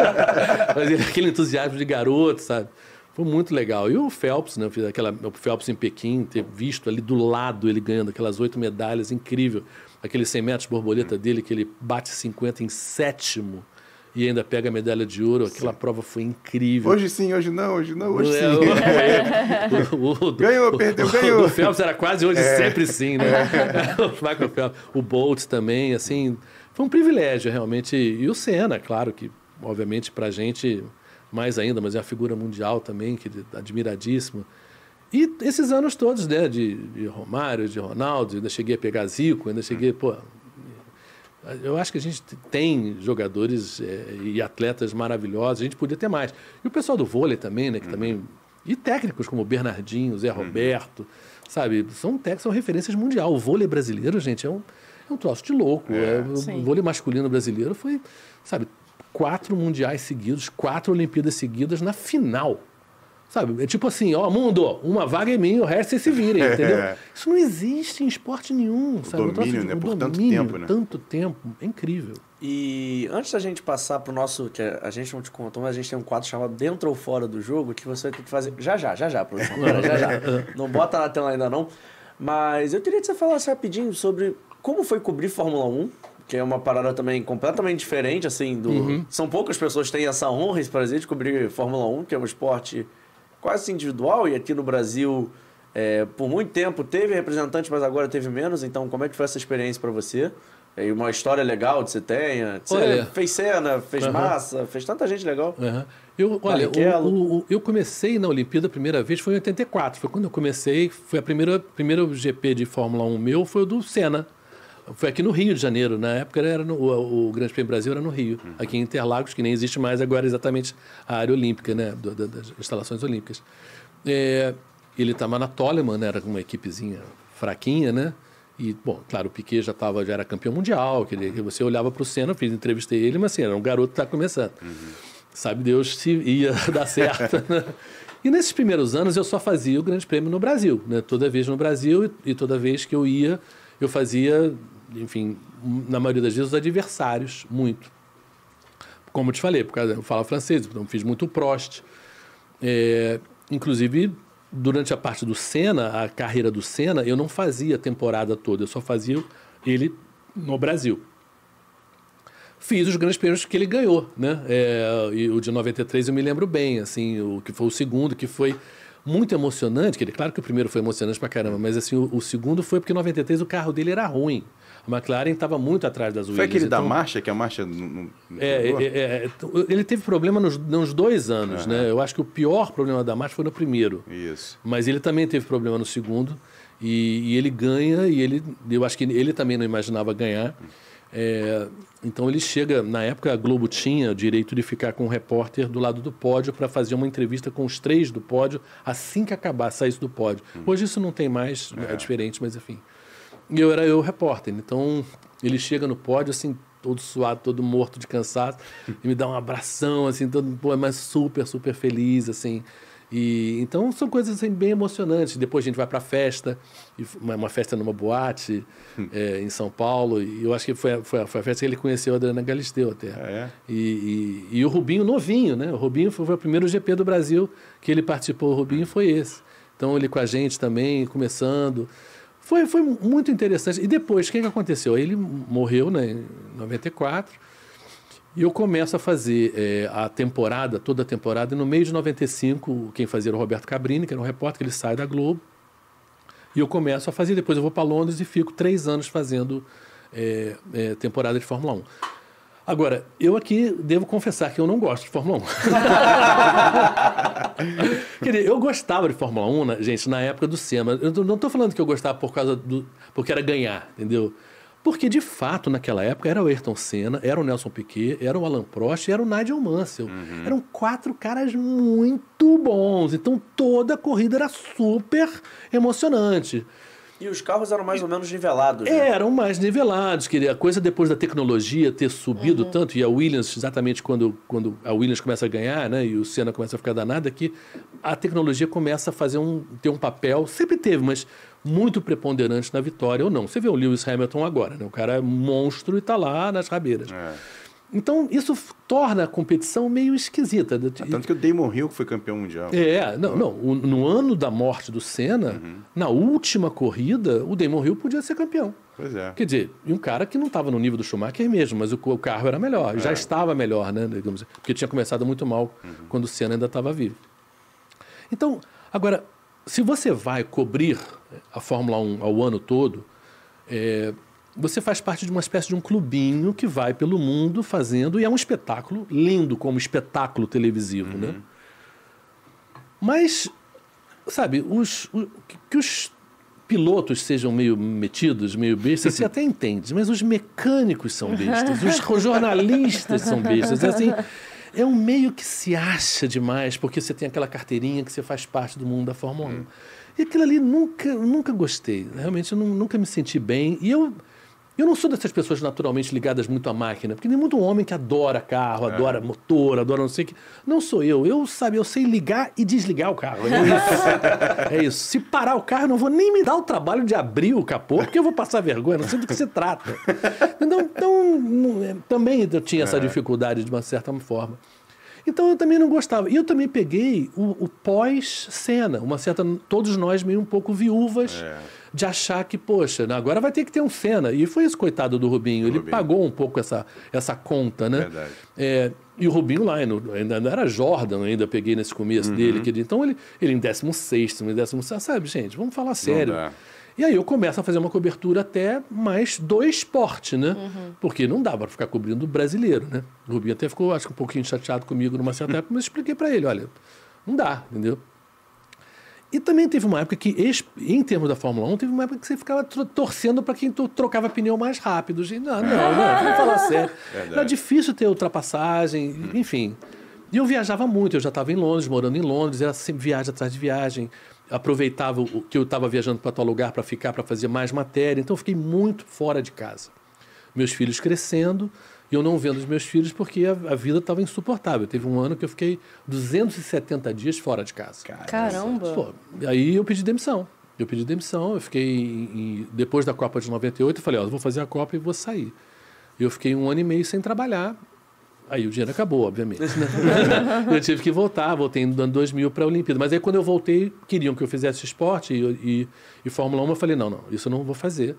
Mas ele, aquele entusiasmo de garoto, sabe? Foi muito legal. E o Phelps, né? Aquela, o Phelps em Pequim, ter visto ali do lado ele ganhando aquelas oito medalhas, incrível. Aquele cem metros borboleta hum. dele, que ele bate cinquenta em sétimo e ainda pega a medalha de ouro. Aquela sim. prova foi incrível. Hoje sim, hoje não, hoje não, hoje é, sim. É, o, o, o, ganhou, o, perdeu, ganhou. O, o Phelps era quase hoje é. sempre sim, né? É. O Michael Phelps, o Bolt também, assim... Foi um privilégio, realmente. E o Senna, claro que, obviamente, pra gente... mais ainda, mas é uma figura mundial também, que é admiradíssima. E esses anos todos, né, de, de Romário, de Ronaldo, ainda cheguei a pegar Zico, ainda cheguei, pô... Eu acho que a gente tem jogadores é, e atletas maravilhosos, a gente podia ter mais. E o pessoal do vôlei também, né, que uhum. também... E técnicos como Bernardinho, Zé Roberto, uhum. sabe? São, são referências mundial. O vôlei brasileiro, gente, é um, é um troço de louco. É. É, o vôlei masculino brasileiro foi, sabe... Quatro mundiais seguidos, quatro Olimpíadas seguidas na final. Sabe? É tipo assim, ó, mundo, uma vaga é minha, o resto vocês se virem, entendeu? Isso não existe em esporte nenhum. O sabe? domínio, né? Por tanto tempo, né? Tanto tempo, é incrível. E antes da gente passar pro nosso... que a gente não te contou, mas a gente tem um quadro chamado Dentro ou Fora do Jogo, que você vai ter que fazer... Já, já, já, já, produção. já, já. Não bota na tela ainda, não. Mas eu queria que você falasse rapidinho sobre como foi cobrir Fórmula um, que é uma parada também completamente diferente, assim, do... Uhum. São poucas pessoas que têm essa honra, esse prazer de cobrir Fórmula um, que é um esporte quase individual, e aqui no Brasil, é, por muito tempo, teve representante, mas agora teve menos. Então, como é que foi essa experiência para você? E uma história legal que você tenha? Você olha, fez cena, fez uhum. massa, fez tanta gente legal. Uhum. Eu, olha, o, o, o, eu comecei na Olimpíada a primeira vez, foi em oitenta e quatro. Foi quando eu comecei, foi a primeira, primeiro G P de Fórmula um meu, foi o do Senna. Foi aqui no Rio de Janeiro, na época era no, o, o Grande Prêmio Brasil era no Rio, uhum. aqui em Interlagos, que nem existe mais agora exatamente a área olímpica, né, do, do, das instalações olímpicas. É, ele estava na Toleman, né, era uma equipezinha fraquinha, né? E, bom, claro, o Piquet já, tava, já era campeão mundial, que ele, você olhava para o Senna, eu fiz, entrevistei ele, mas assim, era um garoto que está começando. Uhum. Sabe Deus se ia dar certo, né? E nesses primeiros anos eu só fazia o Grande Prêmio no Brasil, né? Toda vez no Brasil e, e toda vez que eu ia, eu fazia... enfim, na maioria das vezes, os adversários, muito. Como eu te falei, por causa eu falo francês, então fiz muito Prost. É, inclusive, durante a parte do Senna, a carreira do Senna, eu não fazia a temporada toda, eu só fazia ele no Brasil. Fiz os grandes prêmios que ele ganhou, né? É, e o de noventa e três eu me lembro bem, assim, o que foi o segundo, que foi... muito emocionante, que ele, claro que o primeiro foi emocionante pra caramba, mas assim, o, o segundo foi porque em noventa e três o carro dele era ruim. A McLaren estava muito atrás das Williams. Foi aquele então, da marcha, que a marcha... Não, não é, é, é, ele teve problema nos, nos dois anos, uhum. né? Eu acho que o pior problema da marcha foi no primeiro. Isso. Mas ele também teve problema no segundo, e, e ele ganha, e ele, eu acho que ele também não imaginava ganhar. É, então ele chega, na época a Globo tinha o direito de ficar com um repórter do lado do pódio para fazer uma entrevista com os três do pódio assim que acabar, saísse do pódio. Hum. Hoje isso não tem mais, é, é diferente, mas enfim. E eu era eu repórter, então ele chega no pódio assim, todo suado, todo morto de cansaço, e me dá um abração, assim, todo, pô, mas super, super feliz, assim. E, então são coisas assim, bem emocionantes. Depois a gente vai para a festa, uma festa numa boate é, em São Paulo, e eu acho que foi, foi, foi a festa que ele conheceu a Adriana Galisteu até. Ah, é? e, e, e o Rubinho novinho, né? O Rubinho foi, foi o primeiro G P do Brasil que ele participou, o Rubinho foi esse. Então ele com a gente também, começando. Foi, foi muito interessante. E depois, o que, que aconteceu? Ele morreu, né, em noventa e quatro. E eu começo a fazer é, a temporada, toda a temporada, e no meio de noventa e cinco, quem fazia era o Roberto Cabrini, que era um repórter, que ele sai da Globo, e eu começo a fazer, depois eu vou para Londres e fico três anos fazendo é, é, temporada de Fórmula um. Agora, eu aqui devo confessar que eu não gosto de Fórmula um. Quer dizer, eu gostava de Fórmula um, né, gente, na época do Senna. Eu não estou falando que eu gostava por causa do... porque era ganhar, entendeu? Porque, de fato, naquela época, era o Ayrton Senna, era o Nelson Piquet, era o Alain Prost, era o Nigel Mansell. Uhum. Eram quatro caras muito bons. Então, toda a corrida era super emocionante. E os carros eram mais ou menos nivelados. Né? Eram mais nivelados. A coisa, depois da tecnologia ter subido uhum. tanto, e a Williams, exatamente quando, quando a Williams começa a ganhar, né, e o Senna começa a ficar danado, é que a tecnologia começa a fazer um, ter um papel, sempre teve, mas muito preponderante na vitória ou não. Você vê o Lewis Hamilton agora, né? O cara é monstro e está lá nas rabeiras. É. Então, isso torna a competição meio esquisita. Ah, tanto que o Damon Hill que foi campeão mundial. É, não, não. O, no ano da morte do Senna, uhum. na última corrida, o Damon Hill podia ser campeão. Pois é. Quer dizer, e um cara que não estava no nível do Schumacher mesmo, mas o, o carro era melhor, é. já estava melhor, né? Digamos, porque tinha começado muito mal uhum. quando o Senna ainda estava vivo. Então, agora, se você vai cobrir a Fórmula um ao ano todo... É, você faz parte de uma espécie de um clubinho que vai pelo mundo fazendo... E é um espetáculo lindo como espetáculo televisivo, uhum. né? Mas, sabe, os, o, que os pilotos sejam meio metidos, meio bestas, você até entende. Mas os mecânicos são bestas, os jornalistas são bestas. É assim, é um meio que se acha demais, porque você tem aquela carteirinha que você faz parte do mundo da Fórmula um. Uhum. E aquilo ali nunca, nunca gostei. Realmente, eu não, nunca me senti bem. E eu... Eu não sou dessas pessoas naturalmente ligadas muito à máquina, porque tem muito homem que adora carro, é. adora motor, adora não sei o que. Não sou eu. Eu, sabe, eu sei ligar e desligar o carro. É isso. É isso. Se parar o carro, eu não vou nem me dar o trabalho de abrir o capô, porque eu vou passar vergonha. Não sei do que se trata. Então, então também eu tinha essa dificuldade de uma certa forma. Então eu também não gostava. E eu também peguei o, o pós-cena, uma certa, todos nós meio um pouco viúvas é. de achar que, poxa, agora vai ter que ter um Senna. E foi isso, coitado do Rubinho. Do Ele Rubinho. pagou um pouco essa, essa conta, né? Verdade. É, e o Rubinho lá, ainda não era Jordan, ainda peguei nesse começo uhum. dele. Que ele, então ele, ele em décimo sexto, em décimo sétimo, sabe, gente? Vamos falar sério. E aí eu começo a fazer uma cobertura até mais do esporte, né? Uhum. Porque não dava para ficar cobrindo o brasileiro, né? O Rubinho até ficou, acho que um pouquinho chateado comigo numa certa época, mas eu expliquei para ele, olha, não dá, entendeu? E também teve uma época que, em termos da Fórmula um, teve uma época que você ficava torcendo para quem trocava pneu mais rápido. Gente, não, não, não, vamos falar sério. Verdade. Era difícil ter ultrapassagem, hum. enfim. E eu viajava muito, eu já estava em Londres, morando em Londres, era sempre viagem atrás de viagem. Aproveitava o que eu estava viajando para tal lugar para ficar, para fazer mais matéria. Então, eu fiquei muito fora de casa. Meus filhos crescendo e eu não vendo os meus filhos porque a, a vida estava insuportável. Teve um ano que eu fiquei duzentos e setenta dias fora de casa. Caramba! Pô, aí eu pedi demissão. Eu pedi demissão, eu fiquei... Em, depois da Copa de noventa e oito, eu falei, ó, eu vou fazer a Copa e vou sair. Eu fiquei um ano e meio sem trabalhar. Aí o dinheiro acabou, obviamente. Eu tive que voltar, voltei no ano dois mil para a Olimpíada. Mas aí quando eu voltei, queriam que eu fizesse esporte e, e, e Fórmula um, eu falei, não, não, isso eu não vou fazer.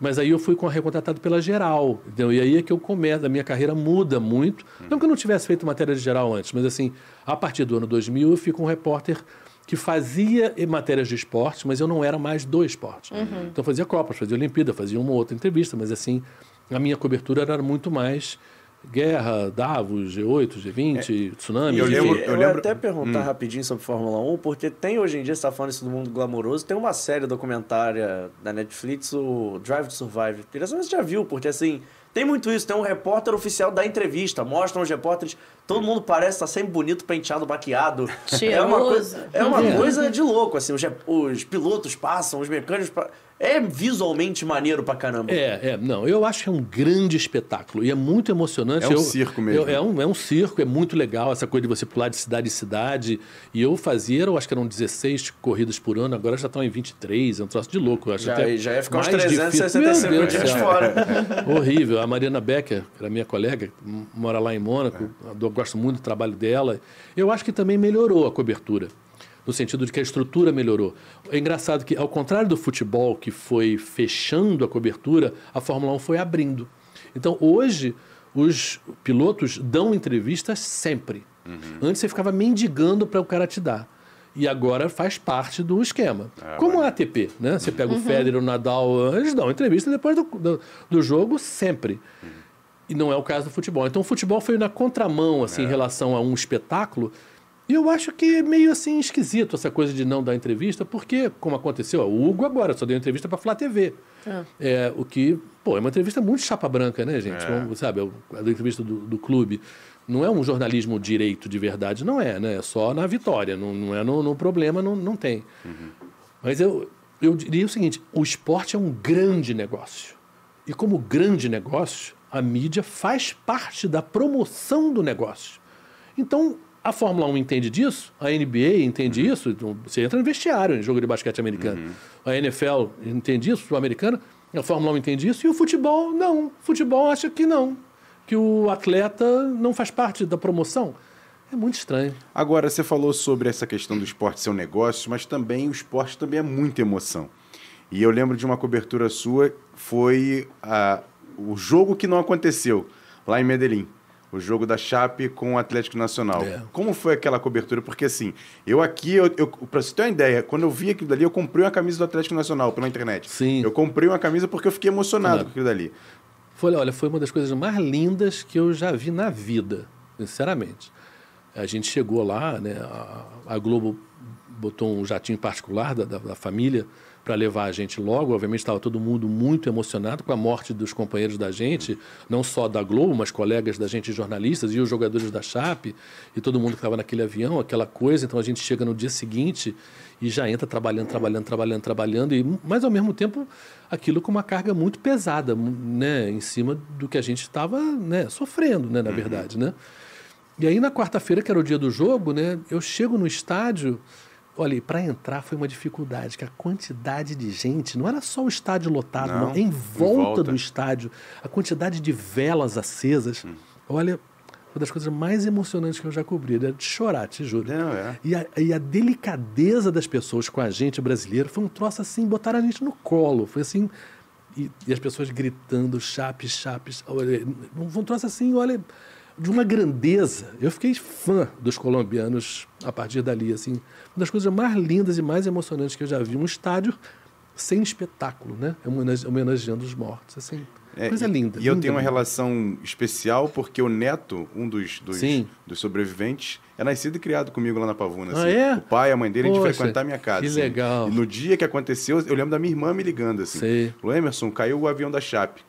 Mas aí eu fui recontratado pela Geral, entendeu? E aí é que eu começo, a minha carreira muda muito. Não que eu não tivesse feito matéria de Geral antes, mas assim, a partir do ano dois mil eu fico um repórter que fazia matérias de esporte, mas eu não era mais do esporte. Uhum. Então fazia Copas, fazia Olimpíada, fazia uma ou outra entrevista, mas assim, a minha cobertura era muito mais... Guerra, Davos, G oito, G vinte, é. Tsunami... Eu, lembro, eu, eu lembro... ia até perguntar hum. rapidinho sobre Fórmula um, porque tem hoje em dia, você está falando isso do mundo glamouroso, tem uma série documentária da Netflix, o Drive to Survive. Você já viu, porque assim, tem muito isso, tem um repórter oficial da entrevista, mostram os repórteres, todo mundo parece estar tá sempre bonito, penteado, maquiado. É uma, coisa, é uma coisa de louco, assim, os, os pilotos passam, os mecânicos... Pa... É visualmente maneiro pra caramba. É, é, não, eu acho que é um grande espetáculo e é muito emocionante. É um eu, circo mesmo. Eu, é, um, é um circo, é muito legal essa coisa de você pular de cidade em cidade. E eu fazia, eu acho que eram dezesseis corridas por ano, agora já estão em vinte e três, é um troço de louco. Eu acho já, até já ia ficar uns trezentos e sessenta e cinco dias fora. Horrível. A Mariana Becker, que era minha colega, mora lá em Mônaco, é. eu gosto muito do trabalho dela. Eu acho que também melhorou a cobertura. No sentido de que a estrutura melhorou. É engraçado que, ao contrário do futebol, que foi fechando a cobertura, a Fórmula um foi abrindo. Então, hoje, os pilotos dão entrevistas sempre. Uhum. Antes, você ficava mendigando para o cara te dar. E agora faz parte do esquema. Ah, Como mas... a ATP, né? Você pega uhum. o Federer, o Nadal, eles dão entrevista depois do, do, do jogo sempre. Uhum. E não é o caso do futebol. Então, o futebol foi na contramão, assim, é. em relação a um espetáculo. E eu acho que é meio assim esquisito essa coisa de não dar entrevista, porque, como aconteceu, ó, o Hugo agora só deu entrevista para a Flá T V. É. É, o que, pô, é uma entrevista muito chapa branca, né, gente? É. Como, sabe, a entrevista do, do clube. Não é um jornalismo direito de verdade, não é, né? É só na vitória, não, não é no, no problema, não, não tem. Uhum. Mas eu, eu diria o seguinte, o esporte é um grande negócio. E como grande negócio, a mídia faz parte da promoção do negócio. Então... A Fórmula um entende disso, a N B A entende uhum. isso, você entra no vestiário em jogo de basquete americano. Uhum. A N F L entende isso, o americano, a Fórmula um entende isso e o futebol não. O futebol acha que não, que o atleta não faz parte da promoção. É muito estranho. Agora, você falou sobre essa questão do esporte ser um negócio, mas também o esporte também é muita emoção. E eu lembro de uma cobertura sua, foi a, o jogo que não aconteceu, lá em Medellín. O jogo da Chape com o Atlético Nacional. É. Como foi aquela cobertura? Porque assim, eu aqui, eu, eu, pra você ter uma ideia, quando eu vi aquilo dali, eu comprei uma camisa do Atlético Nacional pela internet. Sim. Eu comprei uma camisa porque eu fiquei emocionado Não. com aquilo dali. Foi, olha, foi uma das coisas mais lindas que eu já vi na vida, sinceramente. A gente chegou lá, né, a, a Globo botou um jatinho particular da, da, da família para levar a gente logo. Obviamente estava todo mundo muito emocionado com a morte dos companheiros da gente, não só da Globo, mas colegas da gente, jornalistas e os jogadores da Chape, e todo mundo que estava naquele avião, aquela coisa. Então a gente chega no dia seguinte e já entra trabalhando, trabalhando, trabalhando, trabalhando, e, mas ao mesmo tempo aquilo com uma carga muito pesada, né, em cima do que a gente estava, né, sofrendo, né, na verdade, né? E aí na quarta-feira, que era o dia do jogo, né, eu chego no estádio. Olha, para entrar foi uma dificuldade, que a quantidade de gente, não era só o estádio lotado, não, não. em volta, volta do estádio, a quantidade de velas acesas. Hum. Olha, uma das coisas mais emocionantes que eu já cobri, era de chorar, te juro. Não, é. e, a, e a delicadeza das pessoas com a gente brasileira foi um troço assim, botaram a gente no colo, foi assim, e, e as pessoas gritando, chape, chape, foi um troço assim, olha, de uma grandeza. Eu fiquei fã dos colombianos a partir dali, assim, uma das coisas mais lindas e mais emocionantes que eu já vi, um estádio sem espetáculo, né? Homenageando os mortos, assim. É, coisa linda. E linda, eu tenho uma linda relação especial porque o Neto, um dos, dos, dos sobreviventes, é nascido e criado comigo lá na Pavuna. Ah, assim. É? O pai, a mãe dele, poxa, a gente frequentar a minha casa. Que assim. Legal. E no dia que aconteceu, eu lembro da minha irmã me ligando assim. Sei. O Emerson, caiu o avião da Chape.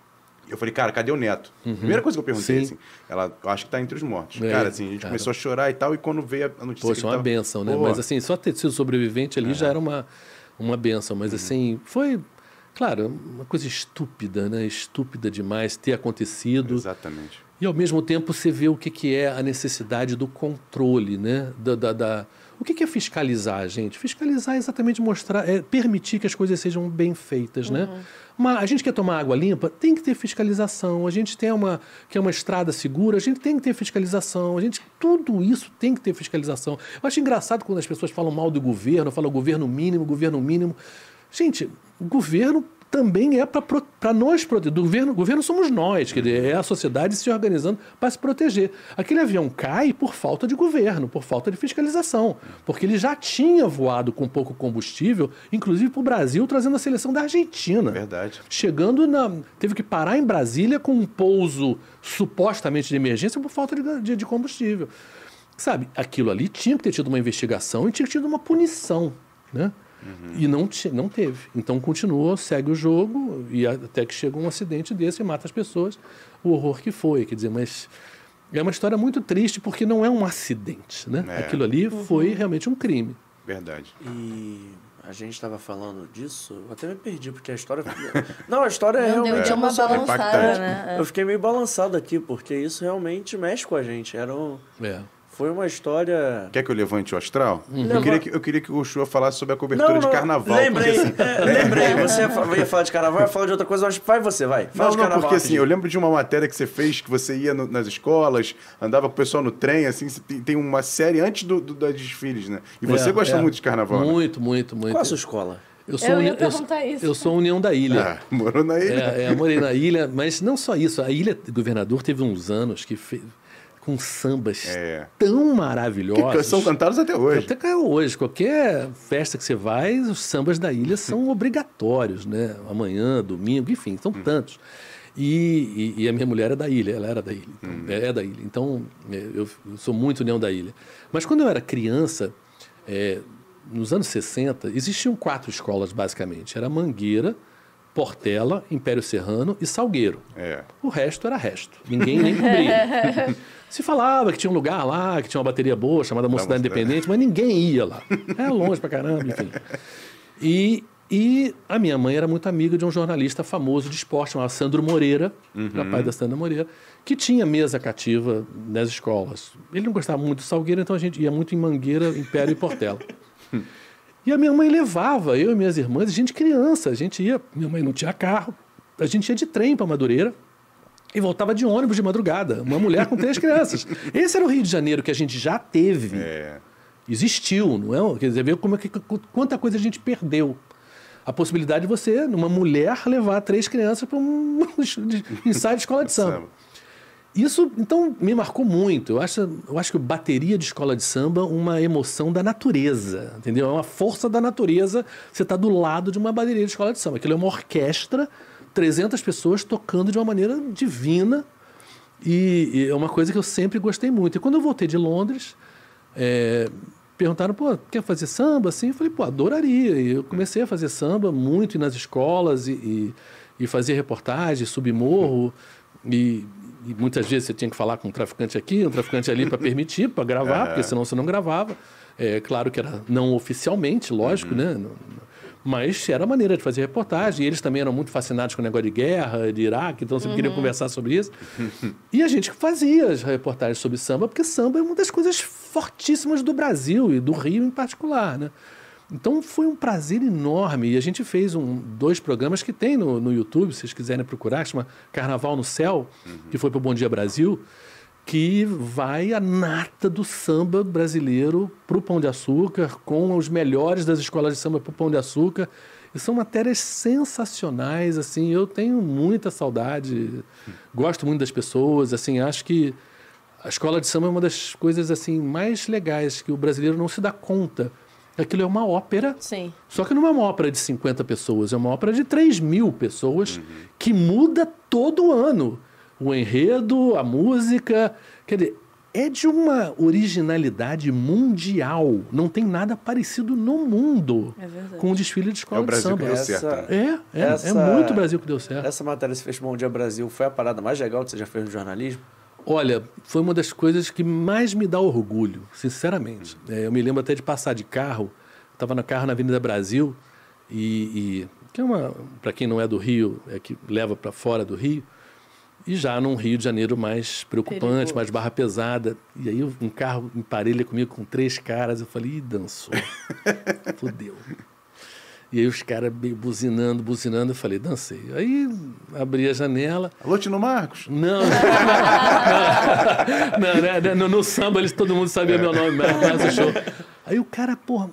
Eu falei, cara, cadê o Neto? Uhum. Primeira coisa que eu perguntei, sim, assim, ela, eu acho que tá entre os mortos. É, cara, assim, a gente cara. começou a chorar e tal, e quando veio a notícia... Poxa, que uma tava... benção, né? Pô. Mas assim, só ter sido sobrevivente ali, uhum, já era uma... uma benção, mas uhum, assim, foi, claro, uma coisa estúpida, né? Estúpida demais ter acontecido. Exatamente. E, ao mesmo tempo, você vê o que, que é a necessidade do controle, né? Da, da, da... O que, que é fiscalizar, gente? Fiscalizar é exatamente mostrar, é permitir que as coisas sejam bem feitas, uhum, né? Mas a gente quer tomar água limpa, tem que ter fiscalização. A gente tem uma, quer uma estrada segura, a gente tem que ter fiscalização. A gente, tudo isso tem que ter fiscalização. Eu acho engraçado quando as pessoas falam mal do governo, falam governo mínimo, governo mínimo. Gente, o governo também é para nós proteger. Do governo, governo somos nós, quer dizer, é a sociedade se organizando para se proteger. Aquele avião cai por falta de governo, por falta de fiscalização, porque ele já tinha voado com pouco combustível, inclusive para o Brasil, trazendo a seleção da Argentina. Verdade. Chegando na... Teve que parar em Brasília com um pouso supostamente de emergência por falta de, de, de combustível. Sabe, aquilo ali tinha que ter tido uma investigação e tinha que ter tido uma punição, né? Uhum. E não, não teve. Então, continuou, segue o jogo, e até que chega um acidente desse e mata as pessoas. O horror que foi, quer dizer, mas... É uma história muito triste, porque não é um acidente, né? É. Aquilo ali foi realmente um crime. Verdade. E a gente estava falando disso, eu até me perdi, porque a história... Não, a história é realmente... É uma balançada, né? Eu fiquei meio balançado aqui, porque isso realmente mexe com a gente. Era um... É. Foi uma história... Quer que eu levante o astral? Uhum. Eu, queria que, eu queria que o Ushua falasse sobre a cobertura não, não, de carnaval. Lembrei, porque, assim, é, lembrei. Você ia falar de carnaval, ia falar de outra coisa, mas vai você, vai. Fala não, de não, carnaval, porque assim, eu lembro de uma matéria que você fez, que você ia no, nas escolas, andava com o pessoal no trem, assim, tem uma série antes do, do, das desfiles, né? E você é, gosta é. muito de carnaval, Muito, né? muito, muito. Qual a sua escola? Eu sou, eu, ia perguntar isso. eu sou União da Ilha. Ah, morou na ilha. É, é, morei na ilha, mas não só isso. A Ilha Governador teve uns anos que fez... com sambas é. tão maravilhosos. Que são cantados até hoje. Até hoje. Qualquer festa que você vai, os sambas da ilha são obrigatórios, né? Amanhã, domingo, enfim, são hum. tantos. E, e, e a minha mulher é da ilha, ela era da ilha. Então, hum. É da ilha. Então, eu sou muito união da ilha. Mas quando eu era criança, é, nos anos sessenta, existiam quatro escolas, basicamente. Era Mangueira, Portela, Império Serrano e Salgueiro. É. O resto era resto. Ninguém nem cobria. Se falava que tinha um lugar lá, que tinha uma bateria boa, chamada Mocidade Independente, mas ninguém ia lá. É longe pra caramba, enfim. E, e a minha mãe era muito amiga de um jornalista famoso de esporte, chamado Sandro Moreira, uhum. rapaz da Sandra Moreira, que tinha mesa cativa nas escolas. Ele não gostava muito do Salgueiro, então a gente ia muito em Mangueira, Império e Portela. E a minha mãe levava, eu e minhas irmãs, a gente criança, a gente ia, minha mãe não tinha carro, a gente ia de trem pra Madureira, e voltava de ônibus de madrugada, uma mulher com três crianças. Esse era o Rio de Janeiro que a gente já teve. É. Existiu, não é? Quer dizer, ver como é que, quanta coisa a gente perdeu. A possibilidade de você, numa mulher, levar três crianças para um ensaio de escola de samba. Isso, então, me marcou muito. Eu acho, eu acho que o bateria de escola de samba é uma emoção da natureza, entendeu? É uma força da natureza. Você está do lado de uma bateria de escola de samba. Aquilo é uma orquestra, trezentas pessoas tocando de uma maneira divina, e, e é uma coisa que eu sempre gostei muito. E quando eu voltei de Londres, é, perguntaram, pô, quer fazer samba? Assim, eu falei, pô, adoraria. E eu comecei a fazer samba muito, ir nas escolas e, e, e fazer reportagem, subir morro, e, e muitas vezes você tinha que falar com um traficante aqui, um traficante ali para permitir, para gravar, porque senão você não gravava. É, claro que era não oficialmente, lógico, uhum. né? Mas era a maneira de fazer reportagem. E eles também eram muito fascinados com o negócio de guerra, de Iraque, então sempre uhum. queriam conversar sobre isso. E a gente fazia as reportagens sobre samba, porque samba é uma das coisas fortíssimas do Brasil e do Rio em particular, né? Então foi um prazer enorme. E a gente fez um, dois programas que tem no, no YouTube, se vocês quiserem procurar, chama Carnaval no Céu, uhum. que foi para o Bom Dia Brasil, que vai a nata do samba brasileiro para o Pão de Açúcar, com os melhores das escolas de samba para o Pão de Açúcar. E são matérias sensacionais, assim, eu tenho muita saudade, gosto muito das pessoas, assim, acho que a escola de samba é uma das coisas assim, mais legais, que o brasileiro não se dá conta. Aquilo é uma ópera, sim, só que não é uma ópera de cinquenta pessoas, é uma ópera de três mil pessoas, uhum, que muda todo ano. O enredo, a música, quer dizer, é de uma originalidade mundial. Não tem nada parecido no mundo, é com o desfile de escola de samba. É o Brasil que deu certo. Né? É, é, essa, é muito o Brasil que deu certo. Essa matéria se fez Bom Dia Brasil, foi a parada mais legal que você já fez no jornalismo? Olha, foi uma das coisas que mais me dá orgulho, sinceramente. Hum. É, eu me lembro até de passar de carro, estava no carro na Avenida Brasil, e, e que é uma, para quem não é do Rio, é que leva para fora do Rio, e já num Rio de Janeiro mais preocupante, perigoso, mais barra pesada. E aí um carro emparelha comigo com três caras. Eu falei, ih, dançou. Fudeu. E aí os caras buzinando, buzinando. Eu falei, dancei. Aí abri a janela. Alô, Tino Marcos? Não. Não, não, no samba eles, todo mundo sabia é. meu nome. Mas show. Aí o cara, porra,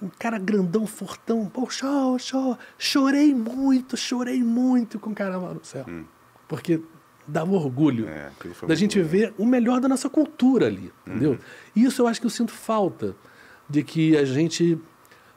um cara grandão, fortão. Pô, show, show. Chorei muito, chorei muito com o cara no céu. Hum. Porque... dava orgulho é, da gente bom, ver né? o melhor da nossa cultura ali, entendeu? Uhum. E isso eu acho que eu sinto falta, de que a gente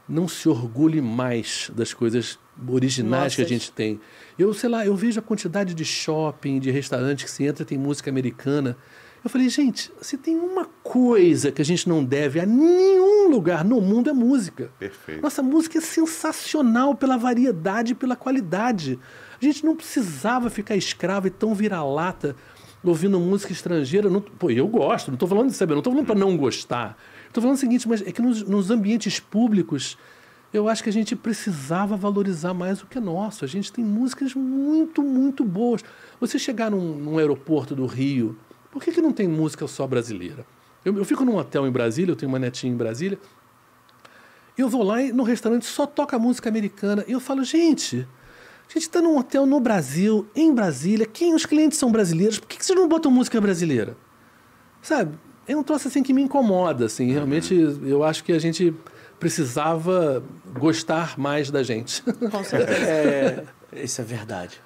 não se orgulhe mais das coisas originais nossa, que a gente tem. Eu, sei lá, eu vejo a quantidade de shopping, de restaurante que se entra e tem música americana. Eu falei, gente, se tem uma coisa que a gente não deve a nenhum lugar no mundo é música. Perfeito. Nossa música é sensacional pela variedade e pela qualidade. A gente não precisava ficar escravo e tão vira-lata ouvindo música estrangeira. Não, pô, eu gosto, não estou falando de saber, não estou falando para não gostar. Estou falando o seguinte, mas é que nos, nos ambientes públicos, eu acho que a gente precisava valorizar mais o que é nosso. A gente tem músicas muito, muito boas. Você chegar num, num aeroporto do Rio, por que que não tem música só brasileira? Eu, eu fico num hotel em Brasília, eu tenho uma netinha em Brasília, eu vou lá e no restaurante só toca música americana. E eu falo, gente... a gente está num hotel no Brasil, em Brasília, quem os clientes são brasileiros, por que que vocês não botam música brasileira? Sabe, é um troço assim que me incomoda, assim, uhum. Realmente eu acho que a gente precisava gostar mais da gente. Com certeza. É, isso é verdade.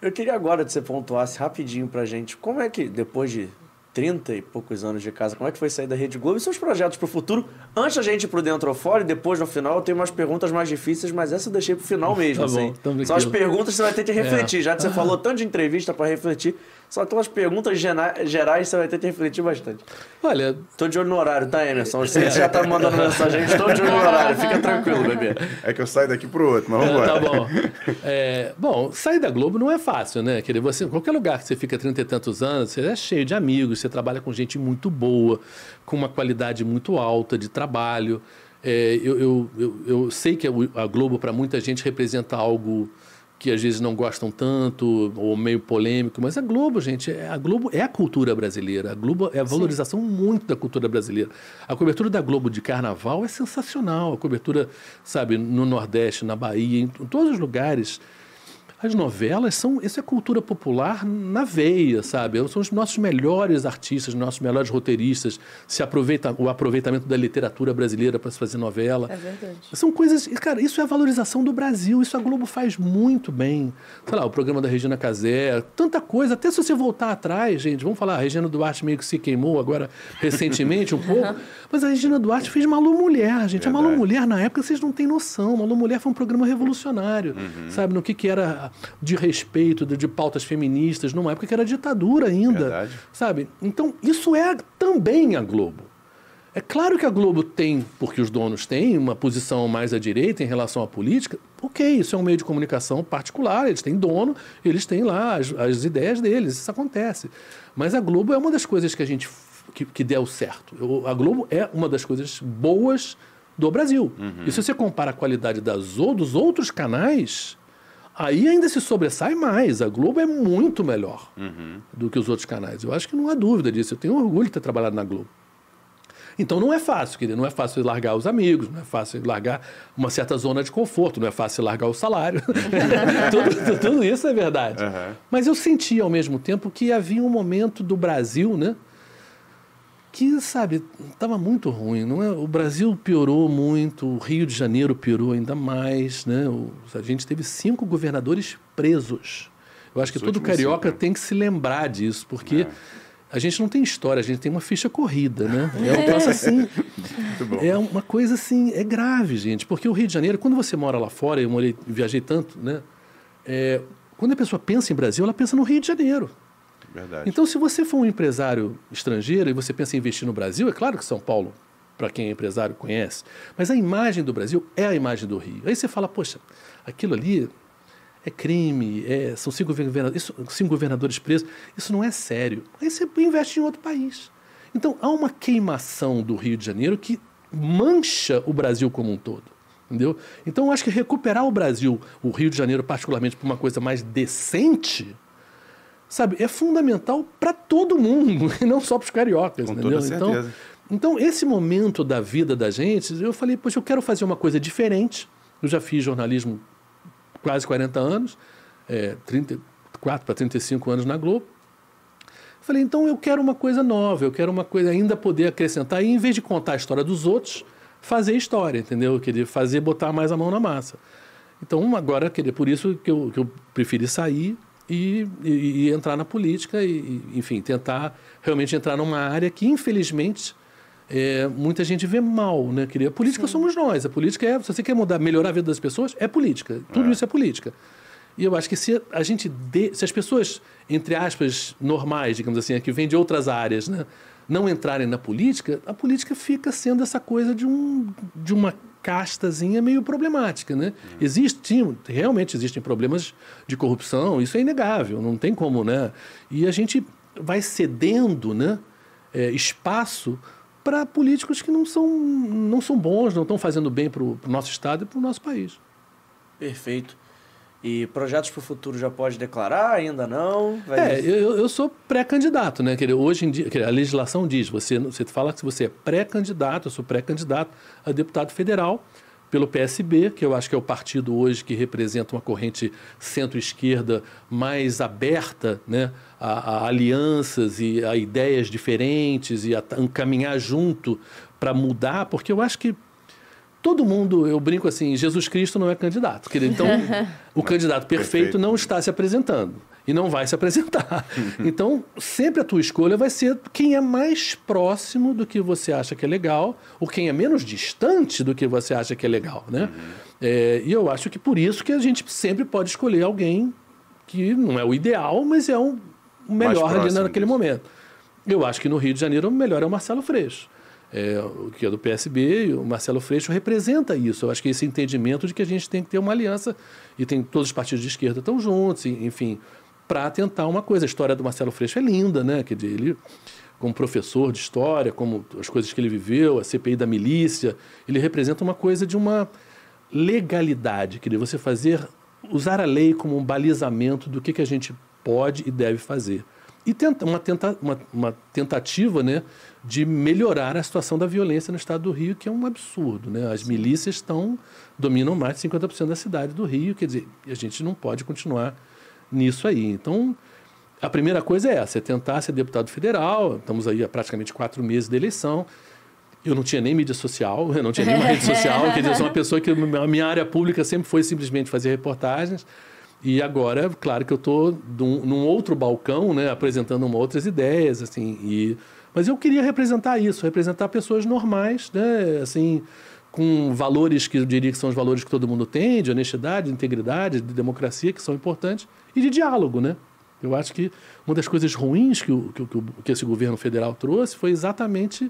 Eu queria agora que você pontuasse rapidinho pra gente, como é que, depois de trinta e poucos anos de casa, como é que foi sair da Rede Globo e seus projetos para o futuro? Antes da gente ir para o Dentro ou Fora, e depois, no final, eu tenho umas perguntas mais difíceis, mas essa eu deixei para o final mesmo. Tá assim. Bom, são as perguntas que você vai ter que refletir, é. já que você falou tanto de entrevista para refletir, só aquelas perguntas gerais você vai ter que refletir bastante. Olha... tô de olho no horário, tá, Emerson? Você é. já está me mandando mensagem, estou de olho no horário, fica tranquilo, bebê. É que eu saio daqui para o outro, mas vamos é, tá bom. É, bom, sair da Globo não é fácil, né? Quer dizer, você, qualquer lugar que você fica trinta e tantos anos, você é cheio de amigos, você trabalha com gente muito boa, com uma qualidade muito alta de trabalho. É, eu, eu, eu, eu sei que a Globo, para muita gente, representa algo que às vezes não gostam tanto, ou meio polêmico, mas a Globo, gente, a Globo é a cultura brasileira, a Globo é a valorização, sim, muito da cultura brasileira. A cobertura da Globo de carnaval é sensacional, a cobertura, sabe, no Nordeste, na Bahia, em todos os lugares... As novelas são... isso é cultura popular na veia, sabe? São os nossos melhores artistas, nossos melhores roteiristas. Se aproveita, o aproveitamento da literatura brasileira para se fazer novela. É verdade. São coisas... cara, isso é a valorização do Brasil. Isso a Globo faz muito bem. Sei lá, o programa da Regina Casé, tanta coisa. Até se você voltar atrás, gente, vamos falar, a Regina Duarte meio que se queimou agora recentemente um pouco. Mas a Regina Duarte fez Malu Mulher, gente. Verdade. A Malu Mulher, na época, vocês não têm noção. Malu Mulher foi um programa revolucionário, uhum, sabe? No que que era... de respeito, de, de pautas feministas, numa época que era ditadura ainda, verdade, sabe? Então, isso é também a Globo. É claro que a Globo tem, porque os donos têm, uma posição mais à direita em relação à política, ok, isso é um meio de comunicação particular, eles têm dono, eles têm lá as, as ideias deles, isso acontece. Mas a Globo é uma das coisas que a gente, que, que deu certo. Eu, a Globo é uma das coisas boas do Brasil. Uhum. E se você compara a qualidade das, ou dos outros canais... aí ainda se sobressai mais. A Globo é muito melhor, uhum, do que os outros canais. Eu acho que não há dúvida disso. Eu tenho orgulho de ter trabalhado na Globo. Então não é fácil, querido. Não é fácil largar os amigos, não é fácil largar uma certa zona de conforto, não é fácil largar o salário. tudo, tudo isso é verdade. Uhum. Mas eu senti, ao mesmo tempo, que havia um momento do Brasil, né, que, sabe, estava muito ruim, não é? O Brasil piorou muito, o Rio de Janeiro piorou ainda mais, né? O, a gente teve cinco governadores presos. Eu acho que todo carioca tem que se lembrar disso, porque a gente não tem história, a gente tem uma ficha corrida, né? É um troço assim, é uma coisa assim, é grave, gente, porque o Rio de Janeiro, quando você mora lá fora, eu morei, viajei tanto, né? É, quando a pessoa pensa em Brasil, ela pensa no Rio de Janeiro. Verdade. Então, se você for um empresário estrangeiro e você pensa em investir no Brasil, é claro que São Paulo, para quem é empresário, conhece, mas a imagem do Brasil é a imagem do Rio. Aí você fala, poxa, aquilo ali é crime, é, são cinco governadores, isso, cinco governadores presos, isso não é sério. Aí você investe em outro país. Então, há uma queimação do Rio de Janeiro que mancha o Brasil como um todo, entendeu? Então, eu acho que recuperar o Brasil, o Rio de Janeiro particularmente, para uma coisa mais decente, sabe, é fundamental para todo mundo, e não só para os cariocas. Com entendeu? Toda certeza. Então, então, esse momento da vida da gente, eu falei, poxa, eu quero fazer uma coisa diferente. Eu já fiz jornalismo quase quarenta anos, é, trinta e quatro para trinta e cinco anos na Globo. Eu falei, então eu quero uma coisa nova, eu quero uma coisa ainda poder acrescentar, e em vez de contar a história dos outros, fazer história, entendeu? Eu queria fazer, botar mais a mão na massa. Então, agora, queria, por isso que eu, que eu preferi sair, E, e, e entrar na política e, e, enfim, tentar realmente entrar numa área que, infelizmente, é, muita gente vê mal, né? A política Sim. somos nós. A política é, se você quer mudar, melhorar a vida das pessoas, é política. Tudo é. isso é política. E eu acho que se a gente, de, se as pessoas, entre aspas, normais, digamos assim, que vêm de outras áreas, né, não entrarem na política, a política fica sendo essa coisa de, um, de uma castazinha meio problemática, né? Hum. Existem, realmente existem problemas de corrupção, isso é inegável, não tem como, né? E a gente vai cedendo, né, é, espaço para políticos que não são, não são bons, não estão fazendo bem para o nosso Estado e para o nosso país. Perfeito. E projetos para o futuro já pode declarar? Ainda não? Vai... É, eu, eu sou pré-candidato, né? Hoje em dia, a legislação diz, você, você fala que você é pré-candidato, eu sou pré-candidato a deputado federal pelo P S B, que eu acho que é o partido hoje que representa uma corrente centro-esquerda mais aberta, né, a, a alianças e a ideias diferentes e a, a caminhar junto para mudar, porque eu acho que todo mundo, eu brinco assim, Jesus Cristo não é candidato. Então, o candidato perfeito não está se apresentando e não vai se apresentar. Então, sempre a tua escolha vai ser quem é mais próximo do que você acha que é legal ou quem é menos distante do que você acha que é legal, né? É, e eu acho que por isso que a gente sempre pode escolher alguém que não é o ideal, mas é um, o melhor ali naquele momento. Eu acho que no Rio de Janeiro o melhor é o Marcelo Freixo. É, que é do P S B, e o Marcelo Freixo representa isso. Eu acho que esse entendimento de que a gente tem que ter uma aliança, e tem todos os partidos de esquerda estão juntos, enfim, para tentar uma coisa. A história do Marcelo Freixo é linda, né? Quer dizer, ele, como professor de história, como as coisas que ele viveu, a C P I da milícia, ele representa uma coisa de uma legalidade, quer dizer, você fazer, usar a lei como um balizamento do que, que a gente pode e deve fazer. E tenta, uma, tenta, uma, uma tentativa, né, de melhorar a situação da violência no estado do Rio, que é um absurdo, né? As milícias estão, dominam mais de cinquenta por cento da cidade do Rio, quer dizer, a gente não pode continuar nisso aí. Então, a primeira coisa é essa, é tentar ser deputado federal, estamos aí há praticamente quatro meses da eleição, eu não tinha nem mídia social, eu não tinha nenhuma rede social, quer dizer, eu sou uma pessoa que a minha área pública sempre foi simplesmente fazer reportagens. E agora, claro que eu estou num outro balcão, né, apresentando uma, outras ideias, assim, e, mas eu queria representar isso, representar pessoas normais, né, assim, com valores que eu diria que são os valores que todo mundo tem, de honestidade, de integridade, de democracia, que são importantes, e de diálogo, né? Eu acho que uma das coisas ruins que, o, que, o, que esse governo federal trouxe foi exatamente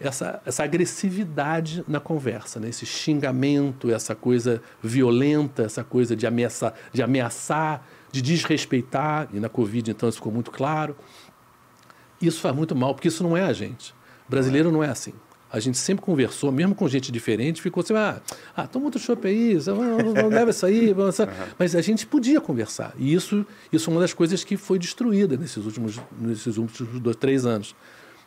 essa, essa agressividade na conversa, né? Esse xingamento, essa coisa violenta, essa coisa de ameaçar, de ameaçar, de desrespeitar, e na Covid, então, isso ficou muito claro. Isso faz muito mal, porque isso não é a gente. Brasileiro não é assim. A gente sempre conversou, mesmo com gente diferente, ficou assim, ah, ah toma outro chopp aí, não, não leva isso aí. Mas a gente podia conversar. E isso, isso é uma das coisas que foi destruída nesses últimos, nesses últimos dois, três anos.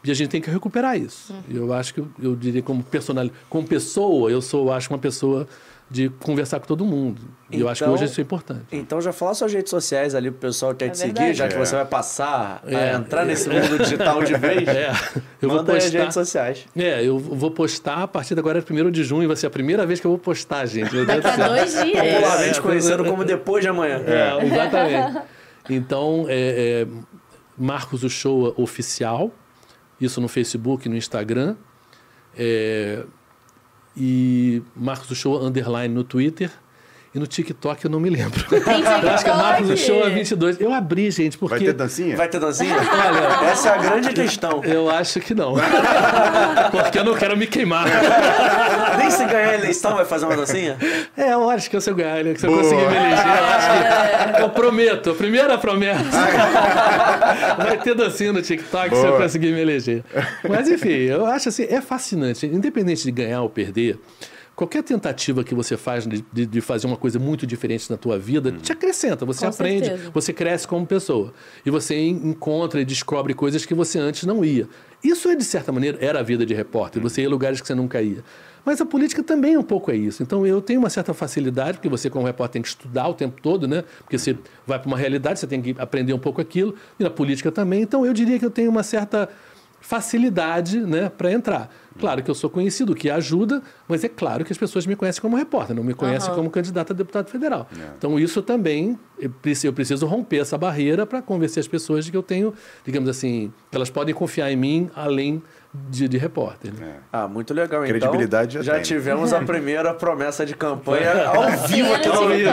E a gente tem que recuperar isso. Uhum. Eu acho que, eu diria, como personalidade, como pessoa, eu sou, acho, uma pessoa de conversar com todo mundo. E então, eu acho que hoje isso é importante. Então já fala suas redes sociais ali pro pessoal até é te verdade. seguir, já é. que você vai passar é. a entrar é. nesse mundo digital de vez. É. Eu Manda vou postar, aí as redes sociais. É, eu vou postar a partir de agora, primeiro de junho, vai ser a primeira vez que eu vou postar, gente. Meu Deus do céu. Dois dias. Popularmente é. conhecendo como depois de amanhã. É, é. Exatamente. Então, é, é, Marcos Uchoa Oficial, isso no Facebook, no Instagram. É, e Marcos Uchoa Underline no Twitter. E no TikTok eu não me lembro. Tem TikTok? Acho que é Marcos Uchoa vinte e dois. Eu abri, gente, porque... Vai ter dancinha? Vai ter dancinha? Olha, essa é a grande questão. Eu acho que não. Porque eu não quero me queimar. Nem se ganhar a eleição vai fazer uma dancinha? É, eu acho que se eu ganhar a eleição, se eu conseguir me eleger, eu acho que... Eu prometo, a primeira promessa. Vai ter dancinha no TikTok. Boa. Se eu conseguir me eleger. Mas, enfim, eu acho assim, é fascinante. Independente de ganhar ou perder... Qualquer tentativa que você faz de, de fazer uma coisa muito diferente na tua vida, hum. te acrescenta, você Com aprende, certeza. você cresce como pessoa. E você encontra e descobre coisas que você antes não ia. Isso, de certa maneira, era a vida de repórter, hum. você ia em lugares que você nunca ia. Mas a política também um pouco é isso. Então, eu tenho uma certa facilidade, porque você, como repórter, tem que estudar o tempo todo, né? Porque você vai para uma realidade, você tem que aprender um pouco aquilo, e na política também. Então, eu diria que eu tenho uma certa... facilidade, né, para entrar. Claro que eu sou conhecido, o que ajuda, mas é claro que as pessoas me conhecem como repórter, não me conhecem uhum. como candidato a deputado federal. Yeah. Então, isso também, eu preciso romper essa barreira para convencer as pessoas de que eu tenho, digamos assim, que elas podem confiar em mim além de, de repórter. Né? É. Ah, muito legal. Credibilidade então, já, já tem. tivemos é. a primeira promessa de campanha ao vivo aqui no Rio.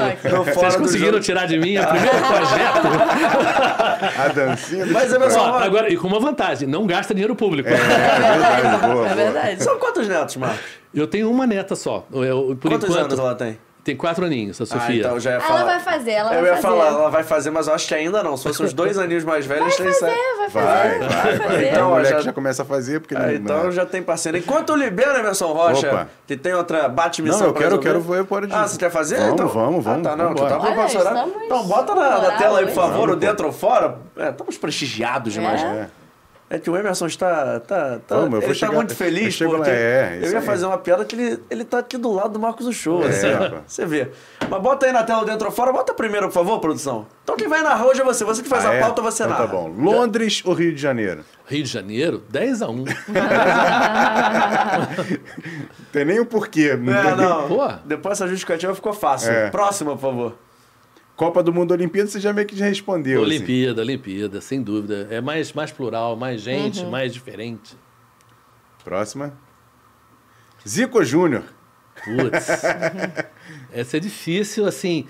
Vocês conseguiram tirar de mim a primeira projeto? A dancinha. Mas é mesmo. Agora, e com uma vantagem, não gasta dinheiro público. É, é verdade, boa, boa. É verdade. São quantos netos, Marcos? Eu tenho uma neta só. Eu, por Quantos enquanto, anos ela tem? Tem quatro aninhos, a Sofia. Ah, então já ia falar. Ela vai fazer, ela vai fazer. Eu ia falar, ela vai fazer, mas eu acho que ainda não. Se fosse uns dois aninhos mais velhos, tem certo. Vai fazer, vai fazer. Vai, vai, vai. Então, o moleque já... já começa a fazer, porque... Ah, então não... já tem parceiro. Enquanto libera, Emerson Rocha, Opa. que tem outra bate-missão. Não, eu quero, eu quero ver fora de... Ah, você quer fazer? Vamos, então... vamos, vamos. Ah, tá, não, tu tá proporcionado. Então, bota na, na tela aí, por favor, vamos, o dentro ou fora. É, estamos prestigiados demais, né? É que o Emerson está, está, está, Toma, ele está muito feliz, eu porque lá, é, eu ia aí. fazer uma piada que ele está aqui do lado do Marcos Uchoa, é, assim, é, você vê. Mas bota aí na tela dentro ou fora, bota primeiro, por favor, produção. Então quem vai narrar hoje é você, você que faz ah, a é? pauta, você então, narra. Tá bom. Londres ou Rio de Janeiro? Rio de Janeiro, dez a um. Não tem nem o um porquê. Não, é, não. Pô. Depois essa justificativa ficou fácil. É. Próxima, por favor. Copa do Mundo, Olimpíada, você já meio que já respondeu. Olimpíada, assim. Olimpíada, sem dúvida. É mais, mais plural, mais gente, uhum. mais diferente. Próxima. Zico Júnior. Putz. Essa é difícil, assim...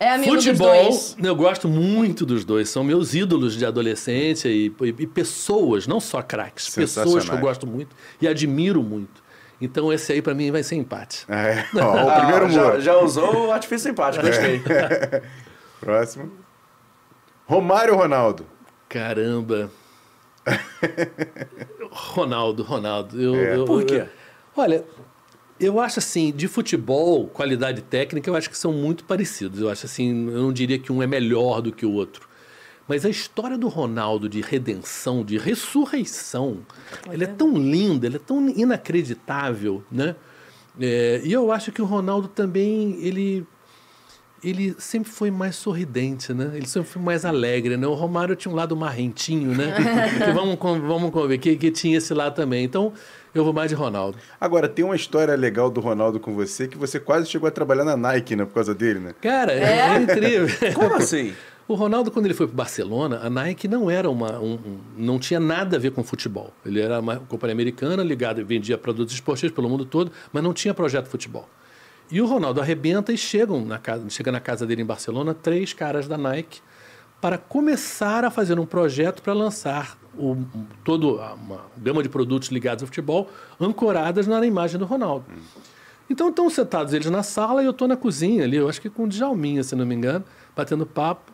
É amigo Futebol, dos dois. Eu gosto muito dos dois. São meus ídolos de adolescência e, e, e pessoas, não só craques. Pessoas que eu gosto muito e admiro muito. Então, esse aí, para mim, vai ser empate. Ah, é. Ó, o ah, primeiro já, já usou o artifício empate, gostei. É. Próximo. Romário Ronaldo. Caramba. Ronaldo, Ronaldo. Eu, é. eu, Por quê? Eu, olha, eu acho assim, de futebol, qualidade técnica, eu acho que são muito parecidos. Eu acho assim, eu não diria que um é melhor do que o outro. Mas a história do Ronaldo de redenção, de ressurreição, Olha. ela é tão linda, ela é tão inacreditável, né? É, e eu acho que o Ronaldo também, ele, ele sempre foi mais sorridente, né? Ele sempre foi mais alegre, né? O Romário tinha um lado marrentinho, né? que vamos, vamos conver, que, que tinha esse lado também. Então, eu vou mais de Ronaldo. Agora, tem uma história legal do Ronaldo com você, que você quase chegou a trabalhar na Nike, né? Por causa dele, né? Cara, é, é incrível. Como assim? O Ronaldo, quando ele foi para o Barcelona, a Nike não era uma, um, um, não tinha nada a ver com futebol. Ele era uma companhia americana ligada, vendia produtos esportivos pelo mundo todo, mas não tinha projeto de futebol. E o Ronaldo arrebenta e chegam na casa, chega na casa dele em Barcelona três caras da Nike para começar a fazer um projeto para lançar o, toda uma gama de produtos ligados ao futebol, ancoradas na imagem do Ronaldo. Então, estão sentados eles na sala e eu estou na cozinha ali, eu acho que com o Djalminha, se não me engano, batendo papo.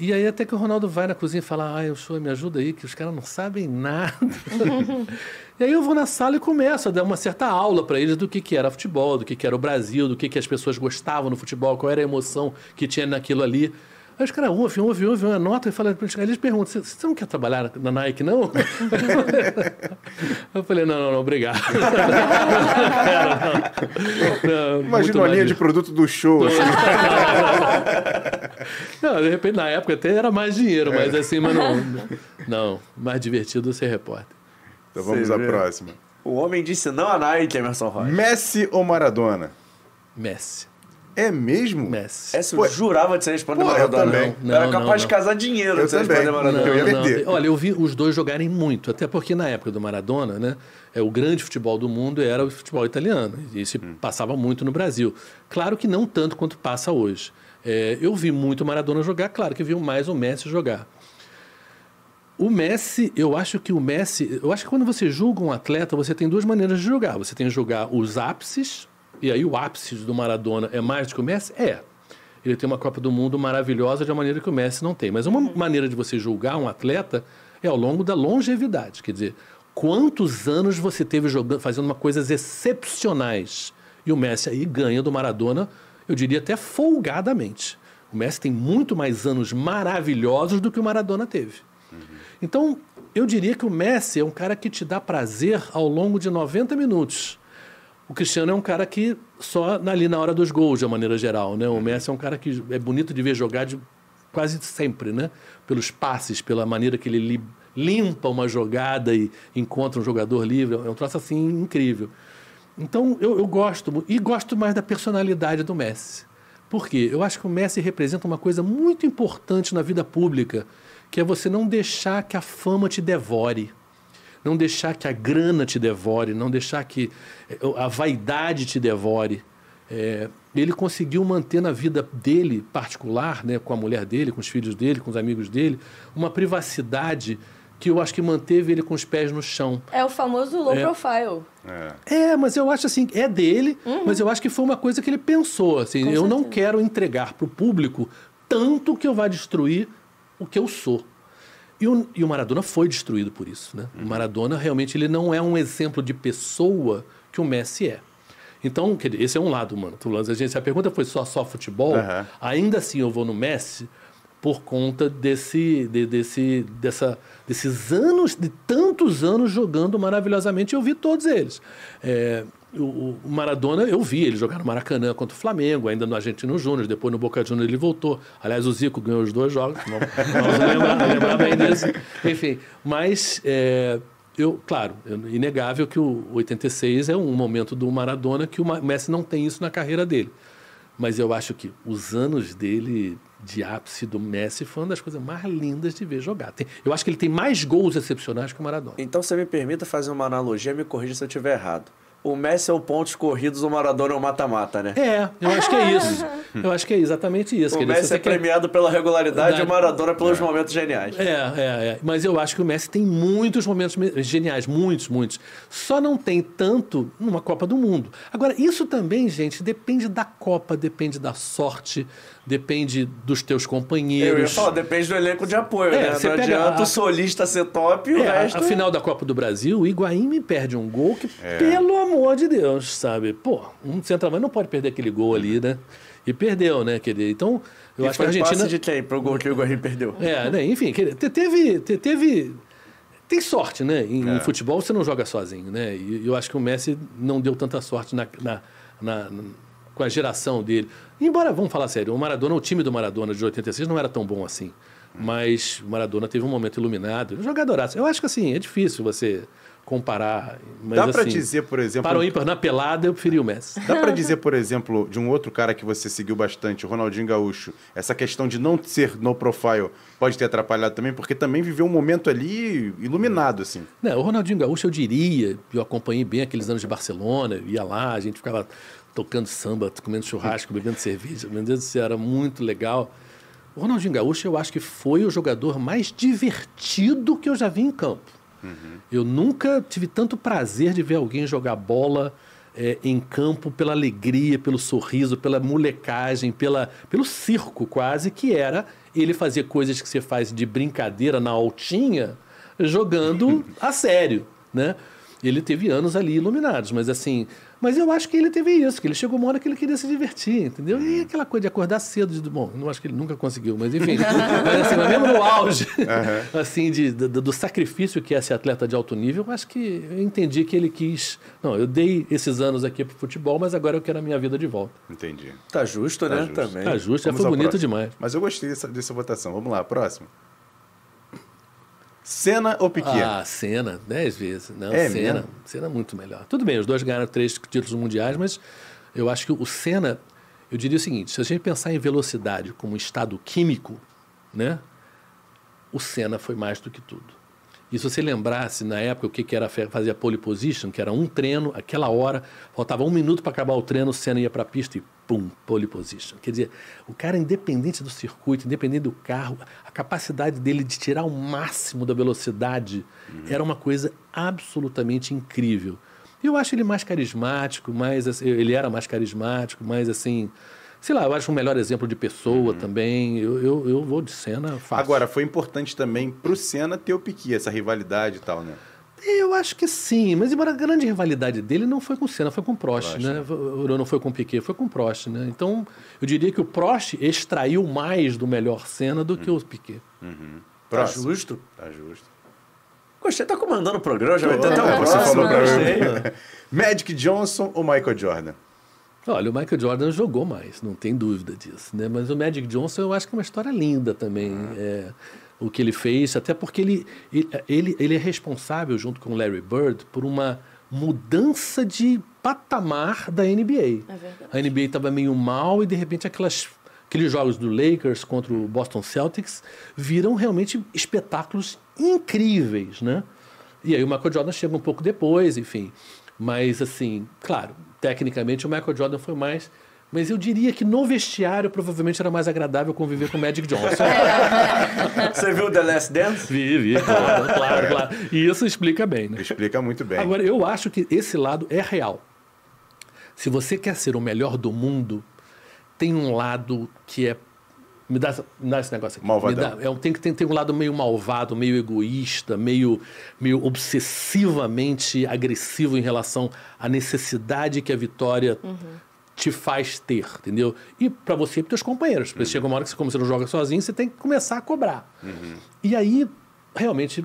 E aí até que o Ronaldo vai na cozinha e fala, ai, Uchoa, me ajuda aí, que os caras não sabem nada. E aí eu vou na sala e começo a dar uma certa aula para eles do que, que era futebol, do que, que era o Brasil, do que, que as pessoas gostavam no futebol, qual era a emoção que tinha naquilo ali. Aí os caras ouvem, ouvem, ouvem, anotam e falam para eles. Aí eles perguntam, você não quer trabalhar na Nike, não? Eu falei, não, não, não, obrigado. Não, não, imagina a linha de produto do show. Não, não, não. Não, de repente, na época até era mais dinheiro, mas assim, mas não, não, mais divertido ser repórter. Então vamos à próxima. O homem disse não a Nike, Emerson Rocha. Messi ou Maradona? Messi. É mesmo? Messi. Essa eu Pô, jurava de você responder Pô, Maradona. Eu também. Não, não, era capaz não, não. de casar dinheiro de você responder Maradona. Não, eu ia perder. Olha, eu vi os dois jogarem muito, até porque na época do Maradona, né, o grande futebol do mundo era o futebol italiano. E isso hum. passava muito no Brasil. Claro que não tanto quanto passa hoje. É, eu vi muito o Maradona jogar, claro que vi mais o Messi jogar. O Messi, eu acho que o Messi... Eu acho que quando você julga um atleta, você tem duas maneiras de julgar. Você tem que julgar os ápices... E aí o ápice do Maradona é mais do que o Messi? É. Ele tem uma Copa do Mundo maravilhosa de uma maneira que o Messi não tem. Mas uma maneira de você julgar um atleta é ao longo da longevidade. Quer dizer, quantos anos você teve jogando, fazendo uma coisas excepcionais? E o Messi aí ganha do Maradona, eu diria até folgadamente. O Messi tem muito mais anos maravilhosos do que o Maradona teve. Uhum. Então, eu diria que o Messi é um cara que te dá prazer ao longo de noventa minutos. O Cristiano é um cara que só ali na hora dos gols, de uma maneira geral, né? O Messi é um cara que é bonito de ver jogar de quase sempre, né? Pelos passes, pela maneira que ele li, limpa uma jogada e encontra um jogador livre. É um troço, assim, incrível. Então, eu, eu gosto, e gosto mais da personalidade do Messi. Por quê? Eu acho que o Messi representa uma coisa muito importante na vida pública, que é você não deixar que a fama te devore. Não deixar que a grana te devore, não deixar que a vaidade te devore. É, ele conseguiu manter na vida dele particular, né, com a mulher dele, com os filhos dele, com os amigos dele, uma privacidade que eu acho que manteve ele com os pés no chão. É o famoso low é. profile. É. é, mas eu acho assim, é dele, uhum. mas eu acho que foi uma coisa que ele pensou. Assim, eu não quero entregar para o público tanto que eu vá destruir o que eu sou. E o, e o Maradona foi destruído por isso, né? O Maradona, realmente, ele não é um exemplo de pessoa que o Messi é. Então, esse é um lado, mano. A gente, se a pergunta foi só, só futebol, uhum. ainda assim eu vou no Messi por conta desse, de, desse, dessa, desses anos, de tantos anos jogando maravilhosamente. Eu vi todos eles. É, o, o Maradona, eu vi ele jogar no Maracanã contra o Flamengo, ainda no Argentino Júnior, depois no Boca Juniors ele voltou. Aliás, o Zico ganhou os dois jogos, não, não lembrava, lembrava ainda disso. Enfim, mas, é, eu, claro, é inegável que o oitenta e seis é um momento do Maradona que o Messi não tem isso na carreira dele. Mas eu acho que os anos dele de ápice do Messi foi uma das coisas mais lindas de ver jogar. Tem, eu acho que ele tem mais gols excepcionais que o Maradona. Então, você me permita fazer uma analogia, me corrija se eu estiver errado. O Messi é o pontos corridos, o Maradona é o mata-mata, né? É, eu acho que é isso. Eu acho que é exatamente isso. O Messi dizer, é premiado quer... pela regularidade e o Maradona pelos é. momentos geniais. É, é, é. Mas eu acho que o Messi tem muitos momentos geniais, muitos, muitos. Só não tem tanto numa Copa do Mundo. Agora, isso também, gente, depende da Copa, depende da sorte, depende dos teus companheiros. Eu ia falar, depende do elenco de apoio, é, né? Você não pega adianta a... o solista ser top e é, o resto... A final da Copa do Brasil, o Higuaín me perde um gol que, é. pelo amor... amor de Deus, sabe? Pô, um centroavante não pode perder aquele gol ali, né? E perdeu, né? Então, eu e acho que a Argentina... de quem? Pro gol que o Higuaín perdeu. É, né? Enfim, teve... teve... Tem sorte, né? Em, é. em futebol você não joga sozinho, né? E eu acho que o Messi não deu tanta sorte na, na, na, na, com a geração dele. Embora, vamos falar sério, o Maradona, o time do Maradona de oitenta e seis não era tão bom assim. Mas o Maradona teve um momento iluminado. Um jogadoraço. Eu acho que, assim, é difícil você... comparar, mas dá pra assim, dizer, por exemplo... Para o ímpar na pelada, eu preferi o Messi. Dá para dizer, por exemplo, de um outro cara que você seguiu bastante, o Ronaldinho Gaúcho, essa questão de não ser no profile pode ter atrapalhado também, porque também viveu um momento ali iluminado, assim. Não, o Ronaldinho Gaúcho, eu diria, eu acompanhei bem aqueles anos de Barcelona, ia lá, a gente ficava tocando samba, comendo churrasco, bebendo cerveja, meu Deus do céu, era muito legal. O Ronaldinho Gaúcho, eu acho que foi o jogador mais divertido que eu já vi em campo. Uhum. Eu nunca tive tanto prazer de ver alguém jogar bola é, em campo pela alegria, pelo sorriso, pela molecagem, pela, pelo circo quase, que era ele fazer coisas que você faz de brincadeira na altinha, jogando a sério, né? Ele teve anos ali iluminados, mas assim, Mas eu acho que ele teve isso, que ele chegou uma hora que ele queria se divertir, entendeu? E aquela coisa de acordar cedo, de, bom, não acho que ele nunca conseguiu, mas enfim, mas, assim, mas mesmo no auge, uhum. assim, de, do, do sacrifício que é ser atleta de alto nível, eu acho que eu entendi que ele quis, não, eu dei esses anos aqui pro futebol, mas agora eu quero a minha vida de volta. Entendi. Tá justo, tá né? Justo. Também. Tá justo, já foi bonito próximo. Demais. Mas eu gostei dessa, dessa votação, vamos lá, próximo. Senna ou Piquet? Ah, Senna, dez vezes. Não, é Senna. Senna é muito melhor. Tudo bem, os dois ganharam três títulos mundiais, mas eu acho que o Senna, eu diria o seguinte, se a gente pensar em velocidade como estado químico, né, o Senna foi mais do que tudo. E se você lembrasse, na época, o que era fazer a pole position, que era um treino, aquela hora, faltava um minuto para acabar o treino, o Senna ia para a pista e pum, pole position. Quer dizer, o cara, independente do circuito, independente do carro, a capacidade dele de tirar o máximo da velocidade uhum. era uma coisa absolutamente incrível. Eu acho ele mais carismático, mais, ele era mais carismático, mais assim... Sei lá, eu acho um melhor exemplo de pessoa uhum. também. Eu, eu, eu vou de Senna fácil. Agora, foi importante também para o Senna ter o Piquet, essa rivalidade e tal, né? Eu acho que sim, mas embora a grande rivalidade dele não foi com o Senna, foi com o Prost, Prost né? né? Não foi com o Piquet, foi com o Prost, né? Então, eu diria que o Prost extraiu mais do melhor Senna do uhum. que o Piquet. Uhum. Tá justo? Tá justo. Gostei, tá comandando o programa, já vai ter até o próximo. Magic Johnson ou Michael Jordan? Olha, o Michael Jordan jogou mais, não tem dúvida disso, né? Mas o Magic Johnson eu acho que é uma história linda também, ah. é, o que ele fez, até porque ele, ele, ele é responsável, junto com o Larry Bird, por uma mudança de patamar da N B A. É verdade. A N B A estava meio mal e, de repente, aquelas, aqueles jogos do Lakers contra o Boston Celtics viram realmente espetáculos incríveis, né? E aí o Michael Jordan chega um pouco depois, enfim. Mas, assim, claro... Tecnicamente, o Michael Jordan foi mais... Mas eu diria que no vestiário, provavelmente, era mais agradável conviver com o Magic Johnson. Você viu The Last Dance? Vi, vi. Claro, claro, claro. E isso explica bem, né? Explica muito bem. Agora, eu acho que esse lado é real. Se você quer ser o melhor do mundo, tem um lado que é... Me dá, me dá esse negócio aqui. Malvadão. Me dá, é, tem, tem, tem um lado meio malvado, meio egoísta, meio, meio obsessivamente agressivo em relação à necessidade que a vitória uhum. te faz ter, entendeu? E para você e para os teus companheiros. Porque uhum. chega uma hora que, como você não joga sozinho, você tem que começar a cobrar. Uhum. E aí, realmente,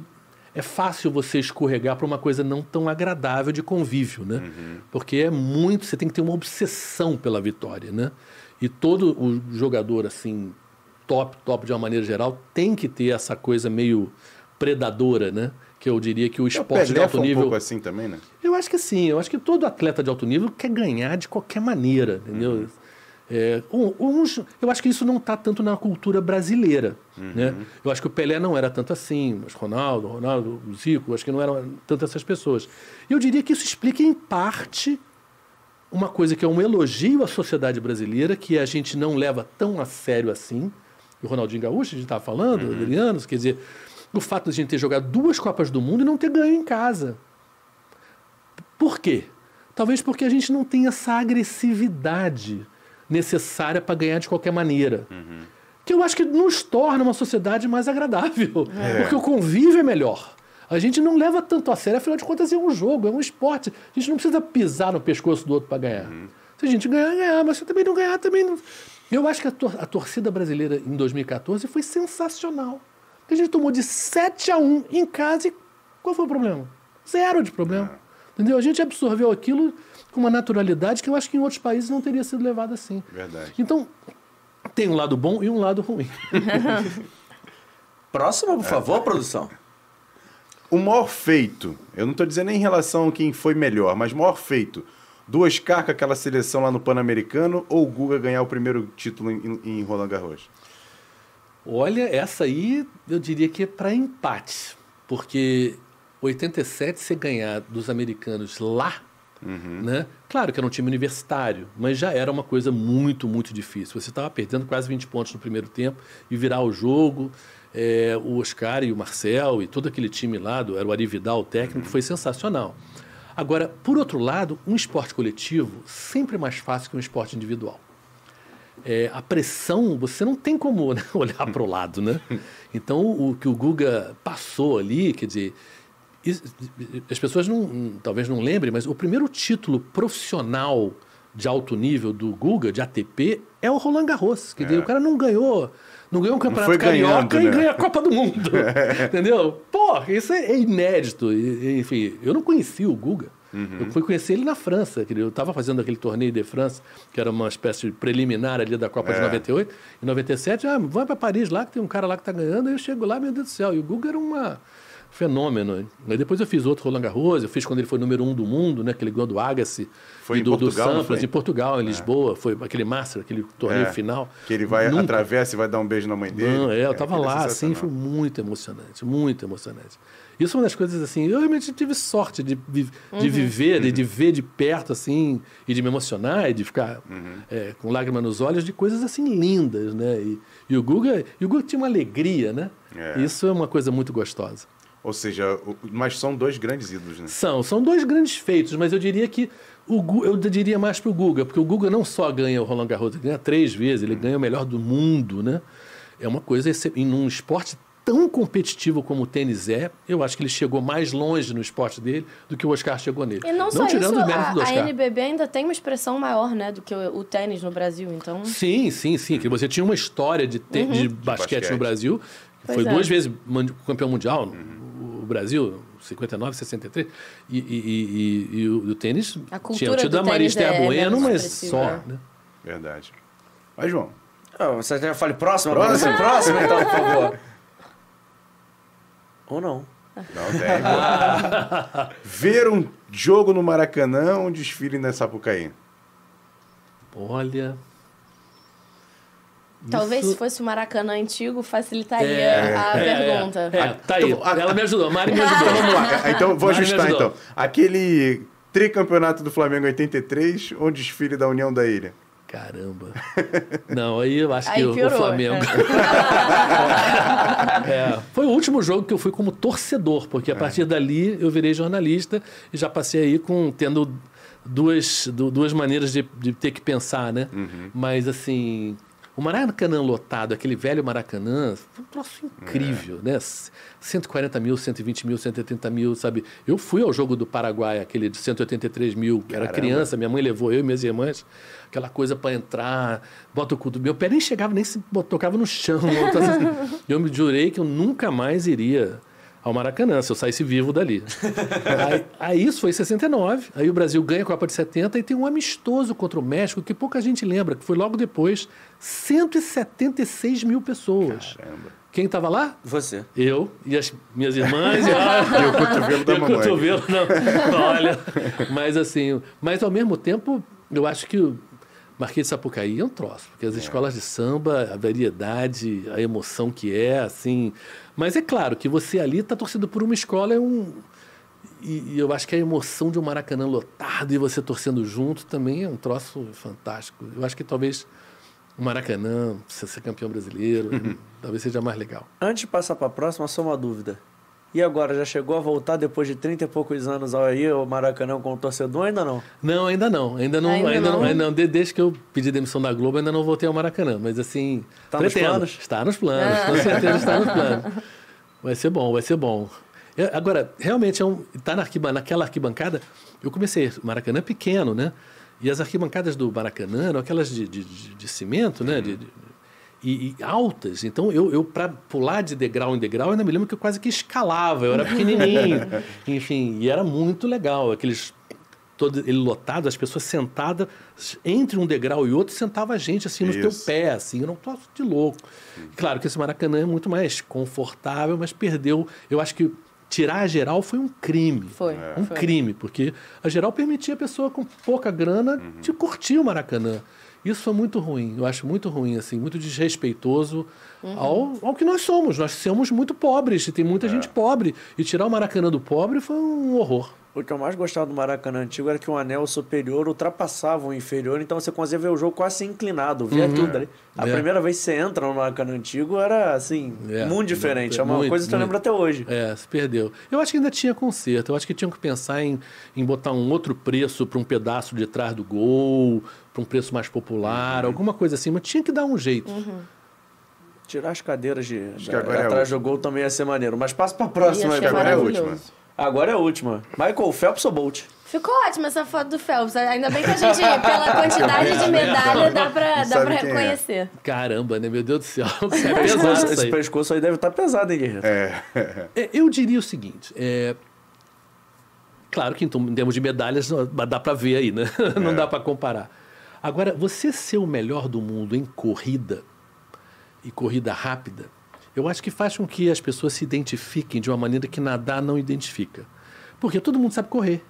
é fácil você escorregar para uma coisa não tão agradável de convívio, né? Uhum. Porque é muito... Você tem que ter uma obsessão pela vitória, né? E todo o jogador, assim... top, top de uma maneira geral, tem que ter essa coisa meio predadora, né? Que eu diria que o esporte de alto nível... um pouco assim também, né? Eu acho que sim. Eu acho que todo atleta de alto nível quer ganhar de qualquer maneira, entendeu? Uhum. É, um, um, eu acho que isso não está tanto na cultura brasileira, uhum. né? Eu acho que o Pelé não era tanto assim, mas Ronaldo, Ronaldo, Zico, acho que não eram tanto essas pessoas. Eu diria que isso explica, em parte... uma coisa que é um elogio à sociedade brasileira, que a gente não leva tão a sério assim. O Ronaldinho Gaúcho, a gente estava falando, uhum. Adriano, quer dizer, o fato de a gente ter jogado duas Copas do Mundo e não ter ganho em casa. Por quê? Talvez porque a gente não tem essa agressividade necessária para ganhar de qualquer maneira. Uhum. Que eu acho que nos torna uma sociedade mais agradável, é. Porque o convívio é melhor. A gente não leva tanto a sério, afinal de contas é um jogo, é um esporte. A gente não precisa pisar no pescoço do outro para ganhar. Uhum. Se a gente ganhar, ganhar, mas se também não ganhar, também não... Eu acho que a, tor a torcida brasileira em dois mil e quatorze foi sensacional. A gente tomou de sete a um em casa e qual foi o problema? Zero de problema. Uhum. Entendeu? A gente absorveu aquilo com uma naturalidade que eu acho que em outros países não teria sido levado assim. Verdade. Então, tem um lado bom e um lado ruim. Próximo, por favor, produção. O maior feito, eu não estou dizendo nem em relação a quem foi melhor, mas maior feito, do Oscar com aquela seleção lá no Pan-Americano ou o Guga ganhar o primeiro título em, em Roland Garros? Olha, essa aí eu diria que é para empate, porque oitenta e sete você ganhar dos americanos lá, uhum. né? Claro que era um time universitário, mas já era uma coisa muito, muito difícil. Você estava perdendo quase vinte pontos no primeiro tempo e virar o jogo... É, o Oscar e o Marcel e todo aquele time lá, do, era o Ari Vidal, o técnico, foi sensacional. Agora, por outro lado, um esporte coletivo sempre é mais fácil que um esporte individual. É, a pressão, você não tem como, né, olhar para o lado, né? Então, o que o Guga passou ali, quer dizer, as pessoas não, talvez não lembrem, mas o primeiro título profissional de alto nível do Guga, de A T P, é o Roland Garros. Que é. O cara não ganhou, não ganhou um campeonato carioca, né? E ganha a Copa do Mundo. É. Entendeu? Porra, isso é inédito. E, enfim, eu não conhecia o Guga. Uhum. Eu fui conhecer ele na França. Eu estava fazendo aquele torneio de França, que era uma espécie de preliminar ali da Copa é. de noventa e oito. Em noventa e sete, ah, vai para Paris lá, que tem um cara lá que está ganhando. Aí eu chego lá, meu Deus do céu. E o Guga era uma... fenômeno. Aí depois eu fiz outro Roland Garros, eu fiz quando ele foi número um do mundo, né? Que ele ganhou do Agassi, foi e do, em Portugal, do Sampras, em Portugal, em é. Lisboa, foi aquele Master, aquele torneio é. final. Que ele vai, Nunca... atravessa e vai dar um beijo na mãe dele. Não, é, eu estava é, lá, assim, foi muito emocionante, muito emocionante. Isso é uma das coisas, assim, eu realmente tive sorte de, de, uhum. de viver, de, de ver de perto, assim, e de me emocionar, e de ficar uhum. é, com lágrima nos olhos, de coisas, assim, lindas, né? E, e, o, Guga, e o Guga tinha uma alegria, né? É. Isso é uma coisa muito gostosa. Ou seja, mas são dois grandes ídolos, né? São, são dois grandes feitos, mas eu diria que o Guga, eu diria mais para o Guga, porque o Guga não só ganha o Roland Garros, ele ganha três vezes, ele hum. ganha o melhor do mundo, né? É uma coisa, em um esporte tão competitivo como o tênis é, eu acho que ele chegou mais longe no esporte dele do que o Oscar chegou nele. E não, não só tirando isso, o mérito do Oscar. A N B B ainda tem uma expressão maior, né, do que o, o tênis no Brasil, então... Sim, sim, sim, que você tinha uma história de, te, uhum. de, basquete, de basquete no Brasil, pois foi é. duas vezes campeão mundial, uhum. o Brasil, cinquenta e nove, sessenta e três, e, e, e, e o, o tênis... A cultura tinha, do da tênis é, Bueno, é mas só, né? Verdade. Mas, João... Ah, você já fala próximo? Próximo, próximo, então, por favor. Ou não. Não tem. Ah. Ver um jogo no Maracanã ou um desfile na Sapucaí? Olha... Talvez isso... se fosse o Maracanã antigo, facilitaria é, a é, pergunta. É, é, tá aí. Então, ela me ajudou, Mari me ajudou. Vamos lá. Então, vou Mari ajustar então. Aquele tricampeonato do Flamengo oitenta e três ou desfile da União da Ilha? Caramba. Não, aí eu acho aí que piorou, o Flamengo... É. É, foi o último jogo que eu fui como torcedor, porque a partir é. dali eu virei jornalista e já passei aí com, tendo duas, duas maneiras de, de ter que pensar, né? Uhum. Mas assim... O Maracanã lotado, aquele velho Maracanã, foi um troço incrível, é. né? cento e quarenta mil, cento e vinte mil, cento e oitenta mil, sabe? Eu fui ao jogo do Paraguai, aquele de cento e oitenta e três mil, era criança, minha mãe levou eu e minhas irmãs, aquela coisa para entrar, bota o cu do meu pé, nem chegava, nem se tocava no chão. Eu me jurei que eu nunca mais iria ao Maracanã, se eu saísse vivo dali. Aí, aí isso foi em sessenta e nove, aí o Brasil ganha a Copa de setenta e tem um amistoso contra o México que pouca gente lembra, que foi logo depois, cento e setenta e seis mil pessoas. Caramba. Quem estava lá? Você. Eu e as minhas irmãs. E, a... e o cotovelo da mamãe. E o cotovelo, não. não. Olha, mas assim, mas ao mesmo tempo, eu acho que o Marquês de Sapucaí é um troço, porque as é. escolas de samba, a variedade, a emoção que é, assim... Mas é claro que você ali está torcendo por uma escola, é um... E, e eu acho que a emoção de um Maracanã lotado e você torcendo junto também é um troço fantástico. Eu acho que talvez o Maracanã, se ser campeão brasileiro, talvez seja mais legal. Antes de passar para a próxima, só uma dúvida. E agora, já chegou a voltar depois de trinta e poucos anos aí ao Maracanã como torcedor, ainda não? Não, ainda não. Ainda não, ainda, ainda não. não, ainda não. Desde que eu pedi demissão da Globo, ainda não voltei ao Maracanã. Mas assim... Está nos planos? Está nos planos, é. com certeza está nos planos. Vai ser bom, vai ser bom. Eu, agora, realmente, é um, tá na arquibancada, naquela arquibancada... Eu comecei, Maracanã é pequeno, né? E as arquibancadas do Maracanã eram aquelas de, de, de, de cimento, né? Uhum. De, de, E, e altas, então eu, eu para pular de degrau em degrau, eu ainda me lembro que eu quase que escalava, eu era pequenininho, enfim, e era muito legal, aqueles, todo ele lotado, as pessoas sentadas, entre um degrau e outro, sentava a gente assim, no Isso. teu pé, assim, eu não tô de louco. Claro que esse Maracanã é muito mais confortável, mas perdeu, eu acho que tirar a geral foi um crime, foi é. um foi. crime, porque a geral permitia a pessoa com pouca grana uhum. de curtir o Maracanã. Isso é muito ruim, eu acho muito ruim, assim, muito desrespeitoso uhum. ao, ao que nós somos. Nós somos muito pobres, e tem muita é. gente pobre. E tirar o Maracanã do pobre foi um horror. O que eu mais gostava do Maracanã antigo era que o anel superior ultrapassava o inferior, então você conseguia ver o jogo quase inclinado, via uhum. tudo ali. A é. primeira vez que você entra no Maracanã antigo era, assim, é. muito diferente. É uma muito, coisa que eu muito. lembro até hoje. É, se perdeu. Eu acho que ainda tinha conserto. Eu acho que tinham que pensar em, em botar um outro preço para um pedaço de trás do gol, para um preço mais popular, uhum. alguma coisa assim. Mas tinha que dar um jeito. Uhum. Tirar as cadeiras de, da, atrás é do gol também ia ser maneiro. Mas passa para a próxima. Acho que agora é a última. Agora é a última. Michael Phelps ou Bolt? Ficou ótima essa foto do Phelps. Ainda bem que a gente, pela quantidade de medalha, dá pra, dá pra reconhecer. É. Caramba, né? Meu Deus do céu. É pesado, esse pescoço aí deve estar pesado, hein, Guerreiro? É. É, eu diria o seguinte. É... Claro que em termos de medalhas, dá pra ver aí, né? É. Não dá pra comparar. Agora, você ser o melhor do mundo em corrida, e corrida rápida, eu acho que faz com que as pessoas se identifiquem de uma maneira que nadar não identifica. Porque todo mundo sabe correr.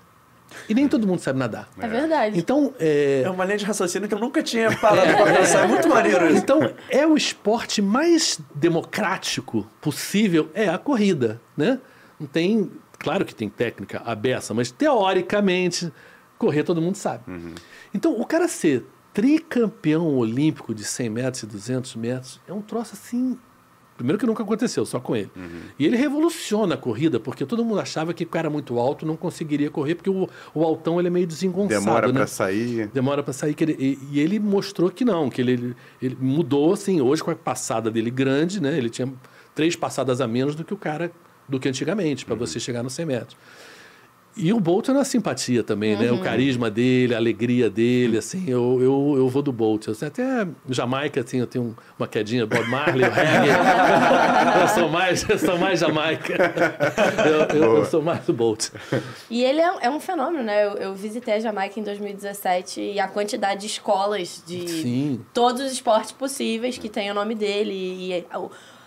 E nem todo mundo sabe nadar. É verdade. Então, é... é uma linha de raciocínio que eu nunca tinha parado é, para pensar. É muito maneiro isso. Então, é o esporte mais democrático possível, é a corrida, né? Não tem... Claro que tem técnica, a beça, mas teoricamente, correr todo mundo sabe. Uhum. Então, o cara ser tricampeão olímpico de cem metros e duzentos metros é um troço assim... Primeiro que nunca aconteceu, só com ele. Uhum. E ele revoluciona a corrida, porque todo mundo achava que o cara muito alto não conseguiria correr, porque o, o altão ele é meio desengonçado. Demora, né? Para sair. Demora para sair. Que ele, e, e ele mostrou que não, que ele, ele mudou, assim, hoje com a passada dele grande, né? Ele tinha três passadas a menos do que o cara, do que antigamente, para uhum. você chegar nos cem metros. E o Bolt é uma simpatia também, uhum. né? O carisma dele, a alegria dele, assim, eu, eu, eu vou do Bolt. Eu, até Jamaica, assim, eu tenho uma quedinha, Bob Marley, o reggae. eu, sou mais, eu sou mais Jamaica. Eu, eu, eu sou mais do Bolt. E ele é, é um fenômeno, né? Eu, eu visitei a Jamaica em dois mil e dezessete e a quantidade de escolas de Sim. todos os esportes possíveis que tem o nome dele e...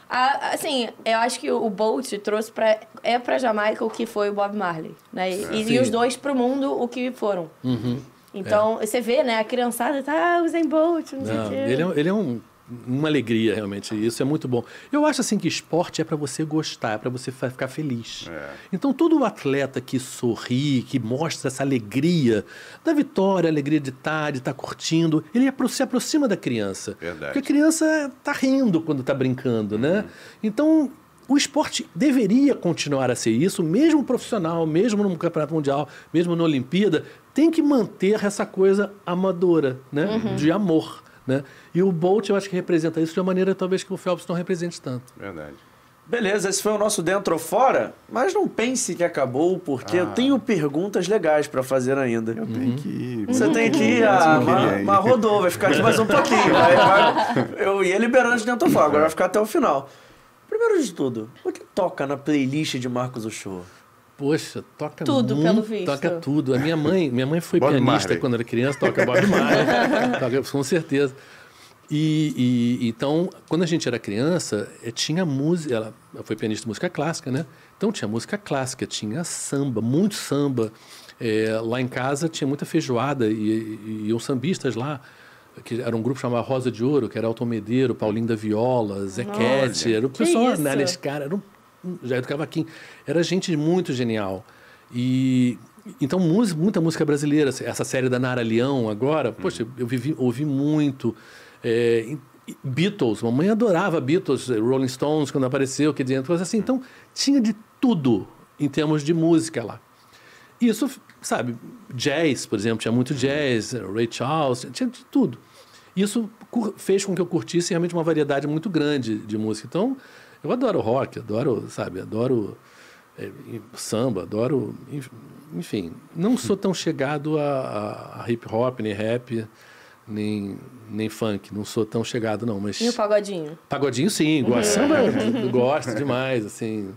Ah, assim, eu acho que o Bolt trouxe pra, é pra Jamaica o que foi o Bob Marley, né? E, e os dois pro mundo o que foram. Uhum. Então, é. Você vê, né? A criançada tá, ah, o Usain Bolt, não, não sei o que. Ele é, ele é um, uma alegria, realmente. Isso é muito bom. Eu acho, assim, que esporte é pra você gostar, é pra você ficar feliz. É. Então, todo atleta que sorri, que mostra essa alegria da vitória, a alegria de estar, de estar curtindo, ele se aproxima da criança. Verdade. Porque a criança tá rindo quando tá brincando, né? Uhum. Então, o esporte deveria continuar a ser isso, mesmo profissional, mesmo no campeonato mundial, mesmo na Olimpíada, tem que manter essa coisa amadora, né? Uhum. De amor. Né? E o Bolt, eu acho que representa isso de uma maneira talvez que o Phelps não represente tanto. Verdade. Beleza, esse foi o nosso Dentro ou Fora, mas não pense que acabou, porque ah. eu tenho perguntas legais para fazer ainda. Eu tenho uhum. que ir. Você uhum. tem que ir, ah, mas, mas rodou, vai ficar aqui mais um pouquinho. vai, vai, eu ia liberando de Dentro ou Fora, agora vai ficar até o final. Primeiro de tudo, o que toca na playlist de Marcos Ochoa? Poxa, toca tudo, muito, pelo visto. Toca tudo. A minha mãe, minha mãe foi Bob pianista Marley. Quando era criança, toca Bob Marley, toca, com certeza. E, e então, quando a gente era criança, tinha música, ela foi pianista de música clássica, né? Então tinha música clássica, tinha samba, muito samba. É, lá em casa tinha muita feijoada e, e os sambistas lá, que era um grupo chamado Rosa de Ouro, que era Alton Medeiro, Paulinho da Viola, Zé Quete, era o pessoal, Alex Cara, era um Jair do Cavaquinho, era gente muito genial. E então música, muita música brasileira, essa série da Nara Leão agora, hum. poxa, eu vivi, ouvi muito. É, Beatles, mamãe adorava Beatles, Rolling Stones quando apareceu, que dentro assim, então tinha de tudo em termos de música lá. Isso, sabe, jazz, por exemplo, tinha muito jazz, Ray Charles, tinha de tudo. Isso fez com que eu curtisse realmente uma variedade muito grande de música. Então eu adoro rock, adoro, sabe, adoro é, samba, adoro... Enfim, não sou tão chegado a, a hip hop, nem rap, nem, nem funk. Não sou tão chegado, não, mas... E o pagodinho? Pagodinho, sim. Gosto, samba, eu gosto demais, assim.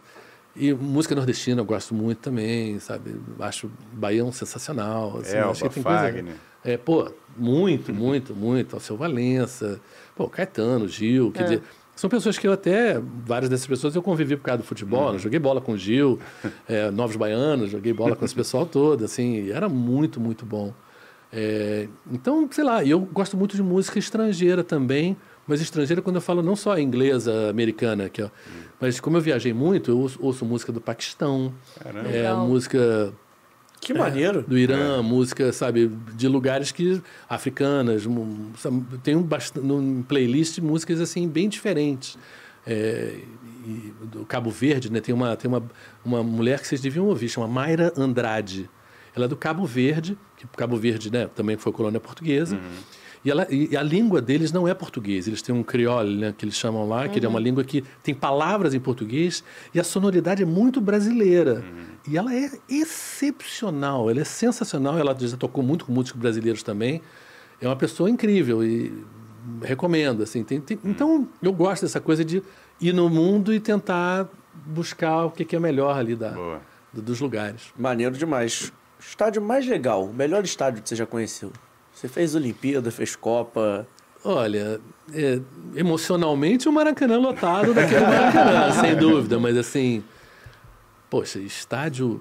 E música nordestina eu gosto muito também, sabe? Acho Baião sensacional. Assim, Elba, acho que tem Fagner. Coisa... É, pô, muito, muito, muito. Alceu Valença, pô, Caetano, Gil, quer dizer... É. São pessoas que eu até, várias dessas pessoas, eu convivi por causa do futebol, uhum. joguei bola com o Gil, é, Novos Baianos, joguei bola com esse pessoal todo, assim, e era muito, muito bom. É, então, sei lá, eu gosto muito de música estrangeira também, mas estrangeira quando eu falo não só inglesa, americana, que, ó, uhum. mas como eu viajei muito, eu ouço, ouço música do Paquistão, é, música... Que maneiro. É, do Irã, é. Música, sabe, de lugares que africanas, sabe, tem um, um playlist músicas assim bem diferentes. É, e, do Cabo Verde, né, tem uma tem uma, uma mulher que vocês deviam ouvir, chama Mayra Andrade. Ela é do Cabo Verde, que Cabo Verde, né, também foi colônia portuguesa. Uhum. E, ela, e a língua deles não é português, eles têm um crioulo, né, que eles chamam lá, uhum. que é uma língua que tem palavras em português e a sonoridade é muito brasileira. Uhum. E ela é excepcional, ela é sensacional, ela já tocou muito com músicos brasileiros também. É uma pessoa incrível e recomendo, assim. Tem, tem, hum. Então, eu gosto dessa coisa de ir no mundo e tentar buscar o que, que é melhor ali da, do, dos lugares. Maneiro demais. Estádio mais legal, o melhor estádio que você já conheceu? Você fez Olimpíada, fez Copa... Olha, é, emocionalmente o Maracanã lotado daquele Maracanã, sem dúvida, mas assim... Poxa, estádio...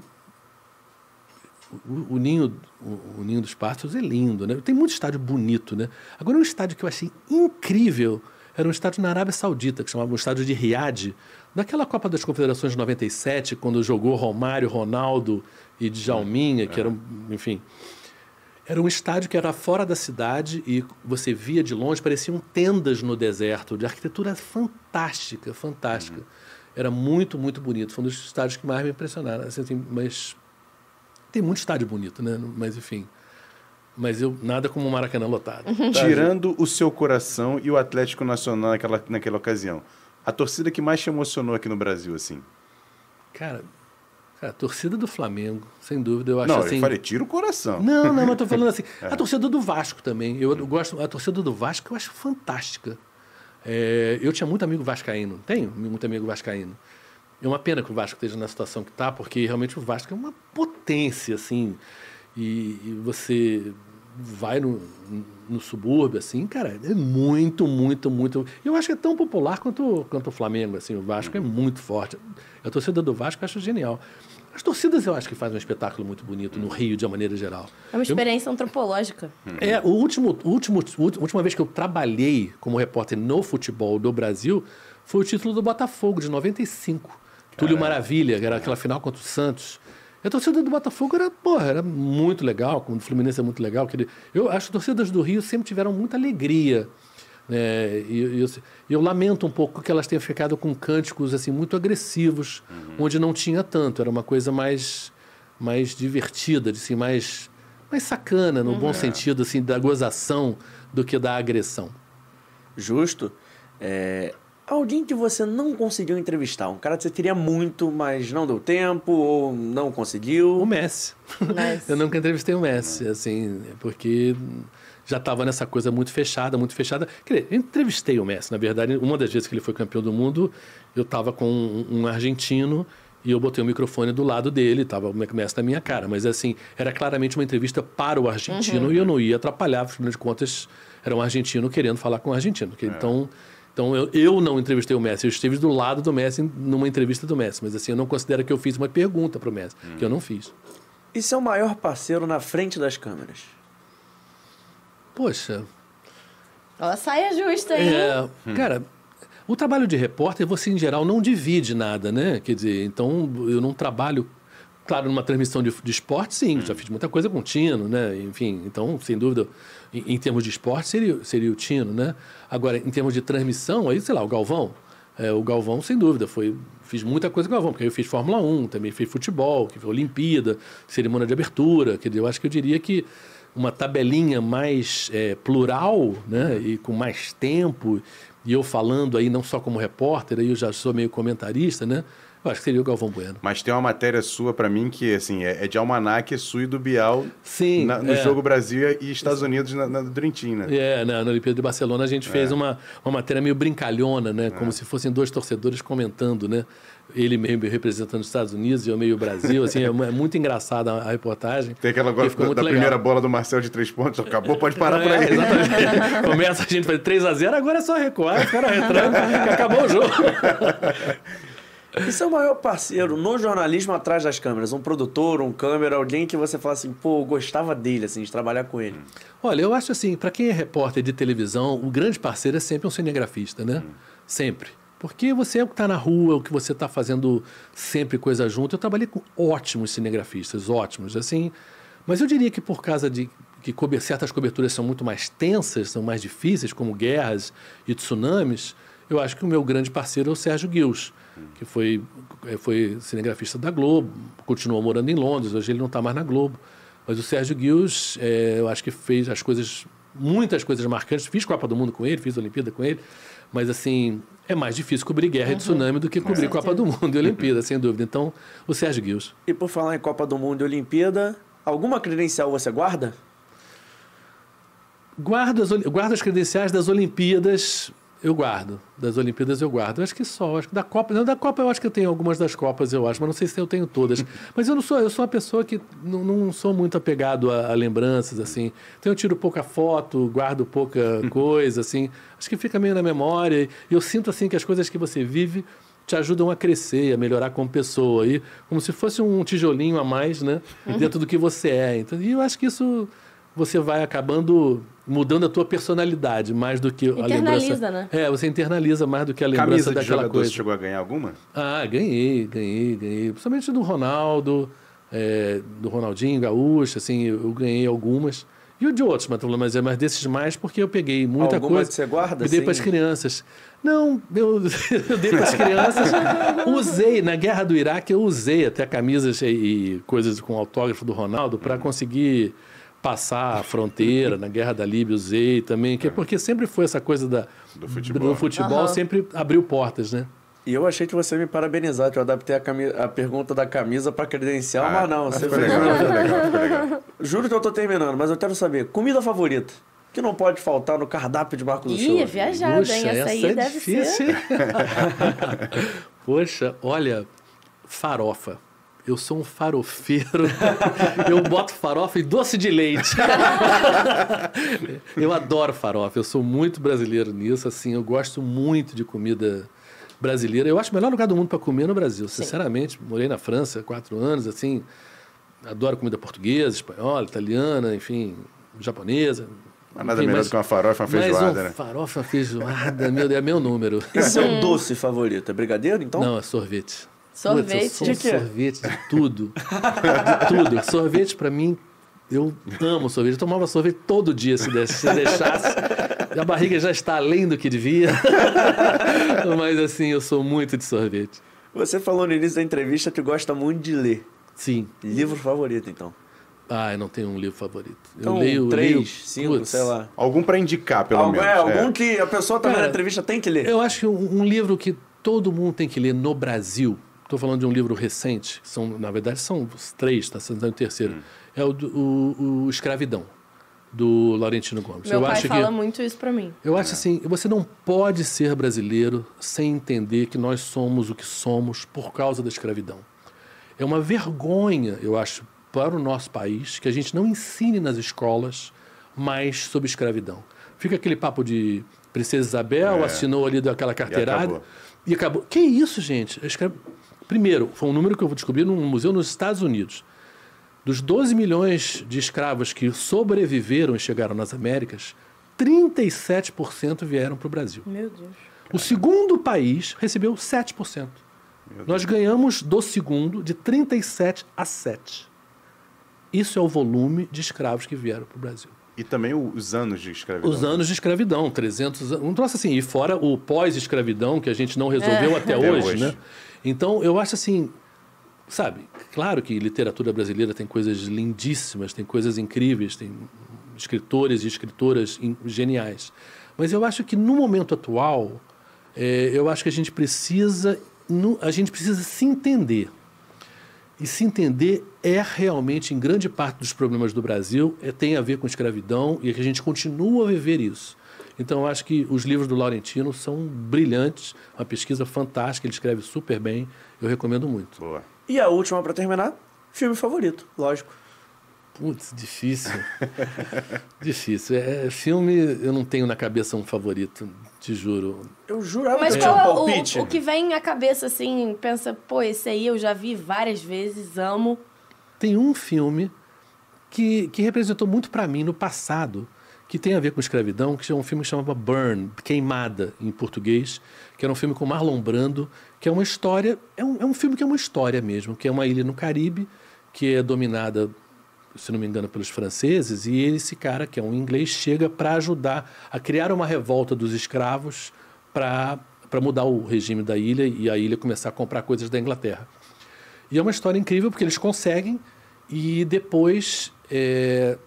O, o, ninho, o, o Ninho dos Pássaros é lindo, né? Tem muito estádio bonito, né? Agora, um estádio que eu achei incrível era um estádio na Arábia Saudita, que chamava o estádio de Riad. Naquela Copa das Confederações de noventa e sete, quando jogou Romário, Ronaldo e Djalminha, que eram, enfim... Era um estádio que era fora da cidade e você via de longe, pareciam tendas no deserto, de arquitetura fantástica, fantástica. Uhum. Era muito, muito bonito. Foi um dos estádios que mais me impressionaram. Assim, tem, mas tem muito estádio bonito, né? Mas, enfim... Mas eu, nada como o Maracanã lotado. Uhum. Tá, tirando gente? O seu coração e o Atlético Nacional naquela, naquela ocasião, a torcida que mais te emocionou aqui no Brasil, assim? Cara... A torcida do Flamengo, sem dúvida, eu acho não, assim... Não, eu falei, tira o coração. Não, não, mas eu tô falando assim. é. A torcida do Vasco também. Eu hum. gosto... A torcida do Vasco eu acho fantástica. É, eu tinha muito amigo vascaíno. Tenho muito amigo vascaíno. É uma pena que o Vasco esteja na situação que está, porque realmente o Vasco é uma potência, assim. E, e você vai no, no subúrbio, assim, cara, é muito, muito, muito... Eu acho que é tão popular quanto, quanto o Flamengo, assim. O Vasco hum. é muito forte. A torcida do Vasco eu acho genial. As torcidas eu acho que fazem um espetáculo muito bonito no Rio, de uma maneira geral. É uma experiência eu... antropológica. É, o último, o último, a última vez que eu trabalhei como repórter no futebol do Brasil foi o título do Botafogo, de noventa e cinco. Caramba. Túlio Maravilha, que era aquela final contra o Santos. E a torcida do Botafogo era, porra, era muito legal, como o Fluminense é muito legal. Aquele... Eu acho que as torcidas do Rio sempre tiveram muita alegria. É, e eu, eu, eu lamento um pouco que elas tenham ficado com cânticos assim, muito agressivos, uhum. onde não tinha tanto. Era uma coisa mais, mais divertida, assim, mais, mais sacana, no uhum. bom sentido, assim, da gozação do que da agressão. Justo. É, alguém que você não conseguiu entrevistar, um cara que você queria muito, mas não deu tempo ou não conseguiu? O Messi. Messi. Eu nunca entrevistei o Messi, uhum. assim, porque... já estava nessa coisa muito fechada, muito fechada. Quer dizer, eu entrevistei o Messi, na verdade, uma das vezes que ele foi campeão do mundo, eu estava com um, um argentino e eu botei o microfone do lado dele, estava o Messi na minha cara, mas assim, era claramente uma entrevista para o argentino uhum. e eu não ia atrapalhar, afinal de contas, era um argentino querendo falar com um argentino. Que, é. Então, então eu, eu não entrevistei o Messi, eu estive do lado do Messi numa entrevista do Messi, mas assim, eu não considero que eu fiz uma pergunta para o Messi, uhum. que eu não fiz. E seu maior parceiro na frente das câmeras? Poxa... Ó, saia justa aí. É, cara, o trabalho de repórter, você em geral não divide nada, né? Quer dizer, então eu não trabalho... Claro, numa transmissão de, de esporte, sim. Hum. Já fiz muita coisa com o Tino, né? Enfim, então, sem dúvida, em, em termos de esporte, seria, seria o Tino, né? Agora, em termos de transmissão, aí, sei lá, o Galvão. É, o Galvão, sem dúvida, foi... Fiz muita coisa com o Galvão, porque eu fiz Fórmula um, também fiz futebol, que foi Olimpíada, cerimônia de abertura. Quer dizer, eu acho que eu diria que... uma tabelinha mais é, plural, né? E com mais tempo, e eu falando aí não só como repórter, aí eu já sou meio comentarista, né? Eu acho que seria o Galvão Bueno. Mas tem uma matéria sua para mim que assim, é de almanaque, sua e do Bial. Sim, na, no é. jogo Brasil e Estados Unidos na, na Drentina. É, na, na Olimpíada de Barcelona a gente fez é. uma, uma matéria meio brincalhona, né? Como é. se fossem dois torcedores comentando, né? Ele meio representando os Estados Unidos e eu meio o Brasil, assim, é muito engraçada a reportagem. Tem aquela agora da, da primeira bola do Marcel de três pontos, acabou, pode parar é, por aí. Exatamente. Começa a gente fazer três a zero, agora é só recuar, os caras retranca, que acabou o jogo. E seu maior parceiro no jornalismo atrás das câmeras? Um produtor, um câmera, alguém que você fala assim, pô, eu gostava dele, assim, de trabalhar com ele. Olha, eu acho assim, para quem é repórter de televisão, o grande parceiro é sempre um cinegrafista, né? Hum. Sempre. Porque você é o que está na rua, o que você está fazendo sempre coisa junto. Eu trabalhei com ótimos cinegrafistas, ótimos, assim. Mas eu diria que por causa de que cober, certas coberturas são muito mais tensas, são mais difíceis, como guerras e tsunamis, eu acho que o meu grande parceiro é o Sérgio Guils, que foi, foi cinegrafista da Globo, continuou morando em Londres, hoje ele não está mais na Globo. Mas o Sérgio Guils, é, eu acho que fez as coisas, muitas coisas marcantes. Fiz Copa do Mundo com ele, fiz Olimpíada com ele, mas assim... é mais difícil cobrir guerra uhum. e tsunami do que cobrir é. Copa do Mundo e Olimpíada, sem dúvida. Então, o Sérgio Guios. E por falar em Copa do Mundo e Olimpíada, alguma credencial você guarda? Guardo as, guardo as credenciais das Olimpíadas, eu guardo. Das Olimpíadas eu guardo. Eu acho que só, acho que da Copa... Não, da Copa eu acho que eu tenho algumas das Copas, eu acho, mas não sei se eu tenho todas. Mas eu não sou, eu sou uma pessoa que não, não sou muito apegado a, a lembranças, assim. Então eu tiro pouca foto, guardo pouca coisa, assim. Acho que fica meio na memória. E eu sinto, assim, que as coisas que você vive te ajudam a crescer, a melhorar como pessoa. E como se fosse um tijolinho a mais, né? Dentro do que você é. Então, e eu acho que isso... você vai acabando mudando a tua personalidade mais do que a lembrança. Internaliza, né? É, você internaliza mais do que a lembrança Camisa de daquela jogador, coisa. Você chegou a ganhar alguma? Ah, ganhei, ganhei, ganhei. Principalmente do Ronaldo, é, do Ronaldinho Gaúcho, assim, eu ganhei algumas. E o de outros, mas, mas desses mais, porque eu peguei muita alguma coisa. Alguma que você guarda? Eu dei para as crianças. Não, eu, eu dei para as crianças. Usei, na Guerra do Iraque, eu usei até camisas e, e coisas com autógrafo do Ronaldo para conseguir... passar a fronteira, na Guerra da Líbia, usei também, que é porque sempre foi essa coisa da, do futebol, do futebol uhum. sempre abriu portas, né? E eu achei que você me parabenizar, que eu adaptei a, camisa, a pergunta da camisa para credencial, ah, mas não. Você ficou legal, ficou legal, ficou legal. Juro que eu tô terminando, mas eu quero saber, comida favorita? Que não pode faltar no cardápio de Marcos do Sul. Ih, é viajada, hein? Essa, essa aí é deve difícil. Ser. Poxa, olha, farofa. Eu sou um farofeiro, eu boto farofa em doce de leite. Eu adoro farofa, eu sou muito brasileiro nisso, assim, eu gosto muito de comida brasileira. Eu acho o melhor lugar do mundo para comer no Brasil, sinceramente. Sim. Morei na França há quatro anos, assim, adoro comida portuguesa, espanhola, italiana, enfim, japonesa. Mas nada melhor do que uma farofa, uma feijoada, mais um né? farofa, feijoada, meu Deus, é meu número. E seu hum. doce favorito? É brigadeiro, então? Não, é sorvete. Sorvete. Puta, eu sou de um sorvete de tudo. De tudo. Sorvete, pra mim, eu amo sorvete. Eu tomava sorvete todo dia, se deixasse. A barriga já está além do que devia. Mas, assim, eu sou muito de sorvete. Você falou no início da entrevista que gosta muito de ler. Sim. Livro favorito, então? Ah, eu não tenho um livro favorito. Então, eu leio três, leio, cinco, putz, sei lá. Algum pra indicar, pelo algum, menos. É, algum é. Que a pessoa também tá na entrevista tem que ler. Eu acho que um, um livro que todo mundo tem que ler no Brasil... Estou falando de um livro recente, são, na verdade são os três, está sendo o terceiro. Hum. É o, o, o Escravidão, do Laurentino Gomes. Meu eu pai acho fala que, muito isso para mim. Eu acho é. assim, você não pode ser brasileiro sem entender que nós somos o que somos por causa da escravidão. É uma vergonha, eu acho, para o nosso país, que a gente não ensine nas escolas mais sobre escravidão. Fica aquele papo de Princesa Isabel, é. assinou ali daquela carteirada e acabou. E acabou. Que isso, gente? Escra... Primeiro, foi um número que eu descobri num museu nos Estados Unidos. Dos doze milhões de escravos que sobreviveram e chegaram nas Américas, trinta e sete por cento vieram para o Brasil. Meu Deus. O segundo país recebeu sete por cento. Nós ganhamos do segundo de trinta e sete a sete. Isso é o volume de escravos que vieram para o Brasil. E também os anos de escravidão. Os anos de escravidão, trezentos anos. Um troço assim, e fora o pós-escravidão, que a gente não resolveu é. até, até hoje, hoje, né? Então, eu acho assim, sabe, claro que literatura brasileira tem coisas lindíssimas, tem coisas incríveis, tem escritores e escritoras geniais. Mas eu acho que no momento atual, é, eu acho que a gente precisa, a gente precisa se entender. E se entender é realmente, em grande parte dos problemas do Brasil, é, tem a ver com escravidão e é que a gente continua a viver isso. Então, eu acho que os livros do Laurentino são brilhantes, uma pesquisa fantástica, ele escreve super bem, eu recomendo muito. Boa. E a última, para terminar, filme favorito, lógico. Putz, difícil. Difícil. É, filme, eu não tenho na cabeça um favorito, te juro. Eu jurava que tinha um palpite. Mas o que vem à cabeça, assim, pensa, pô, esse aí eu já vi várias vezes, amo. Tem um filme que, que representou muito para mim no passado, que tem a ver com escravidão, que é um filme que chamava Burn, Queimada, em português, que era um filme com Marlon Brando, que é uma história, é um, é um filme que é uma história mesmo, que é uma ilha no Caribe, que é dominada, se não me engano, pelos franceses, e esse cara, que é um inglês, chega para ajudar a criar uma revolta dos escravos para para mudar o regime da ilha e a ilha começar a comprar coisas da Inglaterra. E é uma história incrível, porque eles conseguem, e depois... É,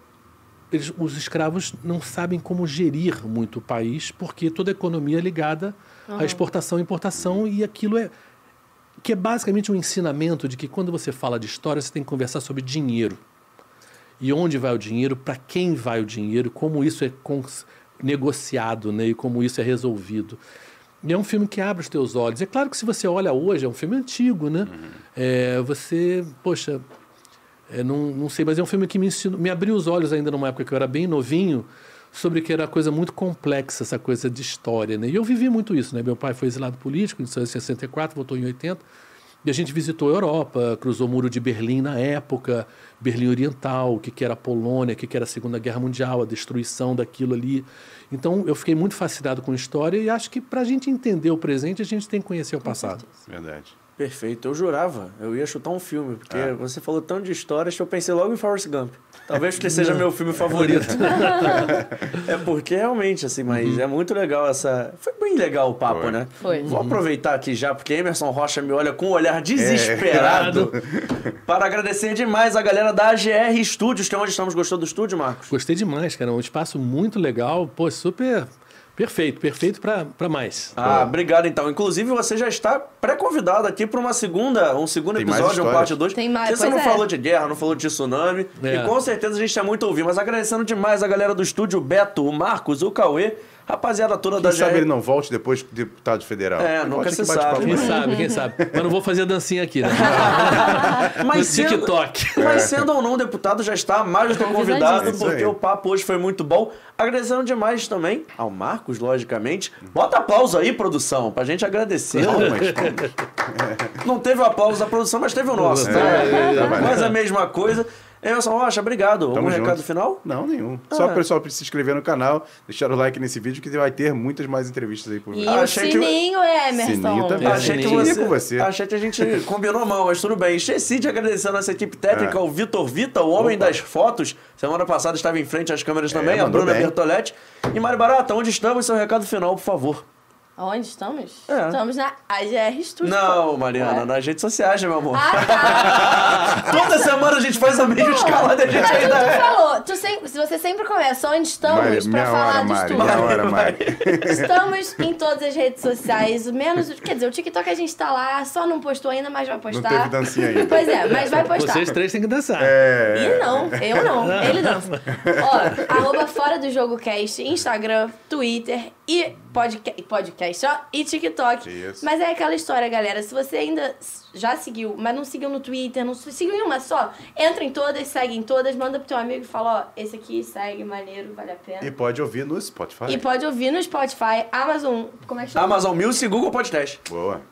eles, os escravos não sabem como gerir muito o país, porque toda a economia é ligada uhum. à exportação e importação, e aquilo é... que é basicamente um ensinamento de que quando você fala de história, você tem que conversar sobre dinheiro. E onde vai o dinheiro, para quem vai o dinheiro, como isso é negociado, né? E como isso é resolvido. E é um filme que abre os teus olhos. É claro que se você olha hoje, é um filme antigo, né? Uhum. É, você, poxa, é, não, não sei, mas é um filme que me ensinou, me abriu os olhos ainda numa época que eu era bem novinho, sobre que era uma coisa muito complexa, essa coisa de história, né? E eu vivi muito isso, né? Meu pai foi exilado político em sessenta e quatro, voltou em oitenta, e a gente visitou a Europa, cruzou o Muro de Berlim na época, Berlim Oriental, o que, que era a Polônia, o que, que era a Segunda Guerra Mundial, a destruição daquilo ali. Então, eu fiquei muito fascinado com história e acho que para a gente entender o presente, a gente tem que conhecer o passado. Verdade. Perfeito, eu jurava, eu ia chutar um filme, porque ah. você falou tanto de histórias que eu pensei logo em Forrest Gump. Talvez que seja meu filme favorito. É porque realmente, assim, mas uhum. é muito legal essa... Foi bem legal o papo, Foi. né? Foi. Vou aproveitar aqui já, porque Emerson Rocha me olha com um olhar desesperado é. para agradecer demais a galera da A G R Studios, que é onde estamos. Gostou do estúdio, Marcos? Gostei demais, cara, um espaço muito legal, pô, super... Perfeito, perfeito para mais. Ah, é. Obrigado então. Inclusive, você já está pré-convidado aqui para uma segunda, um segundo Tem episódio, um parte dois. Tem mais, Porque Você não é. falou de guerra, não falou de tsunami. É. E com certeza a gente tem muito a ouvir. Mas agradecendo demais a galera do estúdio, o Beto, o Marcos, o Cauê, rapaziada toda quem da Quem sabe Jair... ele não volte depois de deputado federal. É, ele nunca se sabe. Quem sabe, quem sabe. Mas não vou fazer dancinha aqui, né? Mas sendo, TikTok. Mas sendo é. ou não deputado, já está mais do que convidado, é porque o papo hoje foi muito bom. Agradecendo demais também ao Marcos, logicamente. Bota aplauso aí, produção, pra gente agradecer. Não, mas... não teve o aplauso da produção, mas teve o nosso. É, tá? é, é, mas é. a mesma coisa. Emerson Rocha, obrigado. Tamo Algum junto. recado final? Não, nenhum. Ah. Só o pessoal se inscrever no canal, deixar o like nesse vídeo, que vai ter muitas mais entrevistas aí por vir. E ah, o sininho, que... Emerson. Sininho também. É, achei, sininho. Que você... você. achei que a gente combinou mal, mas tudo bem. Esqueci de agradecer a nossa equipe técnica, é. o Vitor Vita, o homem Opa. das fotos. Semana passada estava em frente às câmeras é, também, a Bruna bem. Bertoletti. E Mário Barata, onde estamos? Seu recado final, por favor. Onde estamos? É. Estamos na A G R Studios. Não, Mariana, é. nas redes sociais, meu amor. Ah, tá. Toda semana a gente faz a mesma escalada e a gente mas ainda tu é. falou, tu sempre, você sempre começa onde estamos para falar do estúdio. Minha hora, Mari. Estamos em todas as redes sociais, menos... Quer dizer, o TikTok a gente tá lá, só não postou ainda, mas vai postar. Não teve dancinha ainda. Pois é, mas vai postar. Vocês três têm que dançar. É. E não, eu não, não. ele dança. Ó, arroba Fora do Jogo Cast, Instagram, Twitter e... Podcast, podcast ó, e TikTok. Isso. Mas é aquela história, galera. Se você ainda já seguiu, mas não seguiu no Twitter, não seguiu em uma só, entra em todas, segue em todas, manda pro teu amigo e fala, ó, esse aqui segue, maneiro, vale a pena. E pode ouvir no Spotify. E pode ouvir no Spotify, Amazon... Como é que chama? Amazon Music, Google Podcast. Boa.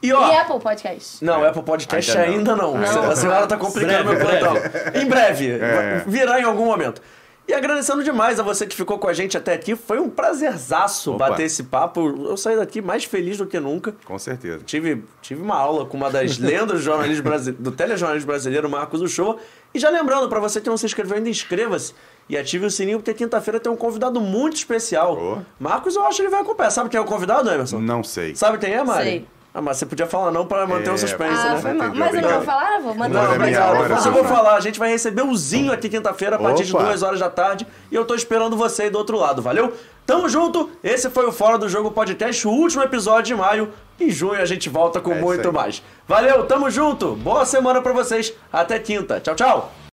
E, ó, e Apple Podcast. Não, é. Apple Podcast ainda não. Ainda não. não. A senhora tá complicando meu plantão. Em breve. É. Virá em algum momento. E agradecendo demais a você que ficou com a gente até aqui. Foi um prazerzaço Opa. bater esse papo. Eu saí daqui mais feliz do que nunca. Com certeza. Tive, tive uma aula com uma das lendas do, jornalismo brasileiro, do telejornalismo brasileiro, Marcos Uchoa. E já lembrando, para você que não se inscreveu ainda, inscreva-se. E ative o sininho, porque quinta-feira tem um convidado muito especial. Oh. Marcos, eu acho que ele vai acompanhar. Sabe quem é o convidado, Emerson? Não sei. Sabe quem é, Mari? Sei. Ah, mas você podia falar não para manter é, o suspense, ah, né? Mas, mas eu não vou falar, eu vou mandar não, mas, hora, mas eu falar. vou falar. A gente vai receber o Zinho aqui quinta-feira, a partir Opa. de duas horas da tarde. E eu tô esperando você aí do outro lado, valeu? Tamo junto! Esse foi o Fora do Jogo Podcast, o último episódio de maio. Em junho a gente volta com é muito mais. Valeu, tamo junto! Boa semana para vocês. Até quinta. Tchau, tchau!